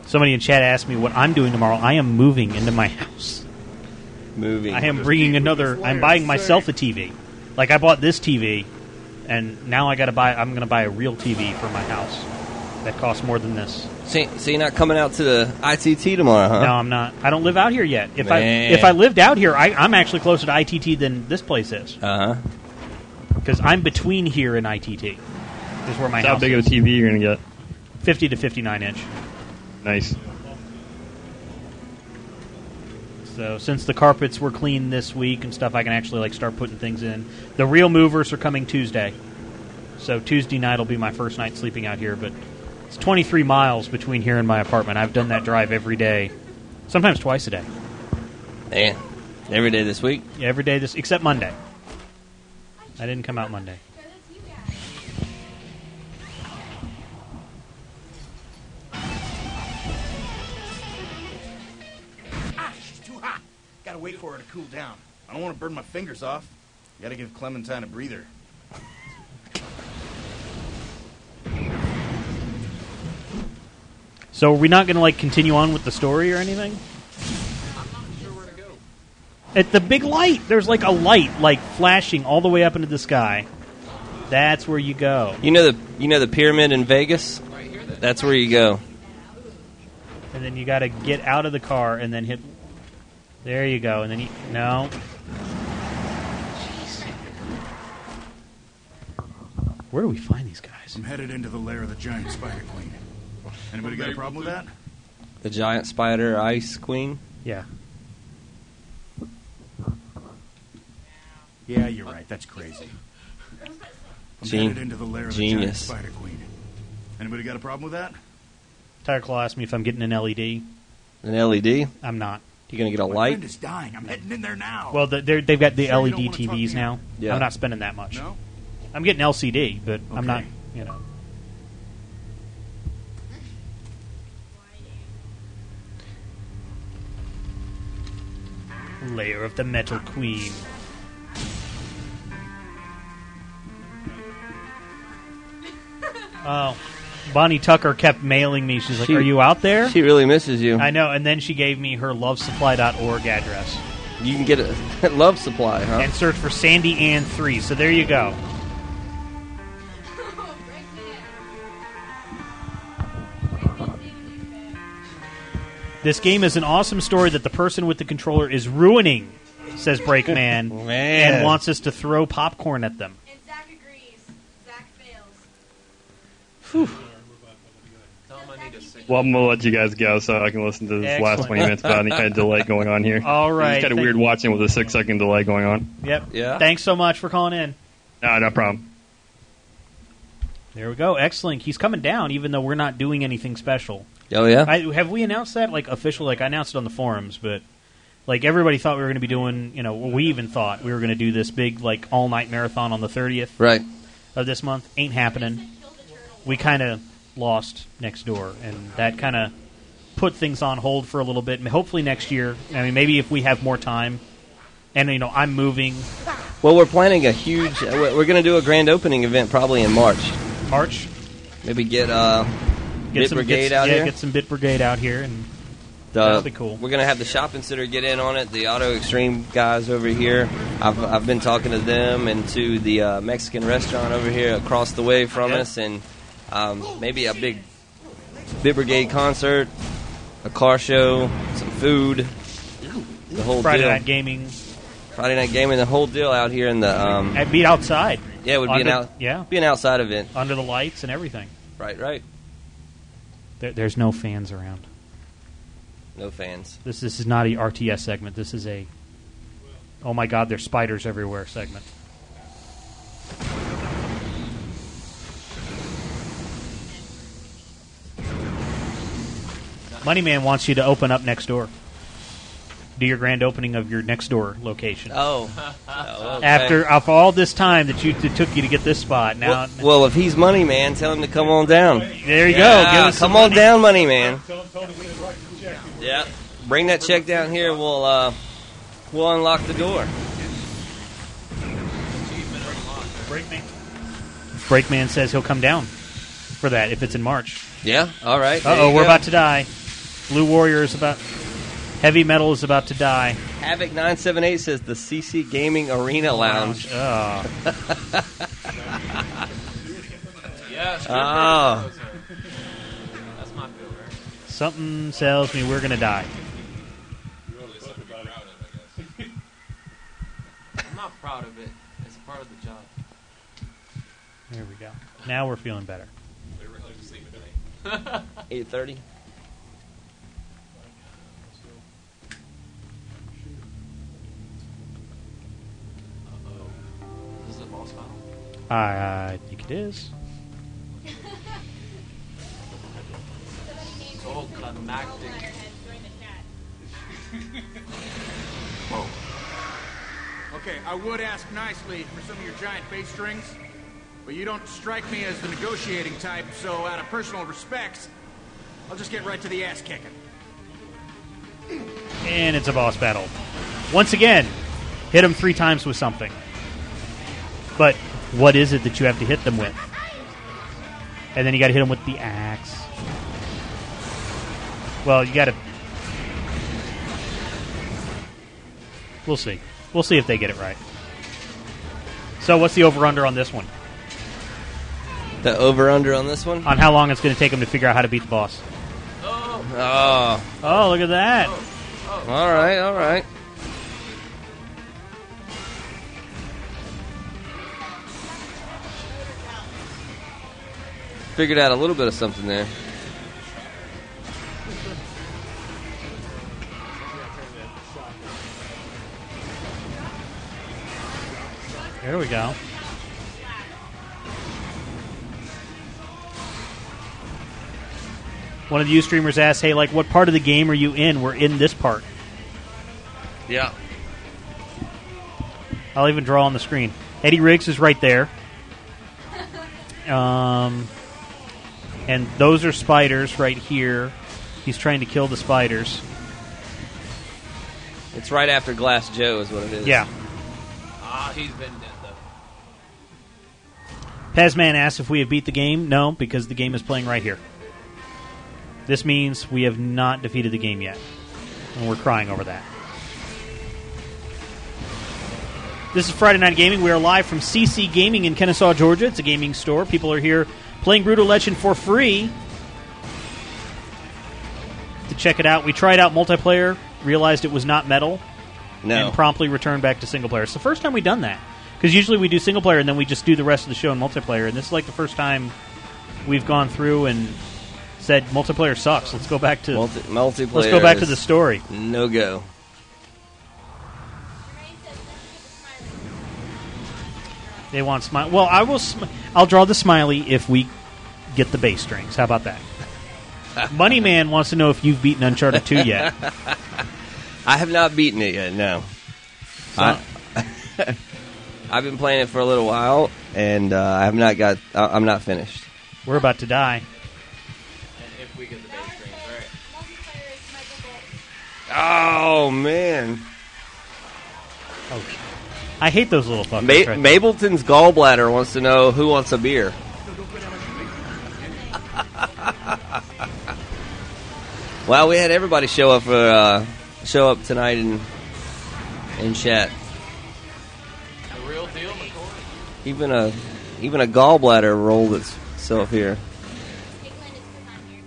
Somebody in chat asked me what I'm doing tomorrow. I am moving into my house. Moving. I am bringing another... I'm buying myself a T V. Like, I bought this T V, and now I gotta buy... I'm going to buy a real T V for my house. That costs more than this. So, so you're not coming out to the I T T tomorrow, huh? No, I'm not. I don't live out here yet. If Man. I if I lived out here, I, I'm actually closer to I T T than this place is. Uh huh. Because I'm between here and I T T. Is where my so house. How big is. of a T V you're gonna get? Fifty to fifty-nine inch. Nice. So since the carpets were clean this week and stuff, I can actually like start putting things in. The real movers are coming Tuesday, so Tuesday night will be my first night sleeping out here, but. It's twenty-three miles between here and my apartment. I've done that drive every day, sometimes twice a day. Man. Every day this week? Yeah, every day this except Monday. I didn't come out Monday. Ah, she's too hot. Gotta wait for her to cool down. I don't want to burn my fingers off. Gotta give Clementine a breather. So are we not going to, like, continue on with the story or anything? I'm not sure where to go. At the big light. There's, like, a light, like, flashing all the way up into the sky. That's where you go. You know the you know the pyramid in Vegas? Right here, that That's where you go. And then you got to get out of the car and then hit... There you go. And then you... No. Jeez. Where do we find these guys? I'm headed into the lair of the giant spider queen. Anybody got a problem with that? The giant spider ice queen? Yeah. Yeah, you're right. That's crazy. I'm Gen- headed into the lair of Genius. the giant spider queen. Anybody got a problem with that? Tire Claw asked me if I'm getting an L E D. An L E D? I'm not. You're going to get a My light? My friend is dying. I'm heading in there now. Well, they've got the L E D T Vs now. Yeah. I'm not spending that much. No? I'm getting L C D, but okay. I'm not, you know. Layer of the Metal Queen. Oh, Bonnie Tucker kept mailing me. She's like, she, are you out there? She really misses you. I know, and then she gave me her love supply dot org address. You can get a Love Supply, huh? And search for Sandy Ann three, so there you go. This game is an awesome story that the person with the controller is ruining, says Breakman, Man. and wants us to throw popcorn at them. And Zach agrees. Zach fails. Whew. Well, I'm going to let you guys go so I can listen to this Excellent. last twenty minutes about any kind of delay going on here. All right. It's kind of Thank weird you. watching with a six-second delay going on. Yep. Yeah. Thanks so much for calling in. No, no problem. There we go. X-Link. He's coming down even though we're not doing anything special. Oh, yeah? I, have we announced that? Like, official? Like, I announced it on the forums, but, like, everybody thought we were going to be doing, you know, we even thought we were going to do this big, like, all-night marathon on the thirtieth right. of this month. Ain't happening. We kind of lost next door, and that kind of put things on hold for a little bit. Hopefully next year. I mean, maybe if we have more time. And, you know, I'm moving. Well, we're planning a huge... We're going to do a grand opening event probably in March. March? Maybe get... uh. Get Bit some, Brigade get, out yeah, here. Get some Bit Brigade out here, and the, that'll be cool. We're gonna have the shopping center get in on it. The Auto Extreme guys over here. I've I've been talking to them and to the uh, Mexican restaurant over here across the way from yeah. us, and um, maybe a big Bit Brigade concert, a car show, some food, the whole Friday deal. Night gaming. Friday night gaming, the whole deal out here in the. Um, I'd be outside. Yeah, it would under, be an out, yeah be an outside event under the lights and everything. Right, right. There's no fans around. No fans. This this is not a R T S segment. This is a, oh my God, there's spiders everywhere segment. Money Man wants you to open up next door. Do your grand opening of your next door location. Oh. oh okay. After, after all this time that you it took you to get this spot. Now, well, well, if he's Money Man, tell him to come on down. There you yeah, go. Give come on money. down, Money Man. Yeah. Bring that check down here. We'll uh, we'll unlock the door. Breakman. Breakman says he'll come down for that if it's in March. Yeah. All right. Uh oh, we're go. about to die. Blue Warrior is about. Heavy Metal is about to die. Havoc nine seventy-eight says the C C Gaming Arena Lounge. Oh. oh. That's my favorite. Something tells me we're going to die. I'm not proud of it. It's part of the job. There we go. Now we're feeling better. eight thirty I think it is. Whoa. Okay, I would ask nicely for some of your giant bass strings, but you don't strike me as the negotiating type, so out of personal respects, I'll just get right to the ass kicking. And it's a boss battle. Once again, hit them three times with something. But what is it that you have to hit them with? And then you got to hit them with the axe. Well, you got to... We'll see. We'll see if they get it right. So what's the over-under on this one? The over-under on this one? On how long it's going to take them to figure out how to beat the boss. Oh, oh. Oh, look at that. Oh. Oh. All right, all right. Figured out a little bit of something there. There we go. One of the Ustreamers asked, hey, like, what part of the game are you in? We're in this part. Yeah. I'll even draw on the screen. Eddie Riggs is right there. Um... And those are spiders right here. He's trying to kill the spiders. It's right after Glass Joe is what it is. Yeah. Ah, he's been dead, though. Pazman asked if we have beat the game. No, because the game is playing right here. This means we have not defeated the game yet. And we're crying over that. This is Friday Night Gaming. We are live from C C Gaming in Kennesaw, Georgia. It's a gaming store. People are here playing Brutal Legend for free. To check it out, we tried out multiplayer, realized it was not metal, no. and promptly returned back to single player. It's the first time we've done that, because usually we do single player and then we just do the rest of the show in multiplayer, and this is like the first time we've gone through and said multiplayer sucks. Let's go back to Multi- multiplayer. Let's go back to the story. No go. They want smile. Well, I will. Sm- I'll draw the smiley if we get the bass strings. How about that? Money Man wants to know if you've beaten Uncharted two yet. I have not beaten it yet. No. So? I, I've been playing it for a little while, and uh, I have not got. Uh, I'm not finished. We're about to die. And if we get the bass strings, all right. Oh man. Oh. I hate those little fuckers. Ma- right Mableton's gallbladder wants to know who wants a beer. Wow, we had everybody show up for uh, show up tonight and and chat. The real deal, McCoy. Even a even a gallbladder roll that's self here.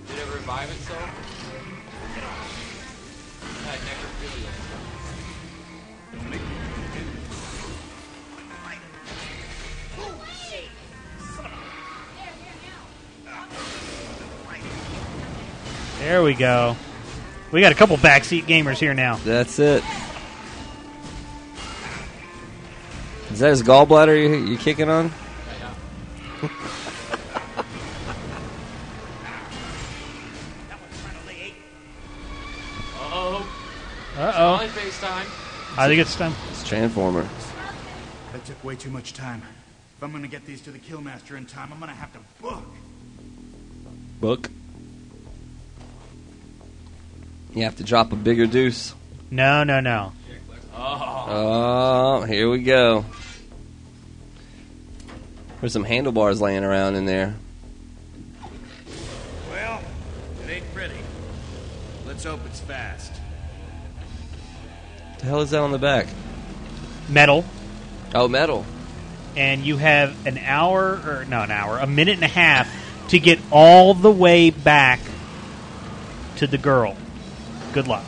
Did it revive itself? There we go. We got a couple backseat gamers here now. That's it. Is that his gallbladder you, you kicking on? Yeah. Uh-oh. Uh-oh. It's face time. I think it's time. It's Transformer. That took way too much time. If I'm going to get these to the Killmaster in time, I'm going to have to book. Book? You have to drop a bigger deuce. No, no, no. Oh, oh here we go. There's some handlebars laying around in there. Well, it ain't pretty. Let's hope it's fast. What the hell is that on the back? Metal. Oh, metal. And you have an hour, or no, an hour, a minute and a half to get all the way back to the girl. Good luck.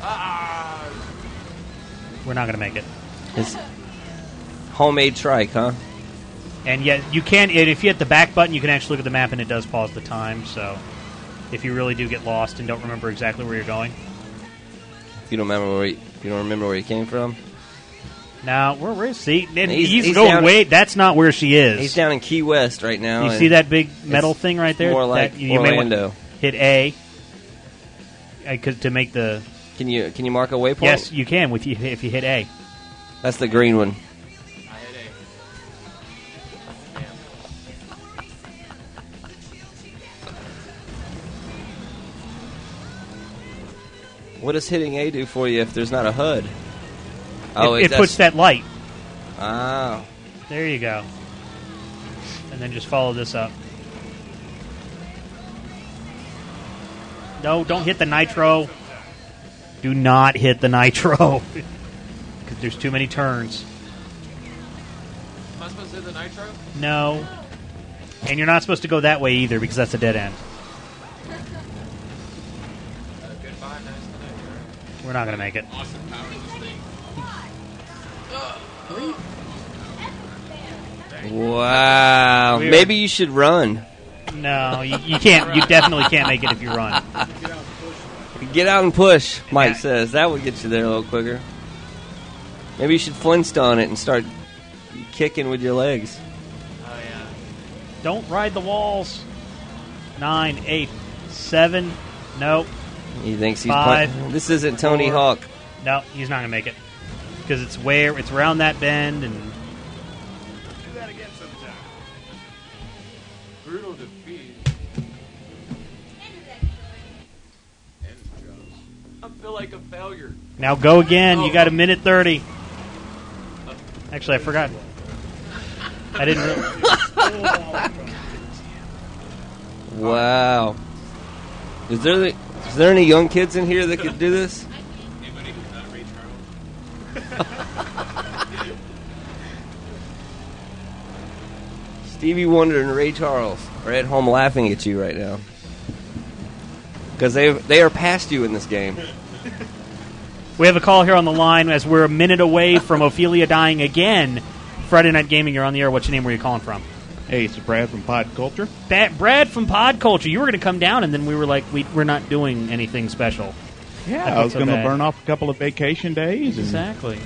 Ah. We're not going to make it. It's homemade trike, huh? And yet, you can, if you hit the back button, you can actually look at the map and it does pause the time, so if you really do get lost and don't remember exactly where you're going. If you don't remember where you, you, don't remember where you came from? No, where, where is he? He's, he's, he's going, wait, that's not where she is. He's down in Key West right now. You see that big metal thing right there? More like that, you Orlando. May want to hit A. I could to make the. Can you can you mark a waypoint? Yes, you can with you, if you hit A. That's the green one. What does hitting A do for you if there's not a H U D? Oh, It, it puts that light. Oh. There you go. And then just follow this up. No, don't hit the nitro. Do not hit the nitro. Because there's too many turns. Am I supposed to hit the nitro? No. And you're not supposed to go that way either because that's a dead end. We're not going to make it. Awesome power in this thing. Wow. Weird. Maybe you should run. No, you, you can't. You definitely can't make it if you run. Get out and push, Mike yeah. says. That would get you there a little quicker. Maybe you should Flintstone it and start kicking with your legs. Oh, yeah. Don't ride the walls. Nine, eight, seven. Nope. He thinks he's Five, playing. This isn't Tony four. Hawk. No, he's not gonna make it because it's where it's around that bend and. Do that again sometime. Brutal defeat. I feel like a failure. Now go again. Oh. You got a minute thirty. Actually, I forgot. I didn't. Really... Wow. Is there the? Is there any young kids in here that could do this? Anybody who's not Ray Charles. Stevie Wonder and Ray Charles are at home laughing at you right now. Because they they are past you in this game. We have a call here on the line as we're a minute away from Ophelia dying again. Friday Night Gaming, you're on the air. What's your name? Where are you calling from? Hey, it's Brad from Pod Culture. Ba- Brad from Pod Culture. You were going to come down, and then we were like, we, we're not doing anything special. Yeah, I, I was so going to burn off a couple of vacation days. Exactly.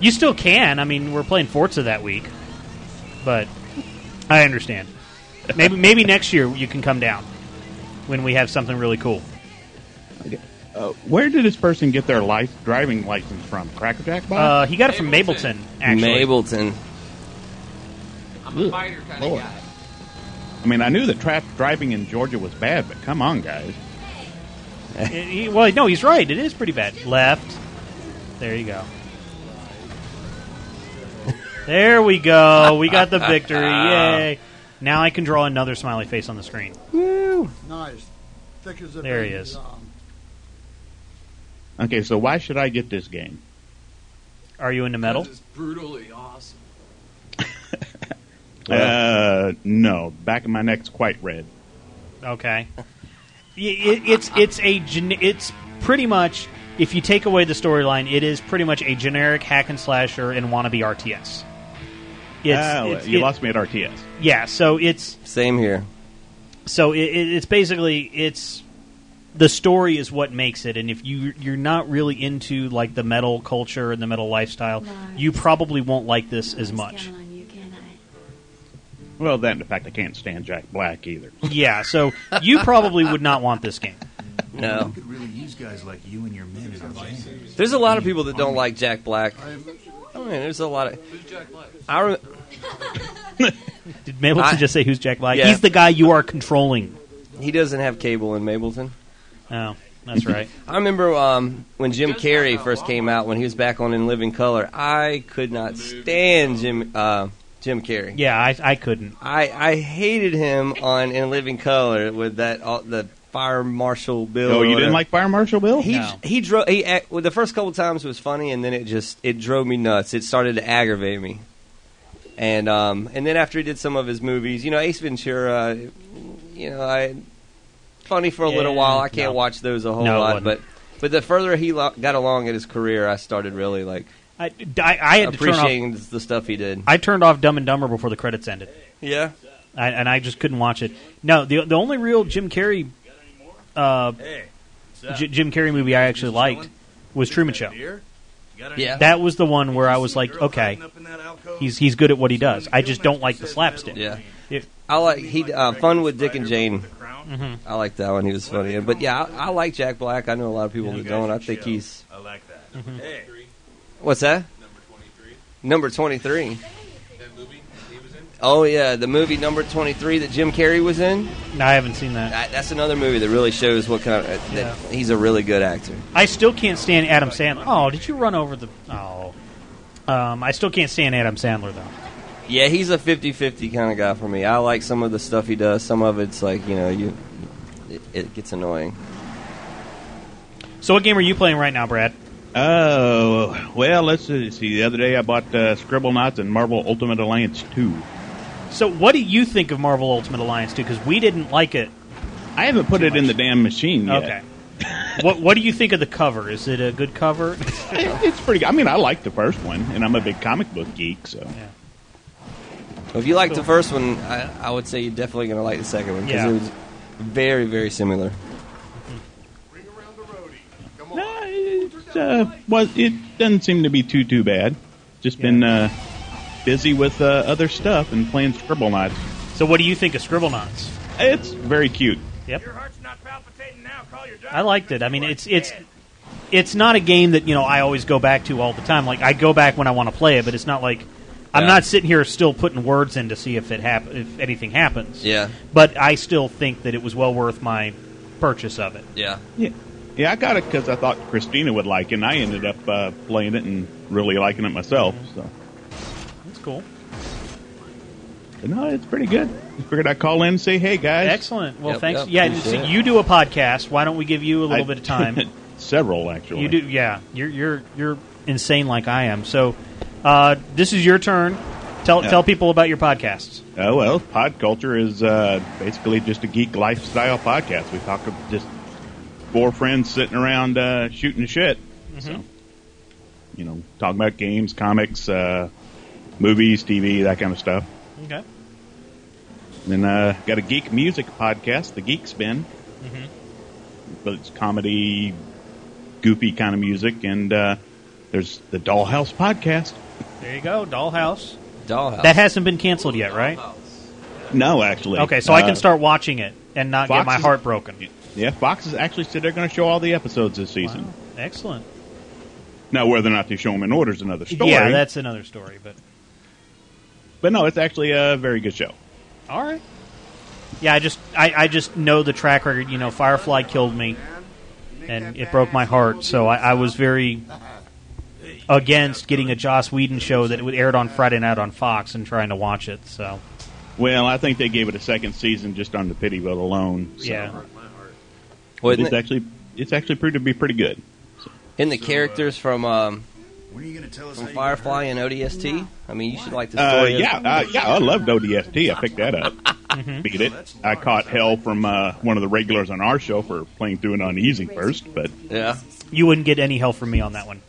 You still can. I mean, we're playing Forza that week, but I understand. Maybe maybe next year you can come down when we have something really cool. Okay. Uh, where did this person get their life, driving license from? Cracker Jack Bob? Uh, he got it from Mableton, actually. Mableton. I'm a fighter kind Lord. of guy. I mean, I knew that traffic driving in Georgia was bad, but come on, guys. it, he, well, no, he's right. It is pretty bad. Left. There you go. There we go. We got the victory. Yay. Now I can draw another smiley face on the screen. Woo. Nice. Thick as a there he is. Down. Okay, so why should I get this game? Are you into metal? It's brutally awesome. Uh, no. Back of my neck's quite red. Okay. it, it's it's a gen- it's pretty much, if you take away the storyline, it is pretty much a generic hack and slasher and wannabe R T S. It's, oh, it's, you it, lost me at R T S. Yeah, so it's... Same here. So it, it's basically, it's... The story is what makes it, and if you, you're not really into, like, the metal culture and the metal lifestyle, no, you probably won't like this as much. Well, that and the fact I can't stand Jack Black either. Yeah, so you probably would not want this game. No. We could really use guys like you and your men in our game. There's a lot of people that don't like Jack Black. I mean, there's a lot of... Who's Jack Black? I re- Did Mableton I, just say who's Jack Black? Yeah. He's the guy you are controlling. He doesn't have cable in Mableton. Oh, that's right. I remember um, when Jim Carrey first came out, when he was back on In Living Color, I could not stand Jim... Uh, Jim Carrey. Yeah, I I couldn't. I, I hated him on In Living Color with that all, the Fire Marshal Bill. Oh, no, you didn't like Fire Marshal Bill? He no. he drove. He well, the first couple times it was funny, and then it just it drove me nuts. It started to aggravate me, and um and then after he did some of his movies, you know, Ace Ventura, you know, I funny for a yeah, little while. I can't no. watch those a whole no, lot, but but the further he lo- got along in his career, I started really like. I, I, I had appreciating to turn off, the stuff he did. I turned off Dumb and Dumber before the credits ended. Yeah, I, and I just couldn't watch it. No, the the only real Jim Carrey, uh, hey, J- Jim Carrey movie I actually liked was Truman Show. Yeah, that was the one where I was like, okay, he's he's good at what he does. I just don't like the slapstick. Yeah, it, I like he uh, Fun with Dick and Jane. Mm-hmm. I like that one. He was funny, but yeah, I, I like Jack Black. I know a lot of people that don't. I think he's. I like that. Hey. What's that? Number twenty-eight Number twenty-three. That movie he was in? Oh, yeah, the movie Number twenty-three that Jim Carrey was in. No, I haven't seen that. I, that's another movie that really shows what kind of... Yeah. That he's a really good actor. I still can't stand Adam Sandler. Oh, did you run over the... Oh. Um, I still can't stand Adam Sandler, though. Yeah, he's a fifty-fifty kind of guy for me. I like some of the stuff he does. Some of it's like, you know, you it, it gets annoying. So what game are you playing right now, Brad? Oh, well, let's uh, see. The other day I bought uh, Scribblenauts and Marvel Ultimate Alliance two. So what do you think of Marvel Ultimate Alliance two? Because we didn't like it. I haven't put it much in the damn machine yet. Okay. what What do you think of the cover? Is it a good cover? It's pretty good. I mean, I like the first one, and I'm a big comic book geek, so... Yeah. If you liked the first one, I, I would say you're definitely going to like the second one, because yeah. It was very, very similar. Ring around the roadie. Come on. No, it, uh, well, it doesn't seem to be too, too bad. Just yeah. been uh, busy with uh, other stuff and playing Scribblenauts. So what do you think of Scribblenauts? It's very cute. Yep. Your heart's not palpitating now. Call your doctor. I liked it. I mean, it's it's... It's not a game that, you know, I always go back to all the time. Like, I go back when I want to play it, but it's not like... I'm yeah. not sitting here still putting words in to see if it hap- if anything happens. Yeah. But I still think that it was well worth my purchase of it. Yeah. Yeah, yeah I got it because I thought Christina would like it, and I ended up uh, playing it and really liking it myself. So that's cool. But no, it's pretty good. I figured I'd call in and say, hey, guys. Excellent. Well, yep, thanks. Yep, yeah, so you do a podcast. Why don't we give you a little I, bit of time? Several, actually. You do, yeah. You're, you're, you're insane like I am, so... Uh, this is your turn. Tell yeah. tell people about your podcasts. Oh, well, Pod Culture is uh, basically just a geek lifestyle podcast. We talk about just four friends sitting around uh, shooting the shit. Mm-hmm. So, you know, talking about games, comics, uh, movies, T V, that kind of stuff. Okay. Then uh, got a geek music podcast, The Geek Spin. Mm-hmm. But it's comedy, goofy kind of music, and uh, there's the Dollhouse podcast. There you go, Dollhouse. Dollhouse. That hasn't been canceled yet, right? No, actually. Okay, so uh, I can start watching it and not Fox get my heart broken. Is, yeah, Fox is actually said they're going to show all the episodes this season. Wow. Excellent. Now, whether or not they show them in order is another story. Yeah, that's another story. But but no, it's actually a very good show. All right. Yeah, I just I, I just know the track record. You know, Firefly killed me, and it broke my heart. So I, I was very... against getting a Joss Whedon show that aired on Friday night on Fox and trying to watch it. So, well, I think they gave it a second season just on the pity vote alone. So. Yeah, well, it's it, actually it's actually proved to be pretty good. So. In the so, characters uh, from um, when are you gonna tell us from Firefly and O D S T. I mean, you should like the story. Uh, yeah, uh, yeah, I loved O D S T. I picked that up. Mm-hmm. Beat it. I caught hell from uh, one of the regulars on our show for playing through it on easy first, but yeah, you wouldn't get any hell from me on that one.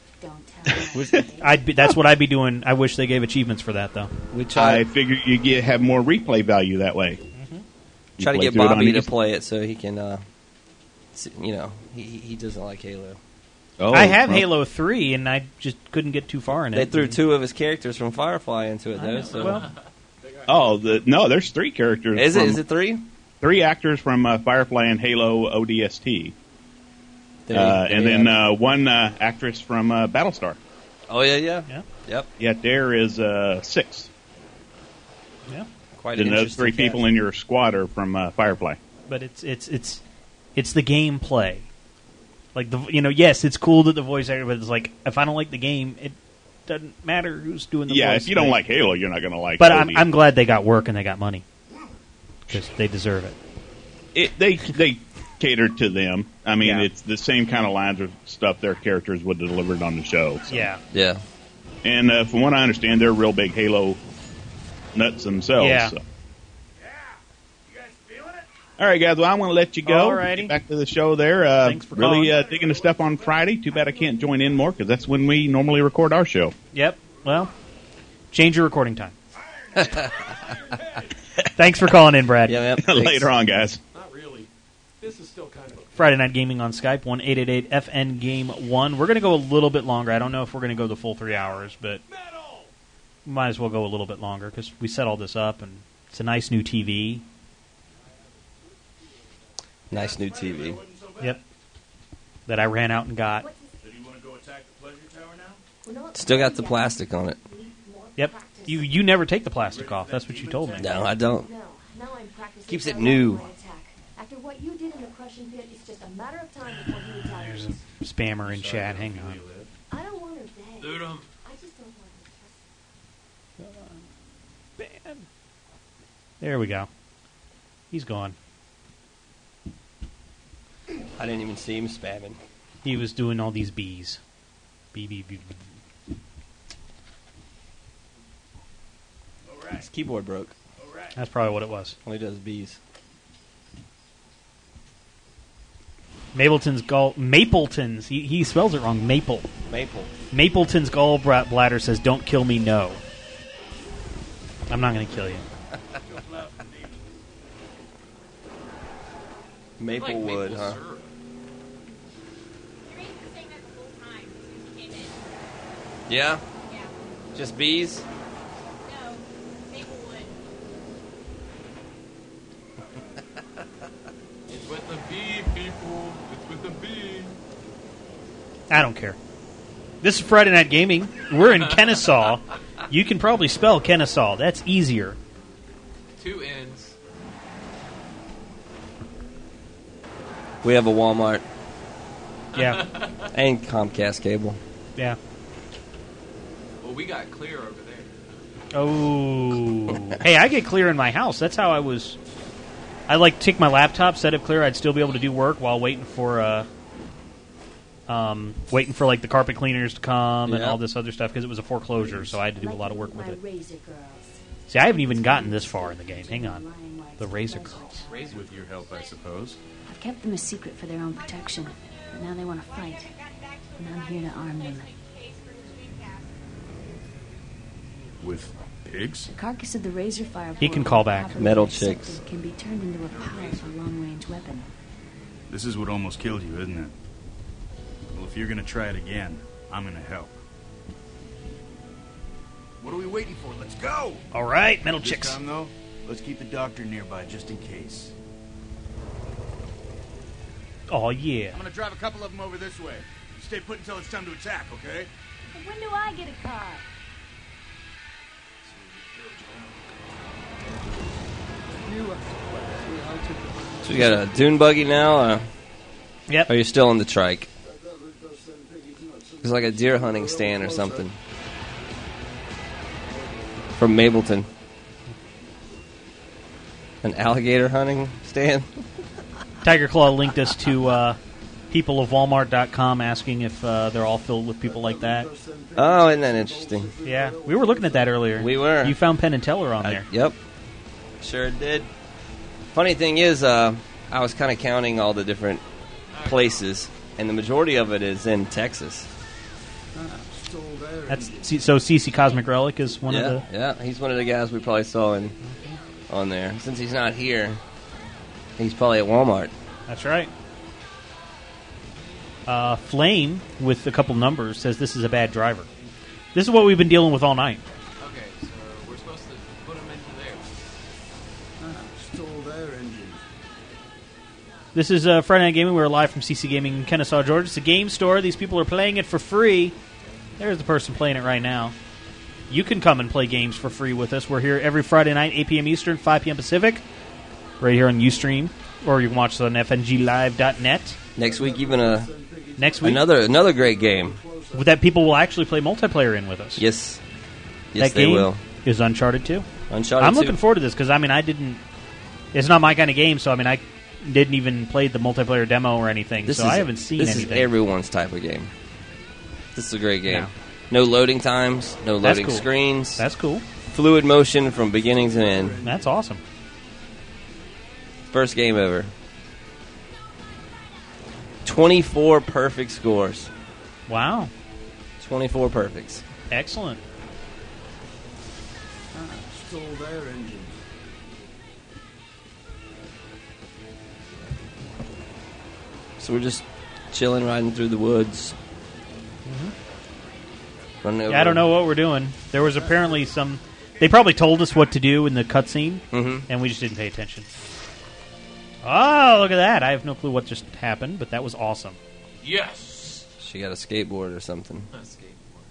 I'd be, that's what I'd be doing. I wish they gave achievements for that, though. Which I, I figure you get have more replay value that way. Mm-hmm. Try to get Bobby to play it so he can, uh, you know, he he doesn't like Halo. Oh, I have well. Halo three, and I just couldn't get too far in it. They threw two of his characters from Firefly into it, though. So. Well. Oh, the, no, there's three characters. Is it? Is it three? Three actors from uh, Firefly and Halo O D S T. There, uh, there and then uh, one uh, actress from uh, Battlestar. Oh, yeah, yeah. Yeah, yep. yeah there is uh, six. Yeah. Quite and an those three cat. people in your squad are from uh, Firefly. But it's it's it's it's the gameplay. Like, the you know, yes, it's cool that the voice actor, but it's like, if I don't like the game, it doesn't matter who's doing the yeah, voice. Yeah, if you don't like Halo, you're not going to like it. But I'm, I'm glad they got work and they got money. Because they deserve it. It they They... catered to them. I mean, yeah. it's the same kind of lines of stuff their characters would have delivered on the show. So. Yeah. Yeah. And uh, from what I understand, they're real big Halo nuts themselves. Yeah. So. Yeah. You guys feeling it? All right, guys. Well, I'm going to let you go. All righty. Get back to the show there. Uh, Thanks for Really uh, digging the stuff on Friday. Too bad I can't join in more because that's when we normally record our show. Yep. Well, change your recording time. Thanks for calling in, Brad. Yep, yep. Later on, guys. This is still kind of Friday Night Gaming on Skype, one eight eight eight F N Game one. We're going to go a little bit longer. I don't know if we're going to go the full three hours, but Metal! Might as well go a little bit longer because we set all this up, and it's a nice new T V. Nice new T V. Yep. That I ran out and got. Still got the plastic on it. Yep. You you never take the plastic off. That's what you told me. No, I don't. Keeps it new. After what you did in the crushing pit, it's just a matter of time before he retires. There's a spammer in chat. Hang on. I don't want her dead. Dude, um. I just don't want her. Ban. There we go. He's gone. I didn't even see him spamming. He was doing all these bees. Bee, bee, bee, bee. All right. His keyboard broke. All right. That's probably what it was. All he does is bees. Mapleton's gall... Mapleton's. He, he spells it wrong. Maple. Maple. Mapleton's gallbladder says, don't kill me, no. I'm not going to kill you. Maplewood, like maple huh? Syrup. Yeah? Yeah. Just bees? No, Maplewood. It's with the bee, people. It's with the bee. I don't care. This is Friday Night Gaming. We're in Kennesaw. You can probably spell Kennesaw. That's easier. Two N's. We have a Walmart. Yeah. And Comcast cable. Yeah. Well, we got clear over there. Oh. Hey, I get clear in my house. That's how I was. I, like, take my laptop, set up clear. I'd still be able to do work while waiting for, uh, um, waiting for, like, the carpet cleaners to come and yeah. all this other stuff because it was a foreclosure, so I had to do a lot of work with it. See, I haven't even gotten this far in the game. Hang on. The Razor Girls. Raised with your help, I suppose. I've kept them a secret for their own protection, but now they want to fight, and I'm here to arm them. With pigs? The carcass of the razor fire. He can call back. Metal chicks. Can be turned into a powerful long-range weapon. This is what almost killed you, isn't it? Well, if you're going to try it again, I'm going to help. What are we waiting for? Let's go! All right, metal this chicks. This time, though, let's keep the doctor nearby just in case. Oh, yeah. I'm going to drive a couple of them over this way. You stay put until it's time to attack, okay? But when do I get a car? So you got a dune buggy now? Or yep. Are you still on the trike? It's like a deer hunting stand or something. From Mapleton. An alligator hunting stand? Tiger Claw linked us to uh, people of Walmart dot com asking if uh, they're all filled with people like that. Oh, isn't that interesting? Yeah. We were looking at that earlier. We were. You found Penn and Teller on I, there. Yep. Sure did. Funny thing is, uh, I was kind of counting all the different places, and the majority of it is in Texas. That's so. C C Cosmic Relic is one yeah, of the. Yeah, he's one of the guys we probably saw in on there. Since he's not here, he's probably at Walmart. That's right. Uh, Flame with a couple numbers says this is a bad driver. This is what we've been dealing with all night. This is uh, Friday Night Gaming. We're live from C C Gaming in Kennesaw, Georgia. It's a game store. These people are playing it for free. There's the person playing it right now. You can come and play games for free with us. We're here every Friday night, eight p.m. Eastern, five p.m. Pacific, right here on Ustream, or you can watch us on F N G Live dot net. Next week, even a next week another another great game that people will actually play multiplayer in with us. Yes, yes, that they game will. Is Uncharted two. Uncharted. I'm two. Looking forward to this because I mean I didn't. It's not my kind of game, so I mean I. Didn't even play the multiplayer demo or anything, this so is, I haven't seen this anything. This is everyone's type of game. This is a great game. No, no loading times, no loading That's cool. screens. That's cool. Fluid motion from beginning to end. That's awesome. First game ever. twenty-four perfect scores. Wow. twenty-four perfects. Excellent. Still there, engine. So we're just chilling, riding through the woods. Mm-hmm. Running over. Yeah, I don't know what we're doing. There was apparently some... They probably told us what to do in the cutscene, mm-hmm. and we just didn't pay attention. Oh, look at that. I have no clue what just happened, but that was awesome. Yes! She got a skateboard or something. A skateboard.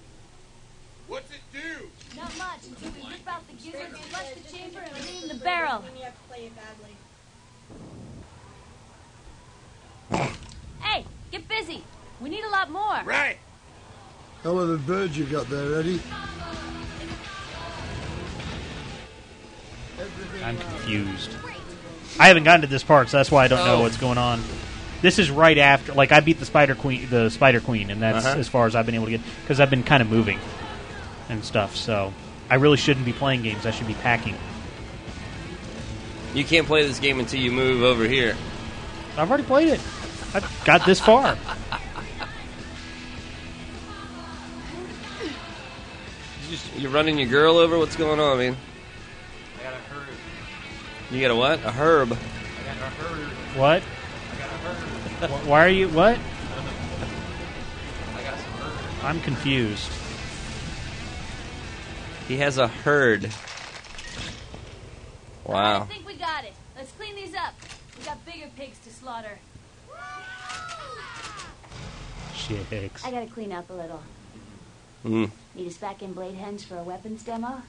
What's it do? No Not much until we rip out the gizzard, flush the chamber, and clean the barrel. Then you have to play it badly. Hey, get busy. We need a lot more. Right. Hell of a bird you got there, Eddie. I'm confused. I haven't gotten to this part, so that's why I don't oh. know what's going on. This is right after, like, I beat the Spider Queen, the Spider Queen, and that's uh-huh. as far as I've been able to get, because I've been kind of moving and stuff, so I really shouldn't be playing games. I should be packing. You can't play this game until you move over here. I've already played it. I've got this far. You're running your girl over? What's going on, man? I got a herb. You got a what? A herb. I got a herb. What? I got a herb. Why are you... What? I got some herb. I'm confused. He has a herd. Wow. I think we got it. Let's clean these up. We got bigger pigs to slaughter. Chicks. I gotta clean up a little. Mm. Need us back in Blade Henge for a weapons demo?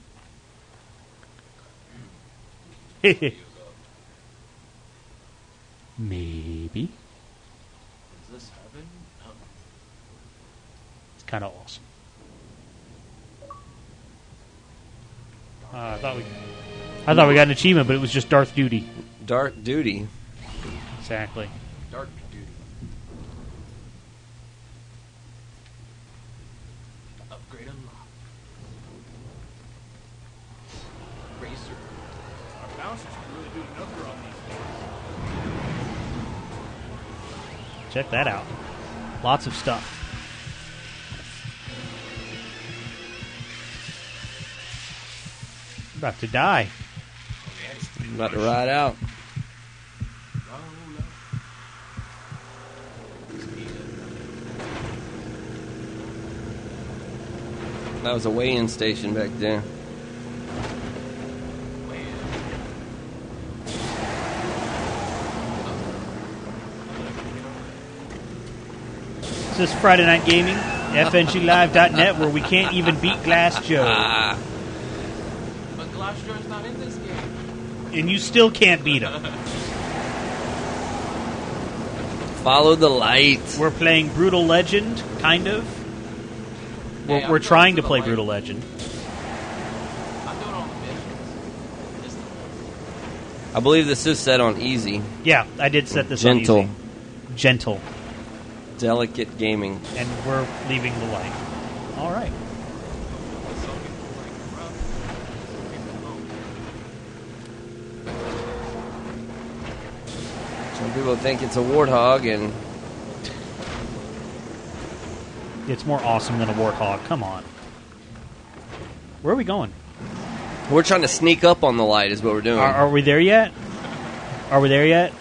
Maybe. Is this heaven? No. It's kind of awesome. Uh, I thought we, I thought we got an achievement, but it was just Darth Duty. Darth Duty. Exactly. Darth Duty. Upgrade unlocked. Razor. Our bouncers can really do a number on these. Check that out. Lots of stuff. About to die. I'm about to ride out. That was a weigh-in station back there. Is this Friday Night Gaming? F N G Live dot net, where we can't even beat Glass Joe. Not in this game. And you still can't beat him. Follow the light. We're playing Brutal Legend, kind of. Hey, we're we're trying to, to play light. Brutal Legend. I'm doing all the missions. I believe this is set on easy. Yeah, I did set this Gentle. on easy. Gentle. Delicate gaming. And we're leaving the light. All right. People think it's a warthog, and it's more awesome than a warthog. Come on, where are we going? We're trying to sneak up on the light, is what we're doing. Are, are we there yet? Are we there yet?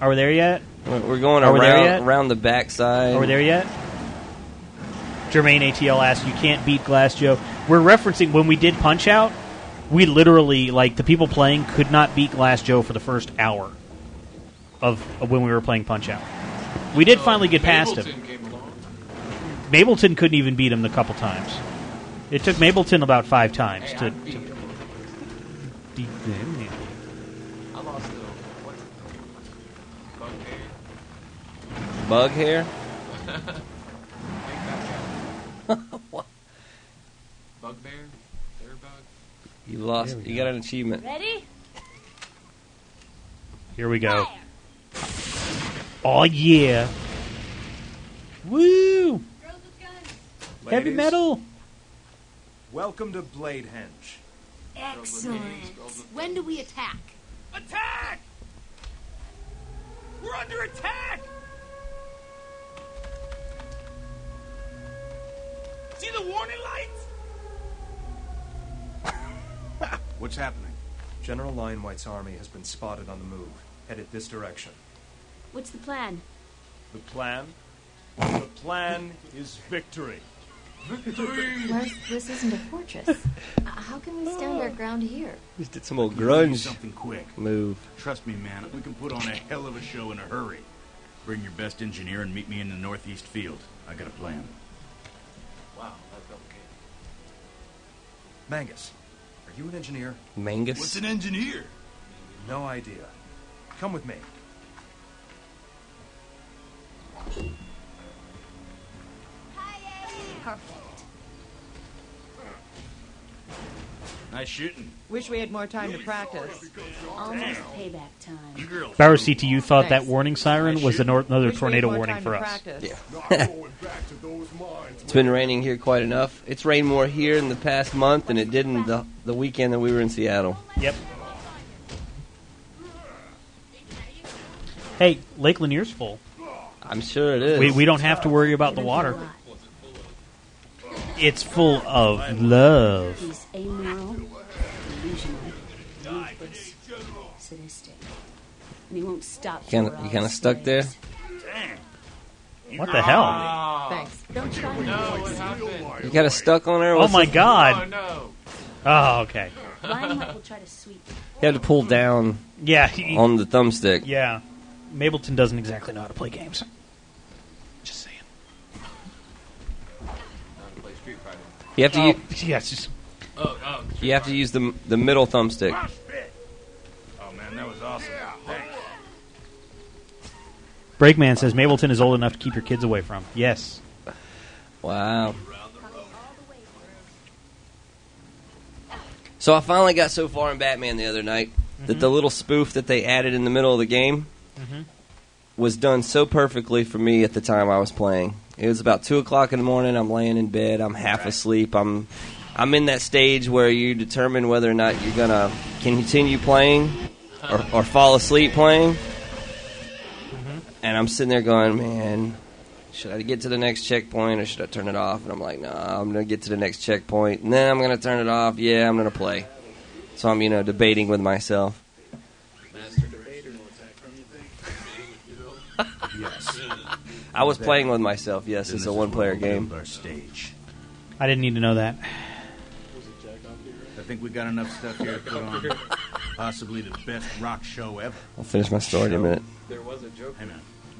Are we there yet? We're going are around we around the backside. Are we there yet? Jermaine A T L asked, "You can't beat Glass Joe." We're referencing when we did Punch Out. We literally, like, the people playing could not beat Glass Joe for the first hour. Of, of when we were playing Punch-Out. We did uh, finally get Mableton past him. Came along. Mableton couldn't even beat him a couple times. It took Mableton about five times hey, to, to beat him. Beat him. I lost the what? Bug hair. Bug hair? What? Bugbear? Bear bug? You lost. You go. got an achievement. Ready? Here we go. Fire. Oh, yeah. Woo! Girls with guns. Heavy metal. Welcome to Blade Henge. Excellent. When do we attack? Attack! We're under attack! See the warning lights? What's happening? General Linewhite's army has been spotted on the move. Headed this direction. What's the plan? The plan? The plan is victory. Victory! Lars, this isn't a fortress. Uh, how can we stand our ground here? We did some old grunge. Something quick. Move. Trust me, man. We can put on a hell of a show in a hurry. Bring your best engineer and meet me in the northeast field. I got a plan. Wow, that's okay. Mangus, are you an engineer? Mangus? What's an engineer? No idea. Come with me. Perfect. Nice shooting. Wish we had more time to practice. Almost payback time. Bauer C T U thought that warning siren was another tornado warning for us. Yeah. It's been raining here quite enough. It's rained more here in the past month than it did in the, the weekend that we were in Seattle. Yep. Hey, Lake Lanier's full. I'm sure it is. We, we don't have to worry about the water. It's full of love. He's amoral, delusional, ruthless, sadistic. And he won't stop. You kind of stuck there? Dang. What the hell? Thanks. Don't try to. You got us stuck on her? What's oh my god. Oh, no. Oh, okay. Ryan will try to sweep. You have to pull down yeah, he, on the thumbstick. Yeah. Mableton doesn't exactly know how to play games. Just saying. You have to. Oh, use, yeah, just, oh, oh, you have to use the the middle thumbstick. Oh man, that was awesome! Thanks. Breakman says Mableton is old enough to keep your kids away from. Yes. Wow. So I finally got so far in Batman the other night mm-hmm. that the little spoof that they added in the middle of the game. Mm-hmm. Was done so perfectly for me at the time I was playing. It was about two o'clock in the morning. I'm laying in bed. I'm half right. asleep. I'm, I'm in that stage where you determine whether or not you're gonna continue playing, or, or fall asleep playing. Mm-hmm. And I'm sitting there going, man, should I get to the next checkpoint or should I turn it off? And I'm like, nah, I'm gonna get to the next checkpoint, and then I'm gonna turn it off. Yeah, I'm gonna play. So I'm, you know, debating with myself. Yes. I was playing with myself, yes. It's a one-player game. I didn't need to know that. I think we got enough stuff here to put on possibly the best rock show ever. I'll finish my story in a minute. There was a joke. Hang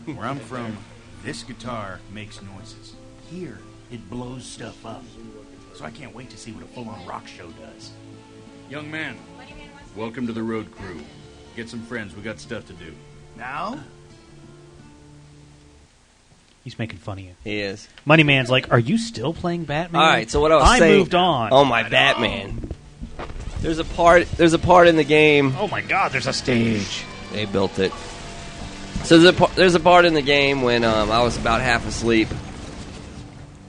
on. Where I'm from, this guitar makes noises. Here, it blows stuff up. So I can't wait to see what a full-on rock show does. Young man, welcome to the road crew. Get some friends. We got stuff to do. Now? He's making fun of you. He is. Money Man's like, are you still playing Batman? All right, so what I was I saying... I moved on. Oh, my I Batman. Know. There's a part There's a part in the game... Oh, my God, there's a stage. They built it. So there's a, par, there's a part in the game when um, I was about half asleep.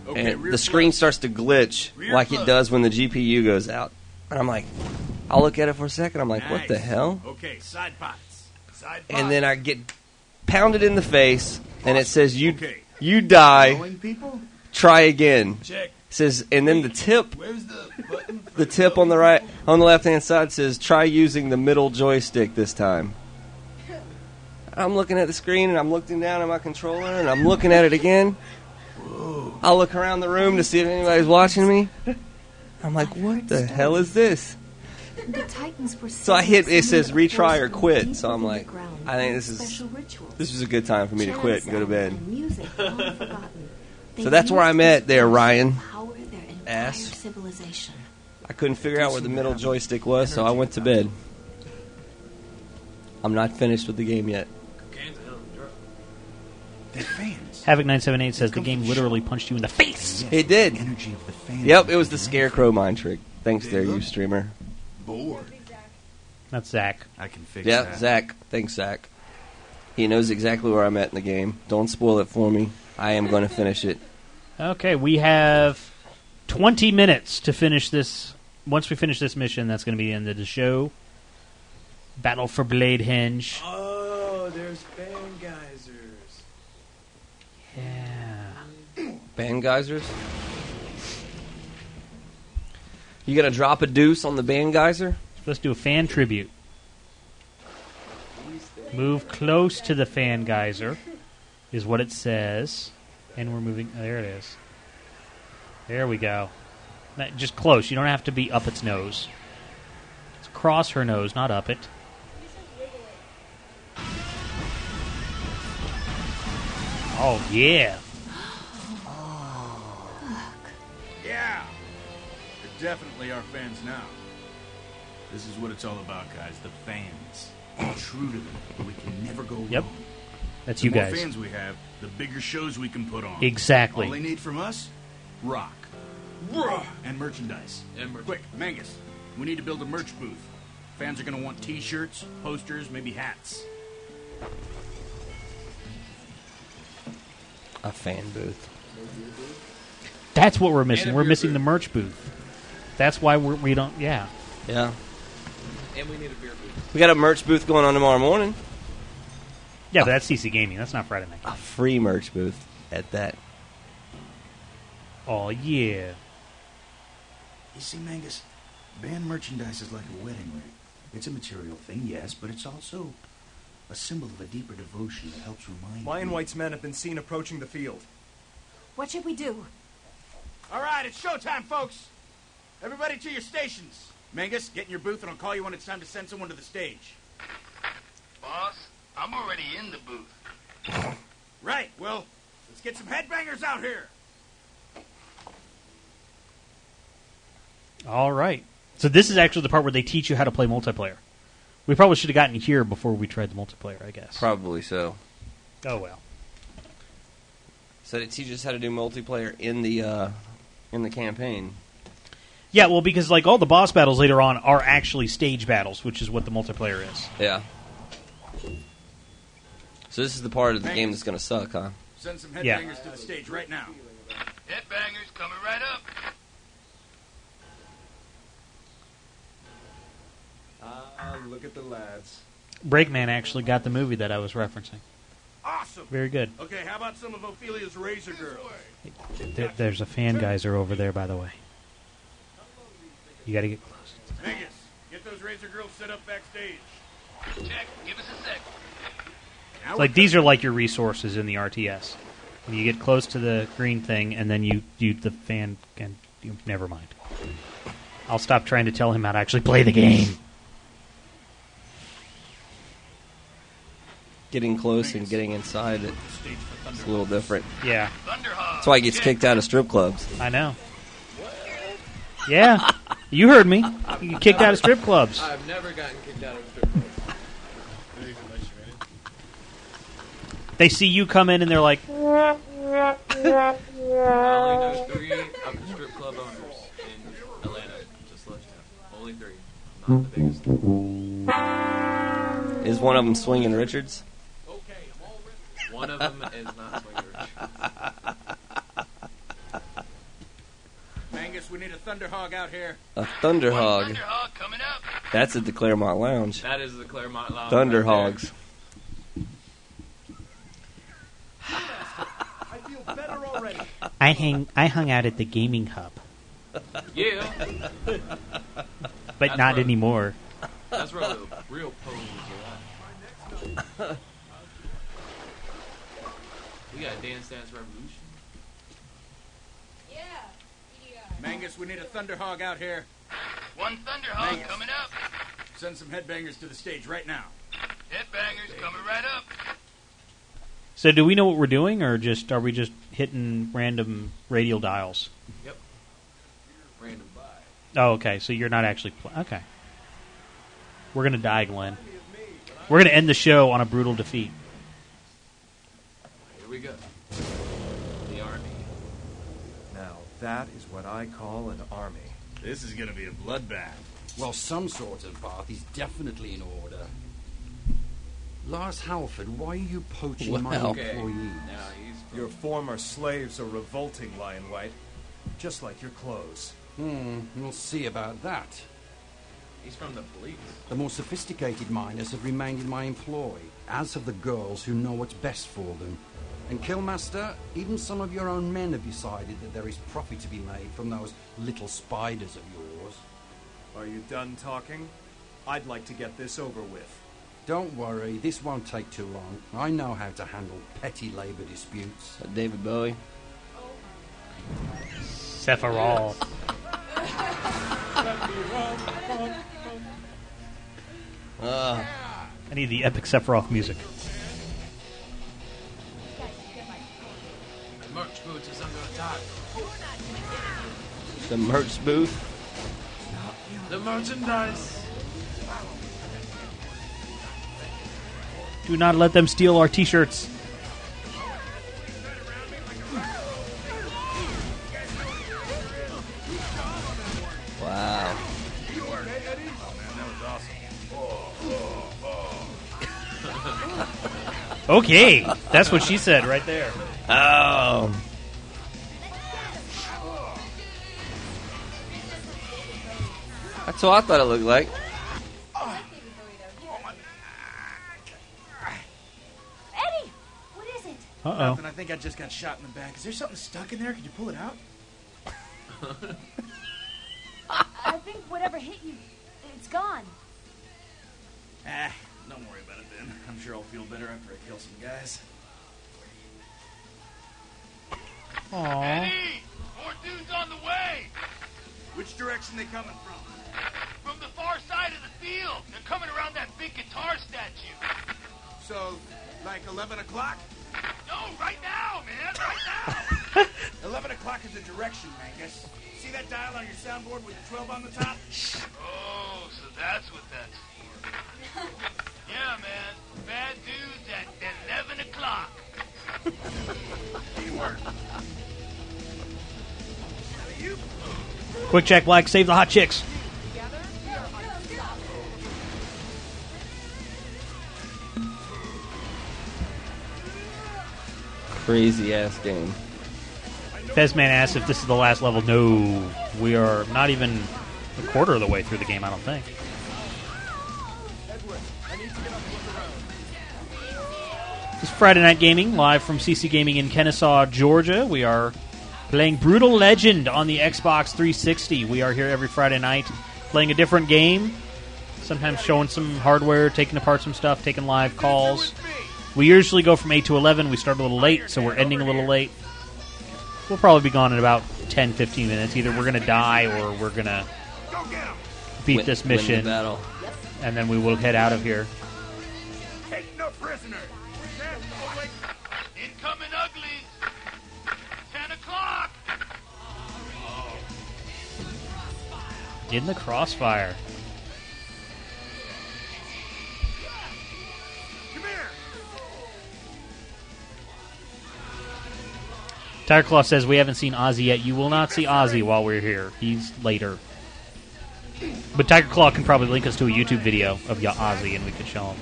Okay, and the screen plug. starts to glitch rear like plug. it does when the G P U goes out. And I'm like, I'll look at it for a second. I'm like, nice. What the hell? Okay, side pots. Side pots. And then I get pounded in the face, and it says, you... Okay. You die. Try again. Check. Says, and then the tip, the, the tip on the right, on the left hand side says, try using the middle joystick this time. I'm looking at the screen and I'm looking down at my controller and I'm looking at it again. Whoa. I'll look around the room to see if anybody's watching me. I'm like, what the hell is this? The Titans were so I hit. It says retry or quit. So I'm like, I think this is this is a good time for me to quit and go to bed. So that's where I'm at there, Ryan. Ass. I couldn't figure out where the middle joystick was, so I went to bed. I'm not finished with the game yet. Havoc nine seven eight says the game literally punched you in the face. It did. Yep, it was the scarecrow mind trick. Thanks, there, you streamer. Bored. That's Zach. I can fix yeah, that. Yeah, Zach. Thanks, Zach. He knows exactly where I'm at in the game. Don't spoil it for me. I am going to finish it. Okay, we have twenty minutes to finish this. Once we finish this mission, that's going to be the end of the show. Battle for Bladehenge. Oh, there's Bangeisers. Yeah. Bangeisers? You gonna drop a deuce on the band geyser? Let's do a fan tribute. Move close to the fan geyser, is what it says. And we're moving. Oh, there it is. There we go. Not, just close. You don't have to be up its nose. It's across her nose, not up it. Oh, yeah. Yeah. definitely our fans now. This is what it's all about, guys. The fans. We're true to them. We can never go yep. wrong. That's the you more guys. The fans we have, the bigger shows we can put on. Exactly. All they need from us? Rock. Rock. And merchandise. And merch. Quick, Mangus. We need to build a merch booth. Fans are going to want T-shirts, posters, maybe hats. A fan booth. That's what we're missing. We're missing booth. the merch booth. That's why we're, we don't... Yeah. Yeah. And we need a beer booth. We got a merch booth going on tomorrow morning. Yeah, but that's C C Gaming. That's not Friday night. A free merch booth at that. Oh, yeah. You see, Mangus, band merchandise is like a wedding ring. It's a material thing, yes, but it's also a symbol of a deeper devotion that helps remind Lion White's men have been seen approaching the field. What should we do? All right, it's showtime, folks. Everybody to your stations. Mangus, get in your booth and I'll call you when it's time to send someone to the stage. Boss? I'm already in the booth. Right, well, let's get some headbangers out here. All right. So this is actually the part where they teach you how to play multiplayer. We probably should have gotten here before we tried the multiplayer, I guess. Probably so. Oh, well. So they teach us how to do multiplayer in the, uh, in the campaign. Yeah, well, because like all the boss battles later on are actually stage battles, which is what the multiplayer is. Yeah. So this is the part of the game that's going to suck, huh? Send some headbangers yeah. to the stage right now. Headbangers coming right up. Ah, uh, look at the lads. Breakman actually got the movie that I was referencing. Awesome. Very good. Okay, how about some of Ophelia's Razor Girls? There, there's a fan geyser over there, by the way. You got to get close. Vegas, get those Razor Girls set up backstage. Jack, give us a sec. It's like these are like your resources in the R T S. When you get close to the green thing, and then you do the fan, and you, never mind. I'll stop trying to tell him how to actually play the game. Getting close and getting inside it, it's a little different. Yeah. That's why he gets kicked out of strip clubs. I know. Yeah. You heard me. You get kicked out of strip clubs. I've never gotten kicked out of strip clubs. They see you come in and they're like, I only know three um, strip club owners in Atlanta, just left town. Only three. Not the biggest. Is one of them Swingin' Richards? Okay, I'm all ready. One of them is not Swingin' Richards. Mangus, we need a Thunderhog out here. A Thunderhog? Thunderhog coming up. That's at the Claremont Lounge. That is the Claremont Lounge. Thunderhogs. Right. I feel better already. I hang I hung out at the gaming hub. Yeah. But that's not anymore. That's where the real ponies are at. We got a Dance Dance Revolution. Yeah. yeah. Mangus, we need a Thunderhog out here. One Thunderhog Mangus. coming up. Send some headbangers to the stage right now. Headbangers coming right up. So do we know what we're doing, or just are we just hitting random radial dials? Yep. Random buy. Oh, okay. So you're not actually... Pl- okay. We're going to die, Glenn. We're going to end the show on a brutal defeat. Here we go. The army. Now, that is what I call an army. This is going to be a bloodbath. Well, some sort of bath is definitely in order. Lars Halford, why are you poaching well, my okay. employees? No, your former slaves are revolting, Lion White. Just like your clothes. Hmm, we'll see about that. He's from the police. The more sophisticated miners have remained in my employ, as have the girls who know what's best for them. And Killmaster, even some of your own men have decided that there is profit to be made from those little spiders of yours. Are you done talking? I'd like to get this over with. Don't worry, this won't take too long. I know how to handle petty labor disputes. Uh, David Bowie. Sephiroth. uh, I need the epic Sephiroth music. The merch booth is under attack. The merch booth? The merchandise. Do not let them steal our t-shirts. Wow. Okay, that's what she said right there. Oh. That's what I thought it looked like. Eddie, what is it? Uh oh. I think I just got shot in the back. Is there something stuck in there? Could you pull it out? I think whatever hit you, it's gone. Ah, don't worry about it then. I'm sure I'll feel better after I kill some guys. Aww. Eddie, more dudes on the way. Which direction they coming from? From the far side of the field. They're coming around that big guitar statue. So, like eleven o'clock? No, right now, man, right now. eleven o'clock is the direction, Mangus. See that dial on your soundboard with the twelve on the top? Oh, so that's what that's for. Yeah, man, bad dudes at eleven o'clock. Teamwork. How you? Quick, Jack Black, save the hot chicks. Crazy ass game. Fezman asks if this is the last level. No, we are not even a quarter of the way through the game, I don't think. It's Friday Night Gaming, live from C C Gaming in Kennesaw, Georgia. We are playing Brutal Legend on the Xbox three sixty. We are here every Friday night playing a different game, sometimes showing some hardware, taking apart some stuff, taking live calls. We usually go from eight to eleven. We start a little late, so we're ending a little late. We'll probably be gone in about ten, fifteen minutes. Either we're going to die or we're going to beat win, this mission, the battle. And then we will head out of here. Take no prisoner. Incoming ugly. ten o'clock. In the crossfire. Come here. Tireclaw says we haven't seen Ozzy yet. You will not see Ozzy while we're here. He's later. But Tiger Claw can probably link us to a YouTube video of Ozzy, and we could show him.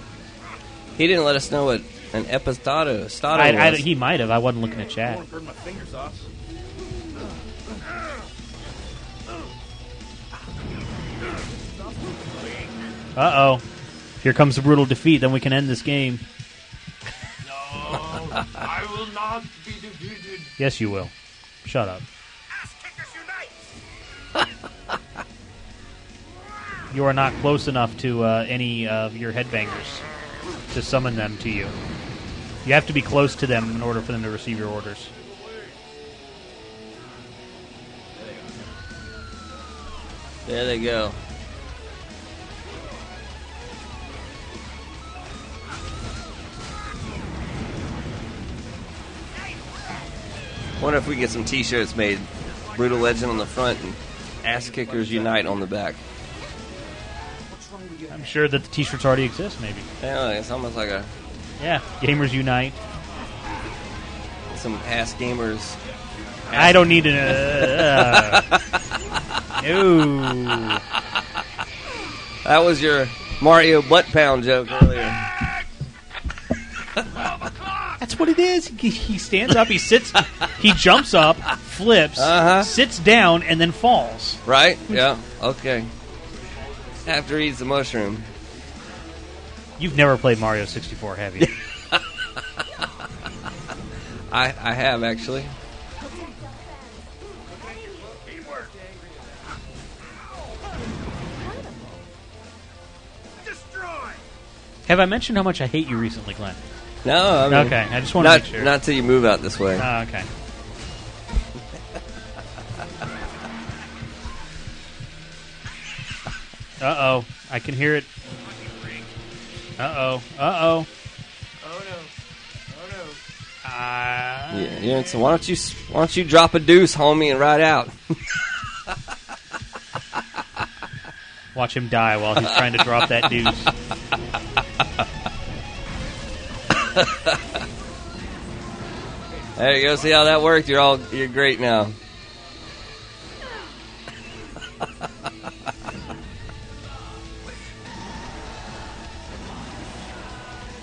He didn't let us know what an epistato was. I, I, he might have. I wasn't looking at chat. I burned my fingers off. Uh-oh. Here comes the brutal defeat. Then we can end this game. No, I will not be defeated. Yes, you will. Shut up. Ass kickers unite! You are not close enough to uh, any of your headbangers to summon them to you. You have to be close to them in order for them to receive your orders. There they go. I wonder if we get some t-shirts made. Brutal Legend on the front and Ass Kickers Unite on the back. I'm sure that the t-shirts already exist, maybe. Yeah, it's almost like a... Yeah, Gamers Unite. Some ass gamers. Ass I don't need an... Uh, uh. No. That was your Mario butt pound joke earlier. That's what it is. He, he stands up, he sits, he jumps up, flips, uh-huh. sits down, and then falls. Right? Yeah, okay. After he eats the mushroom. You've never played Mario sixty-four, have you? I I have, actually. Have I mentioned how much I hate you recently, Glenn? No, I mean, okay, I just want to make sure. Not till you move out this way. Oh, okay. Uh-oh. I can hear it. Uh-oh. Uh-oh. Oh, no. Oh, no. Uh... Yeah, yeah, so why don't you why don't you drop a deuce, homie, and ride out? Watch him die while he's trying to drop that deuce. There you go. See how that worked? You're all you're great now.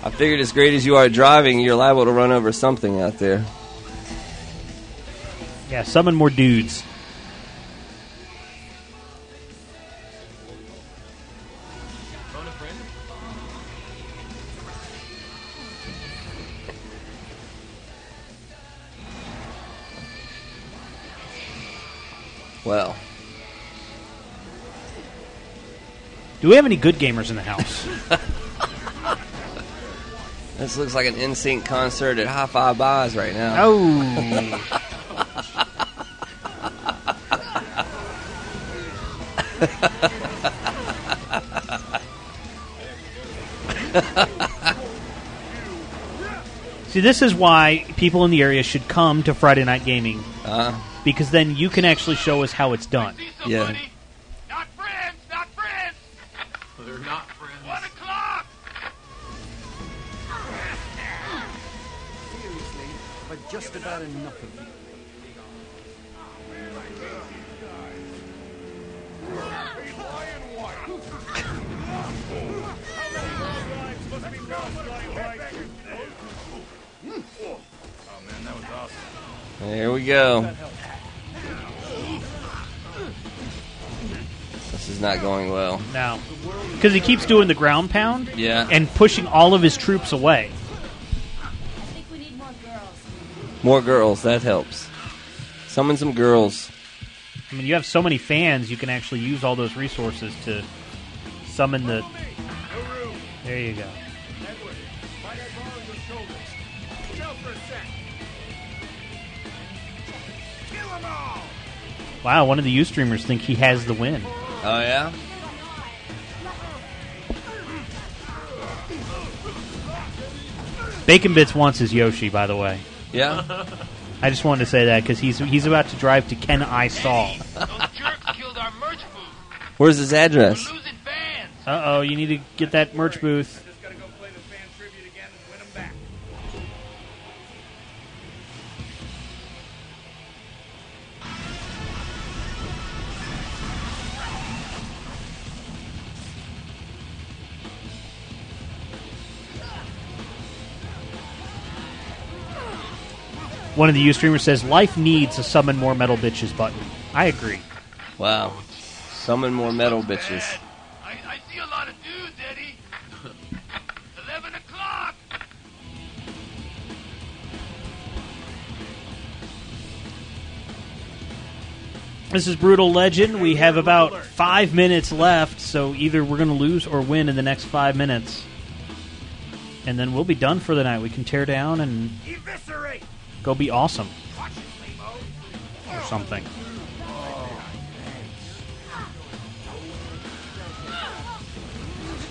I figured as great as you are driving, you're liable to run over something out there. Yeah, summon more dudes. Well. Do we have any good gamers in the house? This looks like an N Sync concert at High Five Boz right now. Oh. See, this is why people in the area should come to Friday Night Gaming. Uh-huh. Because then you can actually show us how it's done. Yeah. Not friends, not friends. They're not friends. One o'clock. Seriously, but just about enough of you. Oh man, that was awesome. There we go. This is not going well. No. Because he keeps doing the ground pound yeah. and pushing all of his troops away. I think we need more girls. More girls, that helps. Summon some girls. I mean, you have so many fans, you can actually use all those resources to summon the... There you go. Wow, one of the Ustreamers think he has the win. Oh, yeah? Bacon Bits wants his Yoshi, by the way. Yeah? I just wanted to say that, because he's he's about to drive to Ken I Saw. Where's his address? Uh-oh, you need to get that merch booth. One of the Ustreamers says, life needs a Summon More Metal Bitches button. I agree. Wow. Summon More Metal Bitches. I, I see a lot of dudes, Eddie. eleven o'clock. This is Brutal Legend. We have about five minutes left, so either we're going to lose or win in the next five minutes. And then we'll be done for the night. We can tear down and... Eviscerate! Go be awesome. Or something.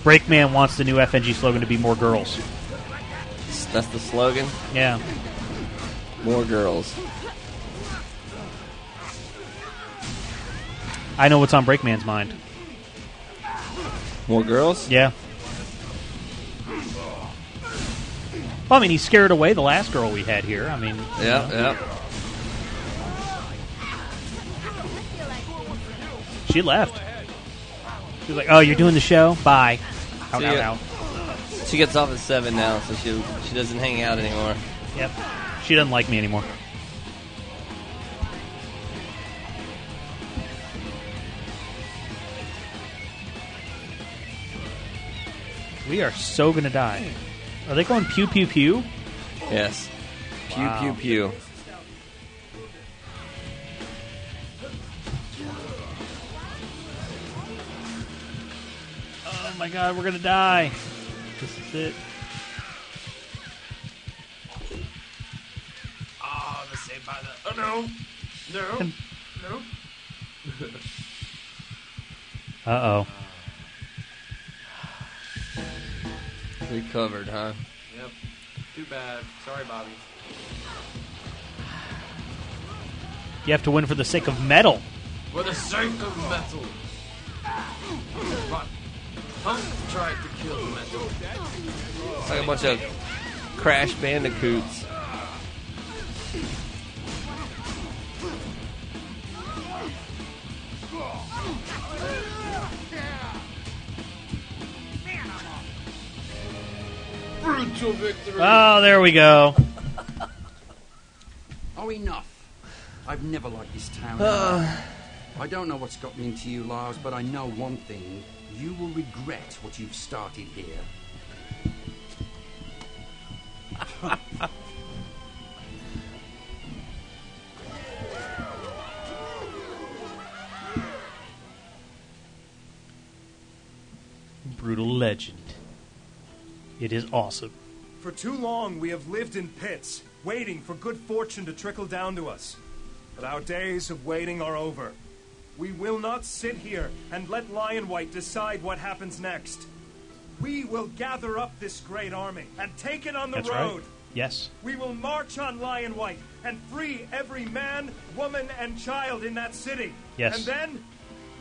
Breakman wants the new F N G slogan to be more girls. That's the slogan? Yeah. More girls. I know what's on Breakman's mind. More girls? Yeah. Well, I mean, he scared away the last girl we had here. I mean, yeah, you know. yeah. She left. She was like, "Oh, you're doing the show? Bye." Out, out, out. She gets off at seven now, so she she doesn't hang out anymore. Yep, she doesn't like me anymore. We are so gonna die. Are they going pew, pew, pew? Yes. Pew, wow. pew, pew. Oh, my God. We're going to die. This is it. Oh, the same by the... Oh, no. No. No. Uh-oh. We covered, huh? Yep. Too bad. Sorry, Bobby. You have to win for the sake of metal. For the sake of metal. Run. Hunt tried to kill him at the... Like a bunch of Crash Bandicoots. Brutal victory. Oh, there we go. Oh, enough. I've never liked this town. Uh. I don't know what's gotten into you, Lars, but I know one thing. You will regret what you've started here. Brutal Legend. It is awesome. For too long, we have lived in pits, waiting for good fortune to trickle down to us. But our days of waiting are over. We will not sit here and let Lionwhite decide what happens next. We will gather up this great army and take it on the That's road. Right. Yes. We will march on Lionwhite and free every man, woman, and child in that city. Yes. And then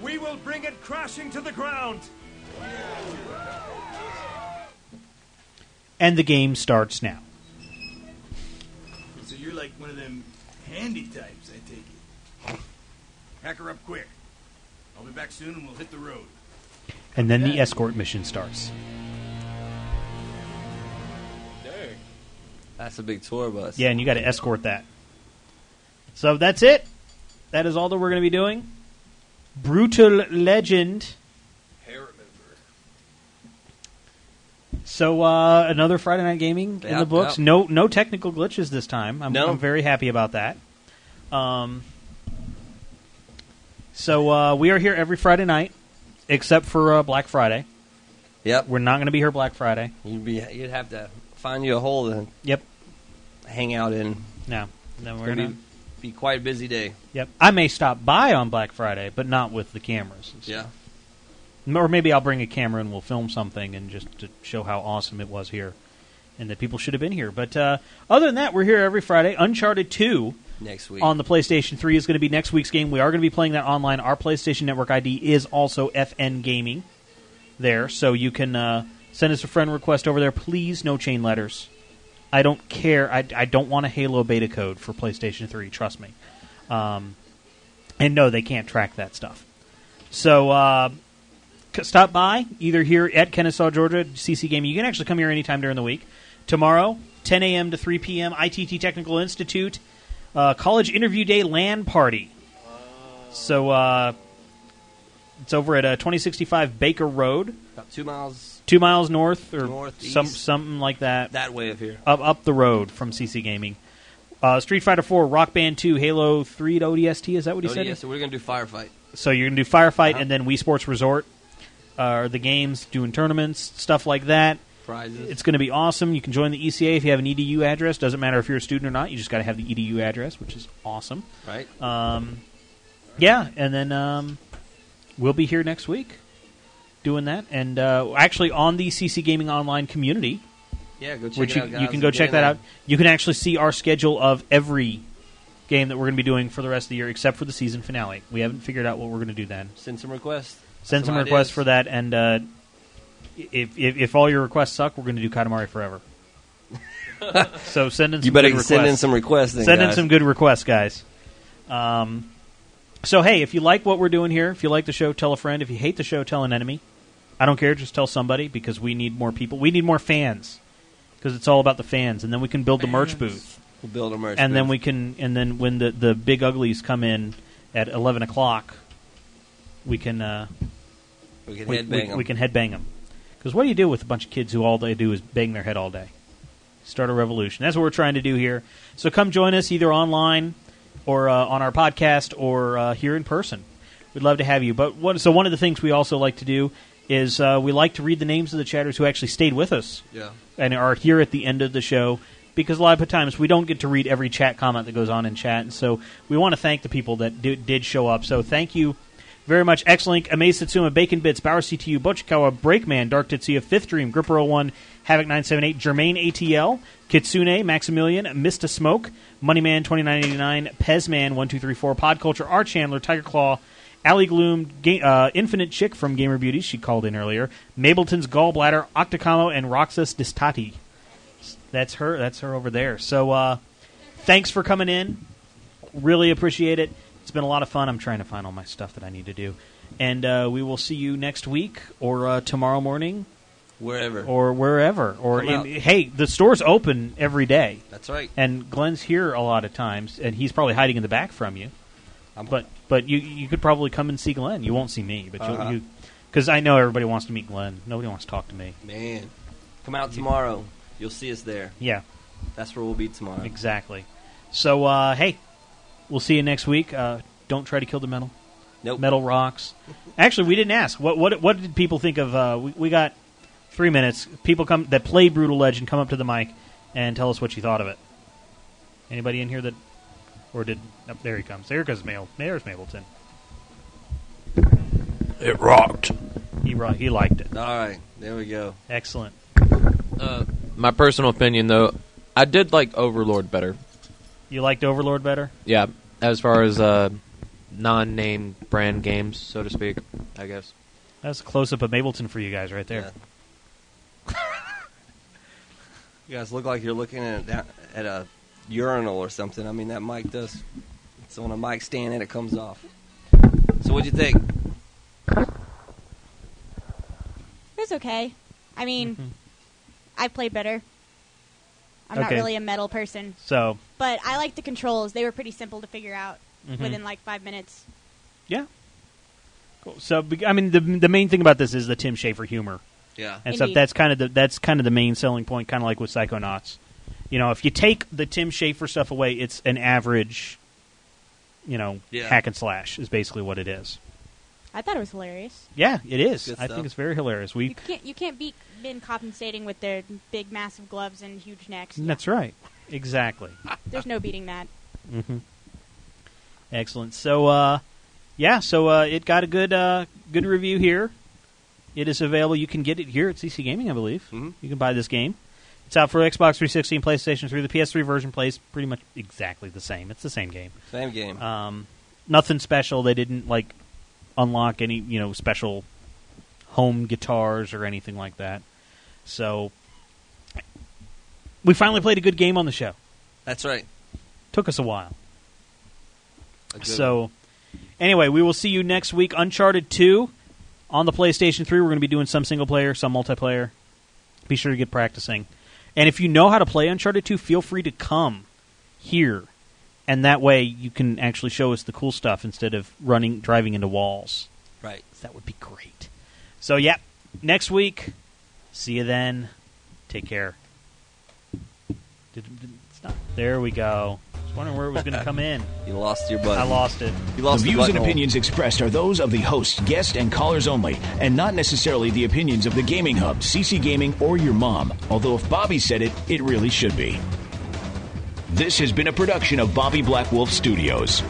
we will bring it crashing to the ground. And the game starts now. So you're like one of them handy types, I take it. Hack her up quick. I'll be back soon and we'll hit the road. And then yeah. the escort mission starts. Dang. That's a big tour bus. Yeah, and you got to escort that. So that's it. That is all that we're going to be doing. Brutal Legend. So uh, another Friday Night Gaming in yep, the books. Yep. No, no technical glitches this time. I'm, no. I'm very happy about that. Um, so uh, we are here every Friday night, except for uh, Black Friday. Yep, we're not going to be here Black Friday. You'd be, you'd have to find you a hole to yep, hang out in. No, no, we're going to be quite a busy day. Yep, I may stop by on Black Friday, but not with the cameras. Yeah. Or maybe I'll bring a camera and we'll film something and just to show how awesome it was here and that people should have been here. But uh, other than that, we're here every Friday. Uncharted two next week on the PlayStation three is going to be next week's game. We are going to be playing that online. Our PlayStation Network I D is also F N Gaming there, so you can uh, send us a friend request over there. Please, no chain letters. I don't care. I, I don't want a Halo beta code for PlayStation three, trust me. Um, and no, they can't track that stuff. So... Uh, Stop by, either here at Kennesaw, Georgia, C C Gaming. You can actually come here anytime during the week. Tomorrow, ten a.m. to three p.m., I T T Technical Institute, uh, College Interview Day LAN Party. So uh, it's over at uh, twenty sixty-five Baker Road. About two miles. Two miles north or northeast, some, something like that. That way of here. Up, up the road from C C Gaming. Uh, Street Fighter four, Rock Band two, Halo three to O D S T. Is that what you said? Yes, so we're going to do Firefight. So you're going to do Firefight uh-huh. and then Wii Sports Resort. Uh, the games, doing tournaments, stuff like that. Prizes. It's going to be awesome. You can join the E C A if you have an E D U address. Doesn't matter if you're a student or not. You just got to have the E D U address, which is awesome. Right. Um, yeah, and then um, we'll be here next week doing that. And uh, actually on the C C Gaming Online community. Yeah, go check which it you, out. You can go check that out. You can actually see our schedule of every game that we're going to be doing for the rest of the year except for the season finale. We haven't figured out what we're going to do then. Send some requests. Send some, some requests for that, and uh, if, if if all your requests suck, we're going to do Katamari Forever. So send in some you better good send requests. in some requests. Then, send guys. in some good requests, guys. Um, so hey, if you like what we're doing here, if you like the show, tell a friend. If you hate the show, tell an enemy. I don't care. Just tell somebody because we need more people. We need more fans because it's all about the fans, and then we can build fans. the merch booth. We'll build a merch, and booth. then we can, and then when the the big uglies come in at eleven o'clock. We can, uh, we can headbang we, them. We can headbang them. Because what do you do with a bunch of kids who all they do is bang their head all day? Start a revolution. That's what we're trying to do here. So come join us either online or uh, on our podcast or uh, here in person. We'd love to have you. But what, So one of the things we also like to do is uh, we like to read the names of the chatters who actually stayed with us yeah. and are here at the end of the show. Because a lot of times we don't get to read every chat comment that goes on in chat. And so we want to thank the people that do, did show up. So thank you. Very much. X-Link, Amaze Satsuma, Bacon Bits, Bauer C T U, Bochikawa, Breakman, Dark Tetsuya, Fifth Dream, Gripper oh one, Havoc nine seventy-eight, Jermaine A T L, Kitsune, Maximilian, Mista Smoke, Moneyman twenty-nine eighty-nine, Pezman one two three four, Podculture, R. Chandler, Tiger Claw, Alley Gloom, Ga- uh, Infinite Chick from Gamer Beauty, she called in earlier, Mableton's Gallbladder, Octocamo, and Roxas Distati. That's her. That's her over there. So uh, thanks for coming in. Really appreciate it. It's been a lot of fun. I'm trying to find all my stuff that I need to do. And uh, we will see you next week or uh, tomorrow morning. Wherever. Or wherever. Or in, hey, the store's open every day. That's right. And Glenn's here a lot of times, and he's probably hiding in the back from you. I'm but but you you could probably come and see Glenn. You won't see me. but uh-huh. you Because I know everybody wants to meet Glenn. Nobody wants to talk to me. Man. Come out tomorrow. You'll see us there. Yeah. That's where we'll be tomorrow. Exactly. So, uh, hey, we'll see you next week. Uh, don't try to kill the metal. Nope. Metal rocks. Actually, we didn't ask. What what what did people think of? Uh, we, we got three minutes. People come that play Brutal Legend come up to the mic and tell us what you thought of it. Anybody in here that, or did? Oh, there he comes. There goes Mabel. There's Mableton. It rocked. He ro- He liked it. All right. There we go. Excellent. Uh, my personal opinion, though, I did like Overlord better. You liked Overlord better? Yeah. As far as uh. non-name brand games, so to speak, I guess. That's a close-up of Mableton for you guys right there. Yeah. You guys look like you're looking at, at a urinal or something. I mean, that mic does. It's on a mic stand and it comes off. So what'd you think? It was okay. I mean, mm-hmm. I played better. I'm okay. Not really a metal person. So. But I liked the controls. They were pretty simple to figure out. Mm-hmm. Within like five minutes. Yeah. Cool. So, I mean, the the main thing about this is the Tim Schafer humor. Yeah. And so that's kind of the that's kind of the main selling point, kind of like with Psychonauts. You know, if you take the Tim Schafer stuff away, it's an average, you know, yeah. hack and slash is basically what it is. I thought it was hilarious. Yeah, it is. I think it's very hilarious. We you can't you can't beat men compensating with their big, massive gloves and huge necks. That's yeah. right. Exactly. There's no beating that. Mm-hmm. Excellent. So, uh, yeah, so uh, it got a good uh, good review here. It is available. You can get it here at C C Gaming, I believe. Mm-hmm. You can buy this game. It's out for Xbox three sixty and PlayStation three. The P S three version plays pretty much exactly the same. It's the same game. Same game. Um, nothing special. They didn't, like, unlock any, you know, special home guitars or anything like that. So, we finally played a good game on the show. That's right. Took us a while. So, anyway, we will see you next week. Uncharted two on the PlayStation three. We're going to be doing some single player, some multiplayer. Be sure to get practicing. And if you know how to play Uncharted two, feel free to come here. And that way you can actually show us the cool stuff instead of running, driving into walls. Right. That would be great. So, yeah, next week. See you then. Take care. Did, did, stop. There we go. I was wondering where it was going to come in. You lost your button. I lost it. You lost the views the and opinions expressed are those of the host, guest, and callers only, and not necessarily the opinions of the Gaming Hub, C C Gaming, or your mom. Although if Bobby said it, it really should be. This has been a production of Bobby Black Wolf Studios.